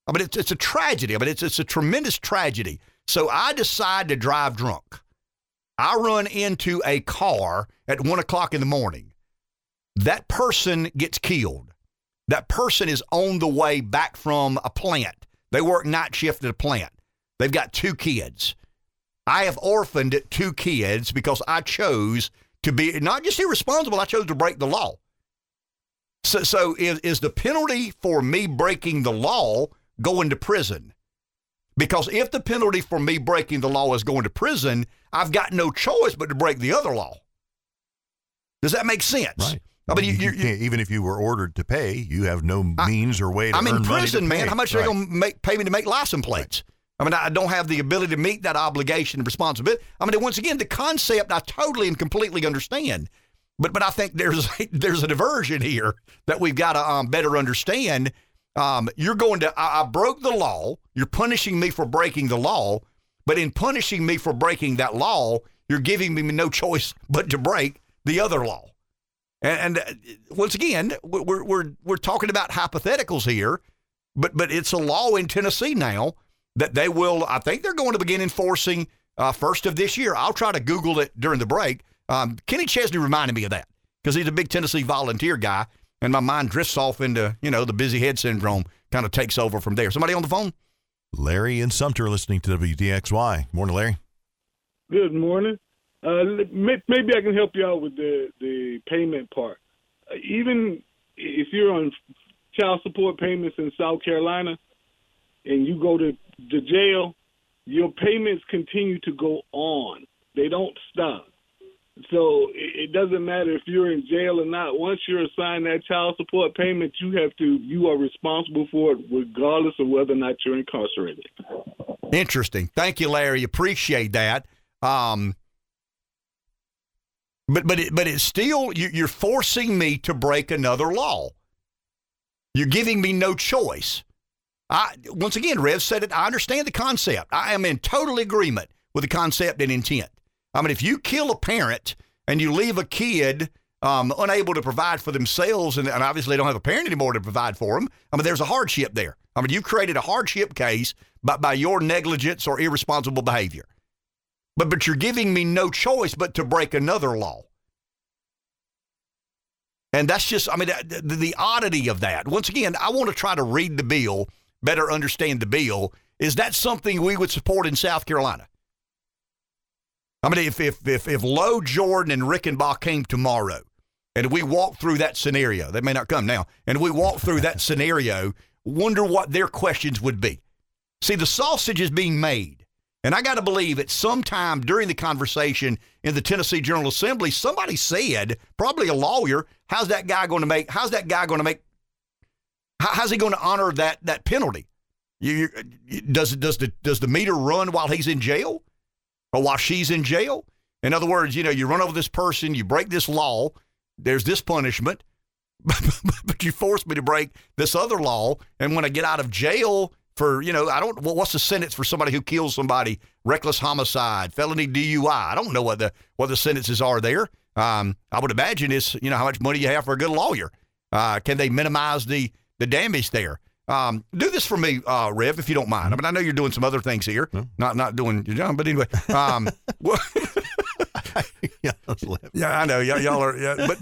I mean, it's a tragedy. I mean, it's a tremendous tragedy. So I decide to drive drunk. I run into a car at 1 o'clock in the morning. That person gets killed. That person is on the way back from a plant. They work night shift at a plant. They've got 2 kids. I have orphaned 2 kids because I chose to be not just irresponsible, I chose to break the law. So is the penalty for me breaking the law going to prison? Because if the penalty for me breaking the law is going to prison, I've got no choice but to break the other law. Does that make sense? Right. I mean, you even if you were ordered to pay, you have no means or way to earn money. I'm in prison, man. How much are they going to pay me to make license plates? Right. I mean, I don't have the ability to meet that obligation and responsibility. I mean, once again, the concept I totally and completely understand, but I think there's a diversion here that we've got to better understand. You're going to, I broke the law. You're punishing me for breaking the law, but in punishing me for breaking that law, you're giving me no choice but to break the other law. And once again, we're talking about hypotheticals here, but it's a law in Tennessee now that they will, I think they're going to begin enforcing first of this year. I'll try to Google it during the break. Kenny Chesney reminded me of that because he's a big Tennessee volunteer guy, and my mind drifts off into, the busy head syndrome kind of takes over from there. Somebody on the phone? Larry in Sumter listening to WDXY. Morning, Larry. Good morning. Maybe I can help you out with the payment part. Even if you're on child support payments in South Carolina and you go to jail, your payments continue to go on. They don't stop. So it doesn't matter if you're in jail or not. Once you're assigned that child support payment, you are responsible for it regardless of whether or not you're incarcerated. Interesting. Thank you, Larry. Appreciate that. But it's still, you're forcing me to break another law. You're giving me no choice. Once again, Rev said it. I understand the concept. I am in total agreement with the concept and intent. I mean, if you kill a parent and you leave a kid unable to provide for themselves, and obviously they don't have a parent anymore to provide for them, I mean, there's a hardship there. I mean, you created a hardship case by your negligence or irresponsible behavior. But you're giving me no choice but to break another law. And that's just, I mean, the oddity of that. Once again, I want to try to read the bill, better understand the bill. Is that something we would support in South Carolina? I mean, if Lowe, Jordan, and Rickenbaugh came tomorrow and we walked through that scenario, they may not come now, and we walked through that scenario, wonder what their questions would be. See, the sausage is being made. And I got to believe at some time during the conversation in the Tennessee General Assembly, somebody said, probably a lawyer, how's he going to honor that penalty? Does the meter run while he's in jail or while she's in jail? In other words, you run over this person, you break this law, there's this punishment, but you forced me to break this other law. And when I get out of jail, what's the sentence for somebody who kills somebody? Reckless homicide, felony DUI. I don't know what the sentences are there. I would imagine it's, how much money you have for a good lawyer. Can they minimize the damage there? Do this for me, Rev, if you don't mind. I mean, I know you're doing some other things here, not doing your job, but anyway. Yeah, I know y'all are. Yeah, but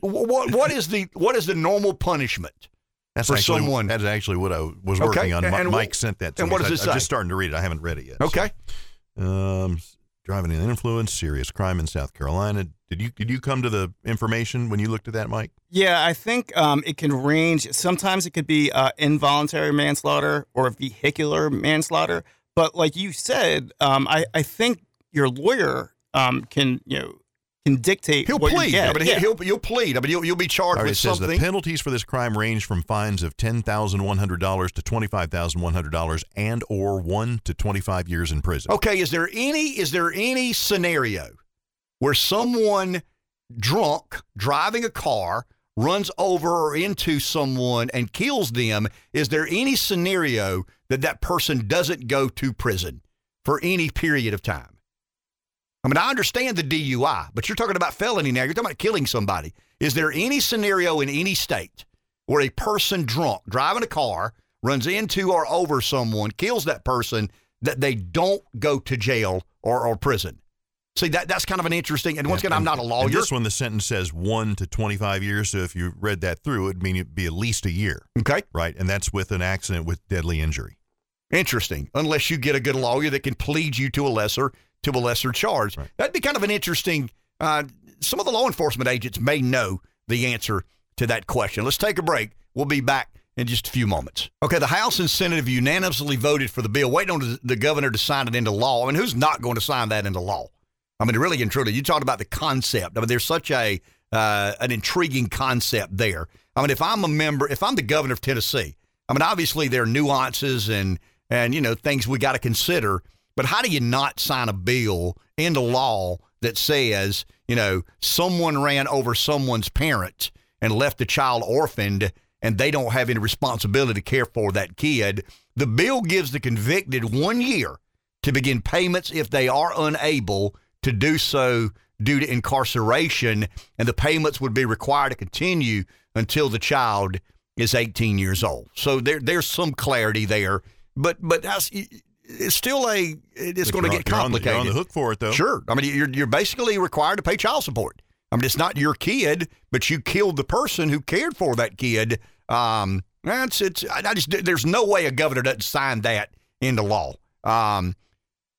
what is the normal punishment? That's for actually, someone. That is actually what I was working on. Mike sent that to me. And what does it say? I'm just starting to read it. I haven't read it yet. Okay. So. Driving under influence, serious crime in South Carolina. Did you come to the information when you looked at that, Mike? Yeah, I think it can range. Sometimes it could be involuntary manslaughter or vehicular manslaughter. But like you said, I think your lawyer can dictate. He'll what plead. You get. I mean, you'll plead. I mean, you'll be charged with something. Says the penalties for this crime range from fines of $10,100 to $25,100 and or 1 to 25 years in prison. Okay, is there any scenario where someone drunk driving a car runs over or into someone and kills them? Is there any scenario that person doesn't go to prison for any period of time? I mean, I understand the DUI, but you're talking about felony now. You're talking about killing somebody. Is there any scenario in any state where a person drunk, driving a car, runs into or over someone, kills that person, that they don't go to jail or prison? See, that's kind of an interesting, and once again, I'm not a lawyer. This one, the sentence says 1 to 25 years, so if you read that through, it would mean it'd be at least a year. Okay. Right, and that's with an accident with deadly injury. Interesting, unless you get a good lawyer that can plead you to a lesser charge. Right. That'd be kind of an interesting, some of the law enforcement agents may know the answer to that question. Let's take a break. We'll be back in just a few moments. Okay, the House and Senate have unanimously voted for the bill, waiting on the governor to sign it into law. I mean, who's not going to sign that into law? I mean, really and truly, you talked about the concept. I mean, there's such an intriguing concept there. I mean, if I'm the governor of Tennessee, I mean, obviously there are nuances and things we got to consider. But how do you not sign a bill into law that says, someone ran over someone's parent and left the child orphaned and they don't have any responsibility to care for that kid? The bill gives the convicted 1 year to begin payments if they are unable to do so due to incarceration, and the payments would be required to continue until the child is 18 years old. So there's some clarity there, but it's still it's going to get complicated. You're on the hook for it, though. Sure. I mean, you're basically required to pay child support. I mean, it's not your kid, but you killed the person who cared for that kid. There's no way a governor doesn't sign that into law.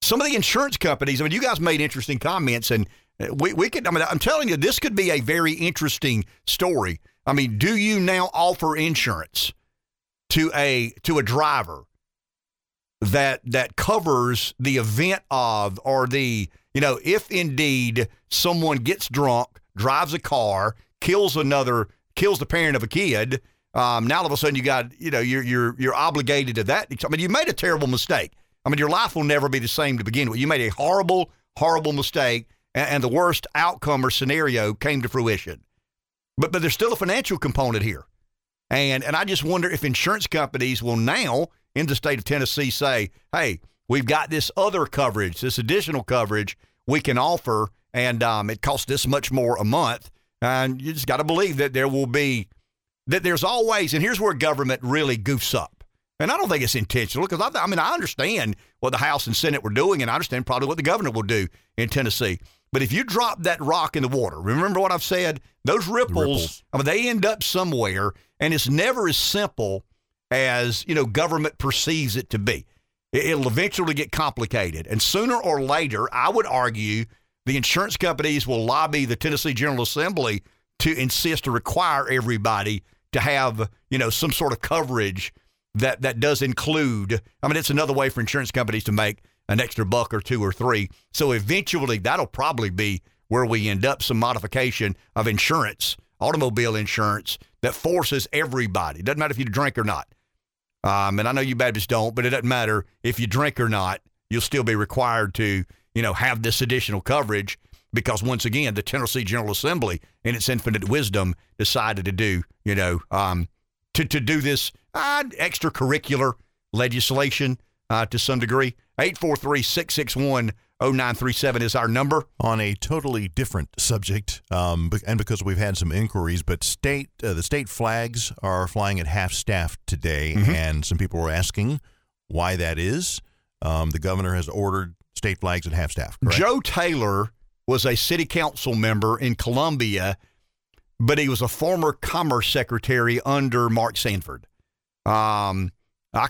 Some of the insurance companies, I mean, you guys made interesting comments, and we could, I mean, I'm telling you, this could be a very interesting story. I mean, do you now offer insurance to a driver that covers the event of, or the, if indeed someone gets drunk, drives a car, kills the parent of a kid, now all of a sudden you got, you're obligated to that. I mean, you made a terrible mistake. I mean, your life will never be the same to begin with. You made a horrible, horrible mistake, and the worst outcome or scenario came to fruition. But there's still a financial component here. And I just wonder if insurance companies will now, in the state of Tennessee, say, hey, we've got this other coverage, this additional coverage we can offer, and it costs this much more a month. And you just got to believe that there's always, and here's where government really goofs up. And I don't think it's intentional, because I understand what the House and Senate were doing, and I understand probably what the governor will do in Tennessee. But if you drop that rock in the water, remember what I've said? Those ripples, I mean, they end up somewhere, and it's never as simple as, government perceives it to be. It'll eventually get complicated. And sooner or later, I would argue, the insurance companies will lobby the Tennessee General Assembly to insist to require everybody to have, some sort of coverage that does include, I mean, it's another way for insurance companies to make an extra buck or two or three. So eventually that'll probably be where we end up, some modification of insurance, automobile insurance, that forces everybody. It doesn't matter if you drink or not. And I know you Baptists don't, but it doesn't matter if you drink or not, you'll still be required to, have this additional coverage, because once again, the Tennessee General Assembly in its infinite wisdom decided to do, to do this extracurricular legislation to some degree. 843-661-0937 is our number. On a totally different subject, and because we've had some inquiries, but the state flags are flying at half-staff today, mm-hmm. and some people were asking why that is. The governor has ordered state flags at half-staff, correct? Joe Taylor was a city council member in Columbia, but he was a former commerce secretary under Mark Sanford. I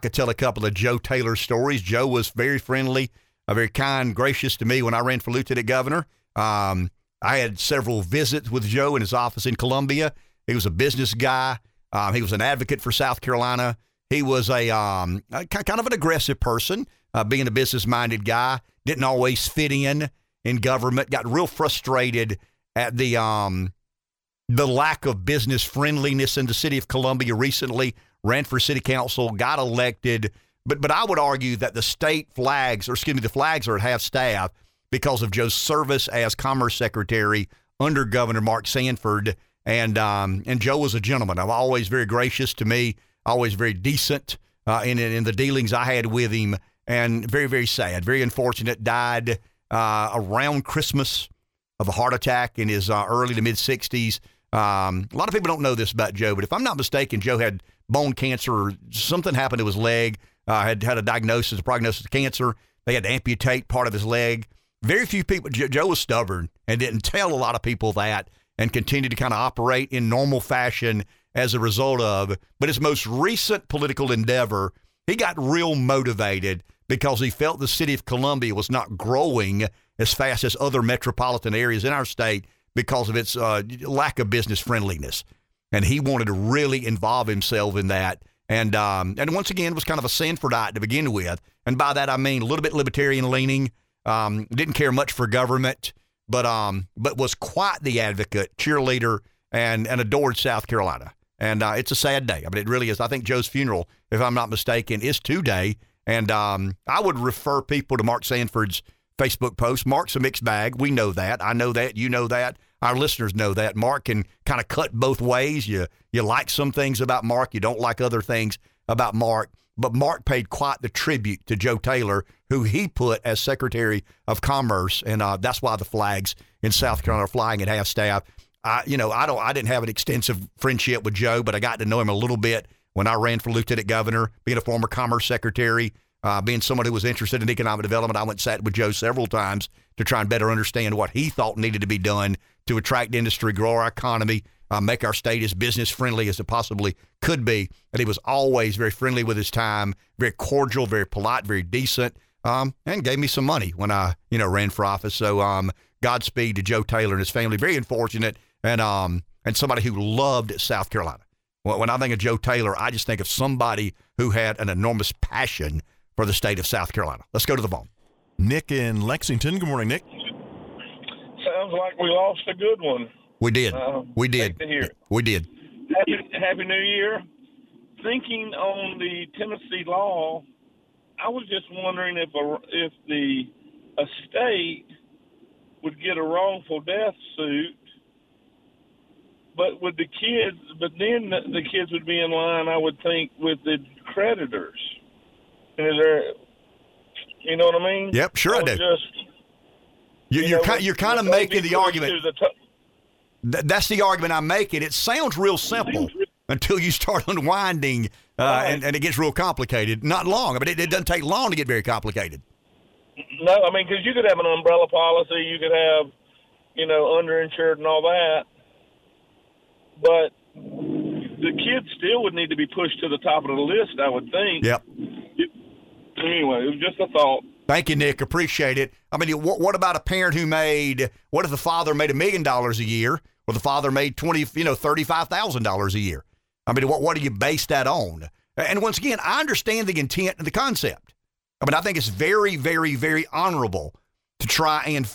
could tell a couple of Joe Taylor stories. Joe was very friendly, very kind, gracious to me when I ran for lieutenant governor. I had several visits with Joe in his office in Columbia. He was a business guy. He was an advocate for South Carolina. He was a kind of an aggressive person, being a business-minded guy, didn't always fit in government, got real frustrated at the lack of business friendliness in the city of Columbia recently, ran for city council, got elected. But I would argue that the state flags, or excuse me, the flags are at half staff because of Joe's service as Commerce Secretary under Governor Mark Sanford. And Joe was a gentleman. I'm always very gracious to me, always very decent in the dealings I had with him, and very, very sad, very unfortunate. Died around Christmas of a heart attack in his early to mid-60s. A lot of people don't know this about Joe, but if I'm not mistaken, Joe had bone cancer or something happened to his leg, had a diagnosis, a prognosis of cancer. They had to amputate part of his leg. Very few people, Joe was stubborn and didn't tell a lot of people that, and continued to kind of operate in normal fashion as a result of. But his most recent political endeavor, he got real motivated because he felt the city of Columbia was not growing as fast as other metropolitan areas in our state because of its lack of business friendliness. And he wanted to really involve himself in that. And once again, was kind of a Sanfordite to begin with. And by that, I mean a little bit libertarian leaning, didn't care much for government, but was quite the advocate, cheerleader, and adored South Carolina. And it's a sad day. I mean, it really is. I think Joe's funeral, if I'm not mistaken, is today. And I would refer people to Mark Sanford's Facebook post. Mark's a mixed bag. We know that. I know that. You know that. Our listeners know that. Mark can kind of cut both ways. You like some things about Mark. You don't like other things about Mark. But Mark paid quite the tribute to Joe Taylor, who he put as Secretary of Commerce, and that's why the flags in South Carolina are flying at half staff. I didn't have an extensive friendship with Joe, but I got to know him a little bit when I ran for lieutenant governor, being a former Commerce Secretary. Being someone who was interested in economic development, I went and sat with Joe several times to try and better understand what he thought needed to be done to attract industry, grow our economy, make our state as business-friendly as it possibly could be. And he was always very friendly with his time, very cordial, very polite, very decent, and gave me some money when I, ran for office. So Godspeed to Joe Taylor and his family. Very unfortunate, and somebody who loved South Carolina. When I think of Joe Taylor, I just think of somebody who had an enormous passion for the state of South Carolina. Let's go to the phone. Nick in Lexington. Good morning, Nick. Sounds like we lost a good one. We did. We did. Happy New Year. Thinking on the Tennessee law, I was just wondering if the estate would get a wrongful death suit, but would the kids? But then the kids would be in line, I would think, with the creditors. Is there, you know what I mean? Yep, sure I do. You're kind of making the argument. That's the argument I'm making. It sounds real simple until you start unwinding, and it gets real complicated. Not long. I mean, it doesn't take long to get very complicated. No, I mean, because you could have an umbrella policy. You could have, underinsured and all that. But the kids still would need to be pushed to the top of the list, I would think. Yep. Anyway, it was just a thought. Thank you, Nick. Appreciate it. I mean, what about a parent what if the father made $1 million a year or the father made $35,000 a year? I mean, what do you base that on? And once again, I understand the intent and the concept. I mean, I think it's very, very, very honorable to try and,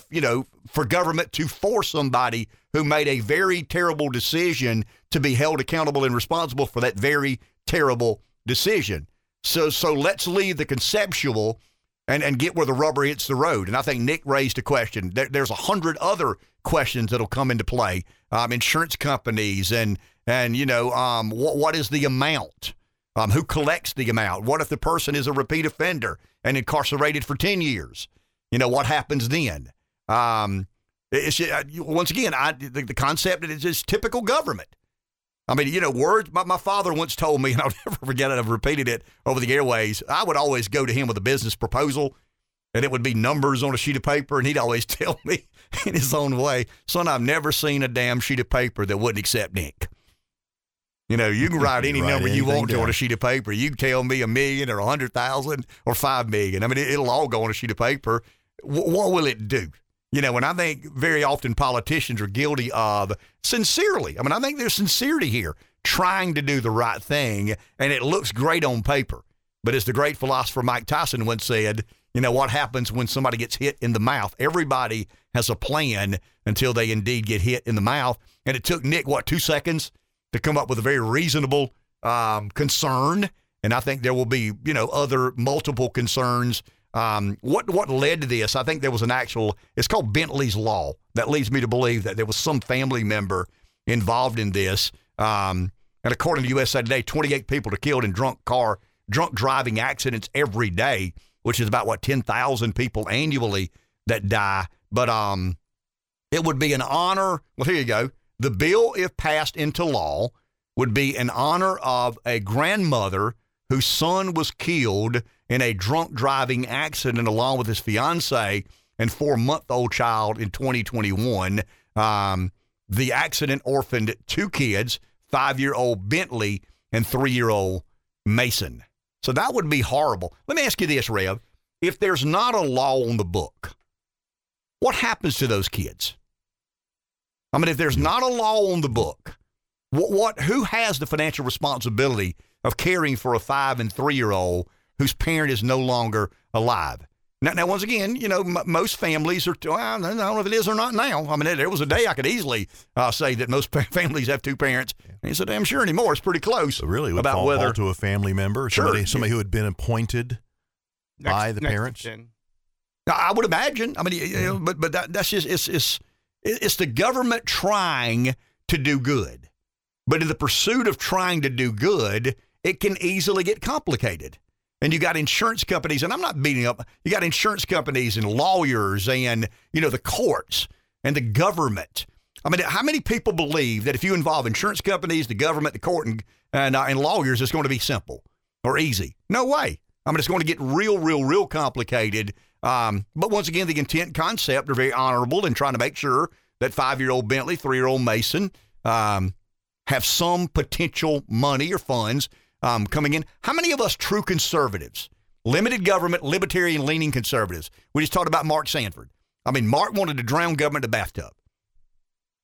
for government to force somebody who made a very terrible decision to be held accountable and responsible for that very terrible decision. So let's leave the conceptual and get where the rubber hits the road. And I think Nick raised a question. There's 100 other questions that'll come into play. Insurance companies and what is the amount? Who collects the amount? What if the person is a repeat offender and incarcerated for 10 years? What happens then? Once again, the concept is just typical government. I mean, words, my father once told me, and I'll never forget it, I've repeated it over the airways, I would always go to him with a business proposal, and it would be numbers on a sheet of paper, and he'd always tell me in his own way, son, I've never seen a damn sheet of paper that wouldn't accept ink. You can write any number you want to on a sheet of paper. You can tell me $1 million or 100,000 or 5 million. I mean, it'll all go on a sheet of paper. What will it do? And I think very often politicians are guilty of sincerely. I mean, I think there's sincerity here, trying to do the right thing, and it looks great on paper. But as the great philosopher Mike Tyson once said, you know, what happens when somebody gets hit in the mouth? Everybody has a plan until they indeed get hit in the mouth. And it took Nick, 2 seconds to come up with a very reasonable concern. And I think there will be, you know, other multiple concerns. What led to this? I think there was an actual, it's called Bentley's Law. That leads me to believe that there was some family member involved in this. And according to USA Today, 28 people are killed in drunk driving accidents every day, which is about 10,000 people annually that die. But it would be an honor. Well, here you go. The bill, if passed into law, would be in honor of a grandmother whose son was killed in a drunk driving accident along with his fiance and 4-month-old child in 2021. The accident orphaned 2 kids, 5-year-old Bentley and 3-year-old Mason. So that would be horrible. Let me ask you this, Rev. If there's not a law on the book, what happens to those kids? I mean, if there's not a law on the book, who has the financial responsibility of caring for a 5- and 3-year-old whose parent is no longer alive? Now once again, you know, most families are, I don't know if it is or not now. I mean, there was a day I could easily say that most families have 2 parents. And so damn sure anymore. It's pretty close. So really, would about whether to a family member, somebody who had been appointed by the parents. I would imagine. I mean, you know, but that's just, it's the government trying to do good. But in the pursuit of trying to do good, it can easily get complicated. And you got insurance companies, and I'm not beating up, you got insurance companies and lawyers and, you know, the courts and the government. I mean, how many people believe that if you involve insurance companies, the government, the court, and lawyers, it's going to be simple or easy? No way. I mean, it's going to get real complicated. But once again, the intent concept are very honorable in trying to make sure that 5-year-old Bentley, 3-year-old Mason have some potential money or funds coming in. How many of us true conservatives, limited government, libertarian-leaning conservatives? We just talked about Mark Sanford. I mean, Mark wanted to drown government in a bathtub.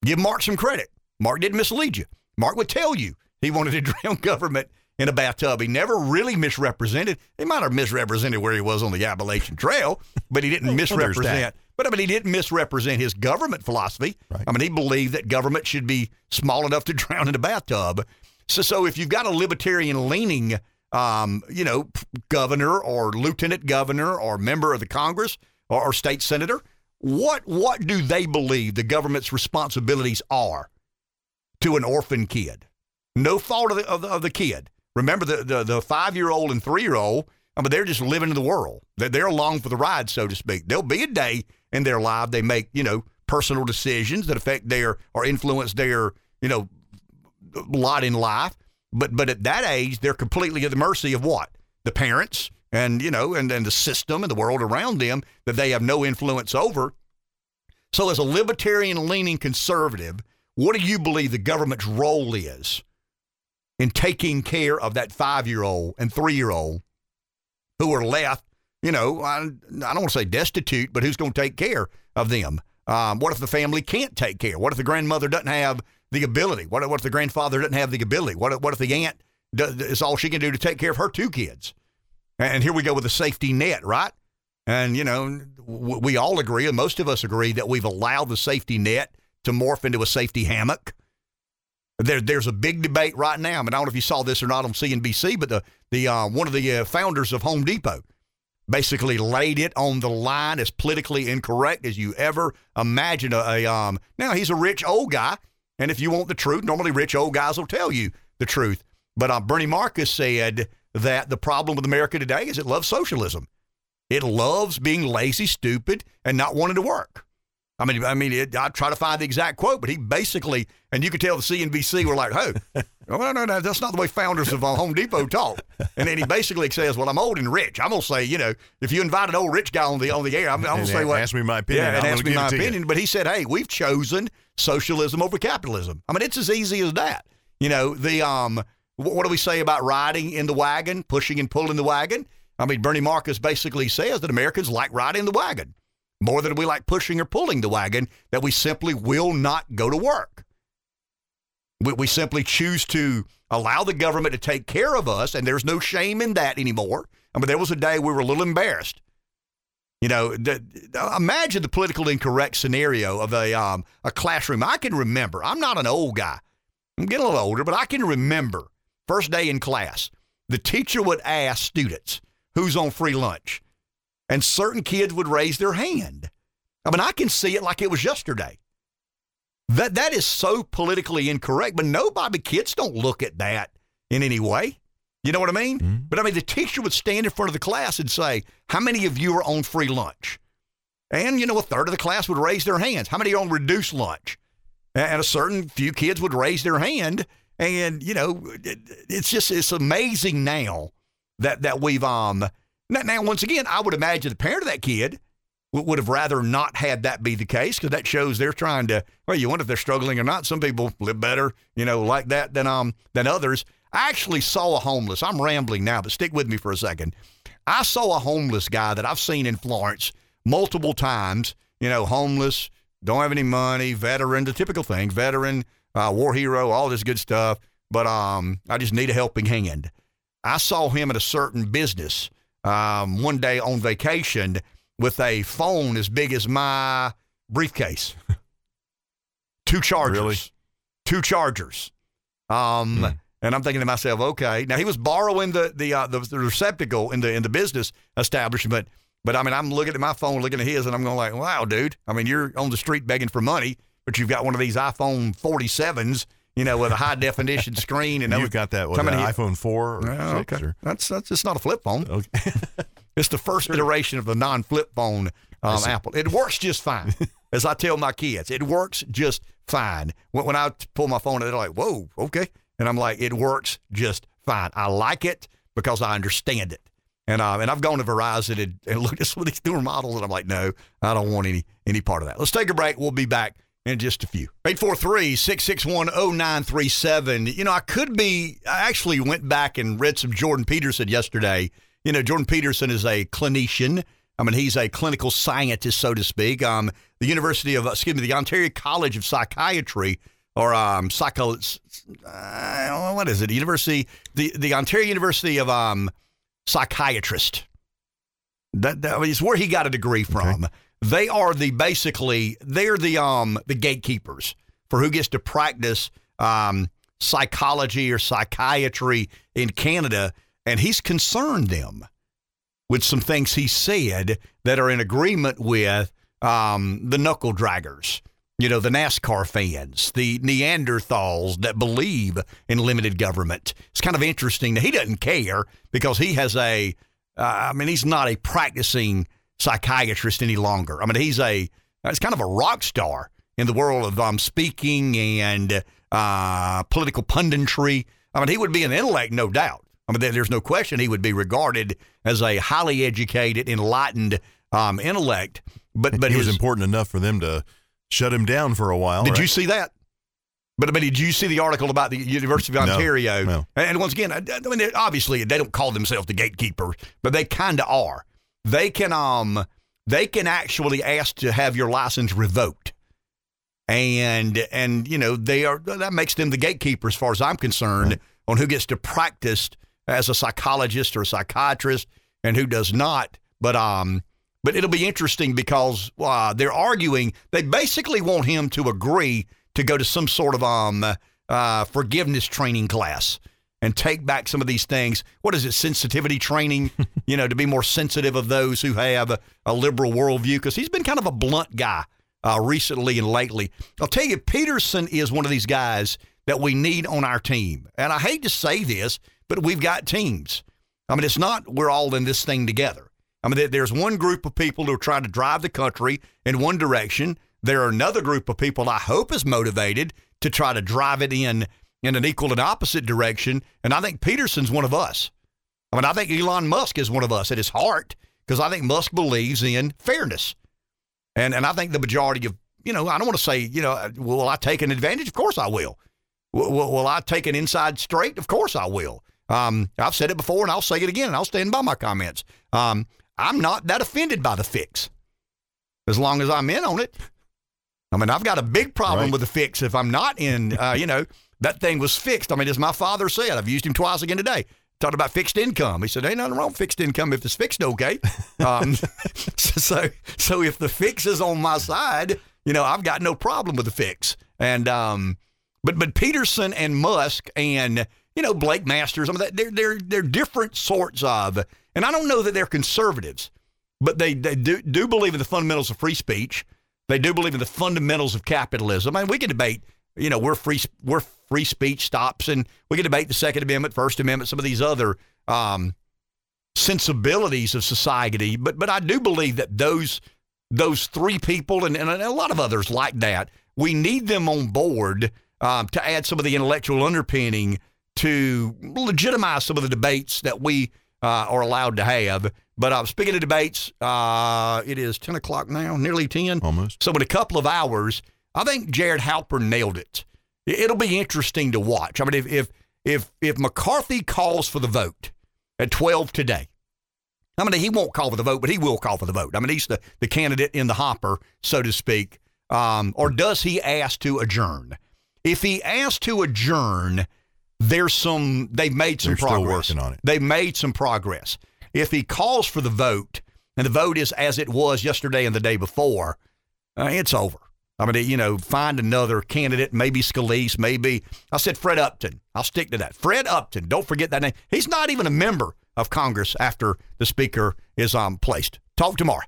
Give Mark some credit. Mark didn't mislead you. Mark would tell you he wanted to drown government in a bathtub. He never really misrepresented. He might have misrepresented where he was on the Appalachian Trail, but he didn't misrepresent. But I mean, he didn't misrepresent his government philosophy. Right. I mean, he believed that government should be small enough to drown in a bathtub. So if you've got a libertarian-leaning, you know, governor or lieutenant governor or member of the Congress or state senator, what do they believe the government's responsibilities are to an orphan kid? No fault of the kid. Remember, the 5-year-old and 3-year-old, I mean, they're just living in the world. They're along for the ride, so to speak. There'll be a day in their life they make, you know, personal decisions that affect their or influence their, you know, lot in life, but at that age, they're completely at the mercy of what? The parents and, you know, and the system and the world around them that they have no influence over. So as a libertarian-leaning conservative, what do you believe the government's role is in taking care of that 5-year-old and 3-year-old who are left, you know, I don't want to say destitute, but who's going to take care of them? What if the family can't take care? What if the grandmother doesn't have the ability? What if the grandfather doesn't have the ability? What if the aunt does, it's all she can do to take care of her 2 kids? And here we go with a safety net, right? And, you know, we all agree, and most of us agree, that we've allowed the safety net to morph into a safety hammock. There's a big debate right now. I mean, I don't know if you saw this or not on CNBC, but the one of the founders of Home Depot basically laid it on the line, as politically incorrect as you ever imagine. Now, he's a rich old guy. And if you want the truth, normally rich old guys will tell you the truth. But Bernie Marcus said that the problem with America today is it loves socialism. It loves being lazy, stupid, and not wanting to work. I try to find the exact quote, but he basically, and you could tell the CNBC were like, no, that's not the way founders of Home Depot talk. And then he basically says, well, I'm old and rich. I'm going to say, you know, if you invite an old rich guy on the air, I'm going to say, well, ask me my opinion. Yeah, and ask me my opinion. But he said, hey, we've chosen socialism over capitalism. I mean, it's as easy as that. You know, what do we say about riding in the wagon, pushing and pulling the wagon? I mean, Bernie Marcus basically says that Americans like riding in the wagon more than we like pushing or pulling the wagon, that we simply will not go to work. We simply choose to allow the government to take care of us, and there's no shame in that anymore. I mean, there was a day we were a little embarrassed. You know, imagine the political incorrect scenario of a classroom. I can remember. I'm not an old guy. I'm getting a little older, but I can remember first day in class, the teacher would ask students, who's on free lunch? And certain kids would raise their hand. I mean, I can see it like it was yesterday. That is so politically incorrect, but nobody, kids don't look at that in any way. You know what I mean? Mm-hmm. But I mean, the teacher would stand in front of the class and say, how many of you are on free lunch? And, you know, a third of the class would raise their hands. How many are on reduced lunch? And a certain few kids would raise their hand. And, you know, it's amazing now that we've, now, once again, I would imagine the parent of that kid would have rather not had that be the case, because that shows they're trying to, well, you wonder if they're struggling or not. Some people live better, you know, like that than others. I actually saw a homeless. I'm rambling now, but stick with me for a second. I saw a homeless guy that I've seen in Florence multiple times, you know, homeless, don't have any money, veteran, the typical thing, veteran, war hero, all this good stuff. But I just need a helping hand. I saw him at a certain business one day on vacation with a phone as big as my briefcase. Two chargers. Really? Two chargers. And I'm thinking to myself, okay. Now, he was borrowing the receptacle in the business establishment, but I mean, I'm looking at my phone, looking at his, and I'm going like, wow, dude. I mean, you're on the street begging for money, but you've got one of these iPhone 47s, you know, with a high-definition screen. And you've got that with an iPhone 4 or 6. Okay. Or... That's just not a flip phone. Okay. It's the first iteration of the non-flip phone Apple. It works just fine, as I tell my kids. It works just fine. When I pull my phone out, they're like, whoa, okay. And I'm like, it works just fine. I like it because I understand it. And I've gone to Verizon and looked at some of these newer models, and I'm like, no, I don't want any part of that. Let's take a break. We'll be back in just a few. 843-661-0937. You know, I actually went back and read some Jordan Peterson yesterday. You know, Jordan Peterson is a clinician. I mean, he's a clinical scientist, so to speak. The Ontario College of Psychiatry, or the Ontario University of Psychiatrist. That is where he got a degree from. Okay. They are the gatekeepers for who gets to practice psychology or psychiatry in Canada. And he's concerned them with some things he said that are in agreement with the knuckle draggers, you know, the NASCAR fans, the Neanderthals that believe in limited government. It's kind of interesting that he doesn't care because he has he's not a practicing psychiatrist any longer. I mean, he's kind of a rock star in the world of speaking and political punditry. I mean, he would be an intellect, no doubt. I mean, there's no question he would be regarded as a highly educated, enlightened intellect. But he was important enough for them to shut him down for a while. Did you see that? But did you see the article about the University of Ontario? No. And once again, I mean, obviously they don't call themselves the gatekeepers, but they kind of are. They can actually ask to have your license revoked, and you know that makes them the gatekeeper as far as I'm concerned on who gets to practice as a psychologist or a psychiatrist and who does not. But it'll be interesting because they're arguing. They basically want him to agree to go to some sort of forgiveness training class and take back some of these things. What is it? Sensitivity training, you know, to be more sensitive of those who have a liberal worldview, because he's been kind of a blunt guy recently and lately. I'll tell you, Peterson is one of these guys that we need on our team. And I hate to say this, but we've got teams. I mean, it's not we're all in this thing together. I mean, there's one group of people who are trying to drive the country in one direction. There are another group of people I hope is motivated to try to drive it in an equal and opposite direction. And I think Peterson's one of us. I mean, I think Elon Musk is one of us at his heart, because I think Musk believes in fairness. And I think the majority of, you know, I don't want to say, you know, will I take an advantage? Of course I will. Will I take an inside straight? Of course I will. I've said it before, and I'll say it again, and I'll stand by my comments. I'm not that offended by the fix, as long as I'm in on it. I mean, I've got a big problem with the fix if I'm not in. That thing was fixed. I mean, as my father said, I've used him twice again today. Talked about fixed income. He said, ain't nothing wrong with fixed income if it's fixed okay. So if the fix is on my side, you know, I've got no problem with the fix. And but Peterson and Musk and, you know, Blake Masters, I mean, they're different sorts of, and I don't know that they're conservatives, but they do believe in the fundamentals of free speech. They do believe in the fundamentals of capitalism. I mean, we can debate, you know, where free speech stops, and we can debate the Second Amendment, First Amendment, some of these other sensibilities of society. But I do believe that those three people and a lot of others like that, we need them on board to add some of the intellectual underpinning to legitimize some of the debates that we are allowed to have. But speaking of debates, it is 10 o'clock now, nearly 10. Almost. So in a couple of hours, I think Jared Halpern nailed it. It'll be interesting to watch. I mean, if McCarthy calls for the vote at 12 today, I mean, he won't call for the vote, but he will call for the vote. I mean, he's the candidate in the hopper, so to speak. Or does he ask to adjourn? If he asks to adjourn, they've made some progress. Still working on it. They've made some progress. If he calls for the vote, and the vote is as it was yesterday and the day before, it's over. I mean, you know, find another candidate, maybe Scalise, maybe, I said Fred Upton. I'll stick to that. Fred Upton, don't forget that name. He's not even a member of Congress after the speaker is placed. Talk tomorrow.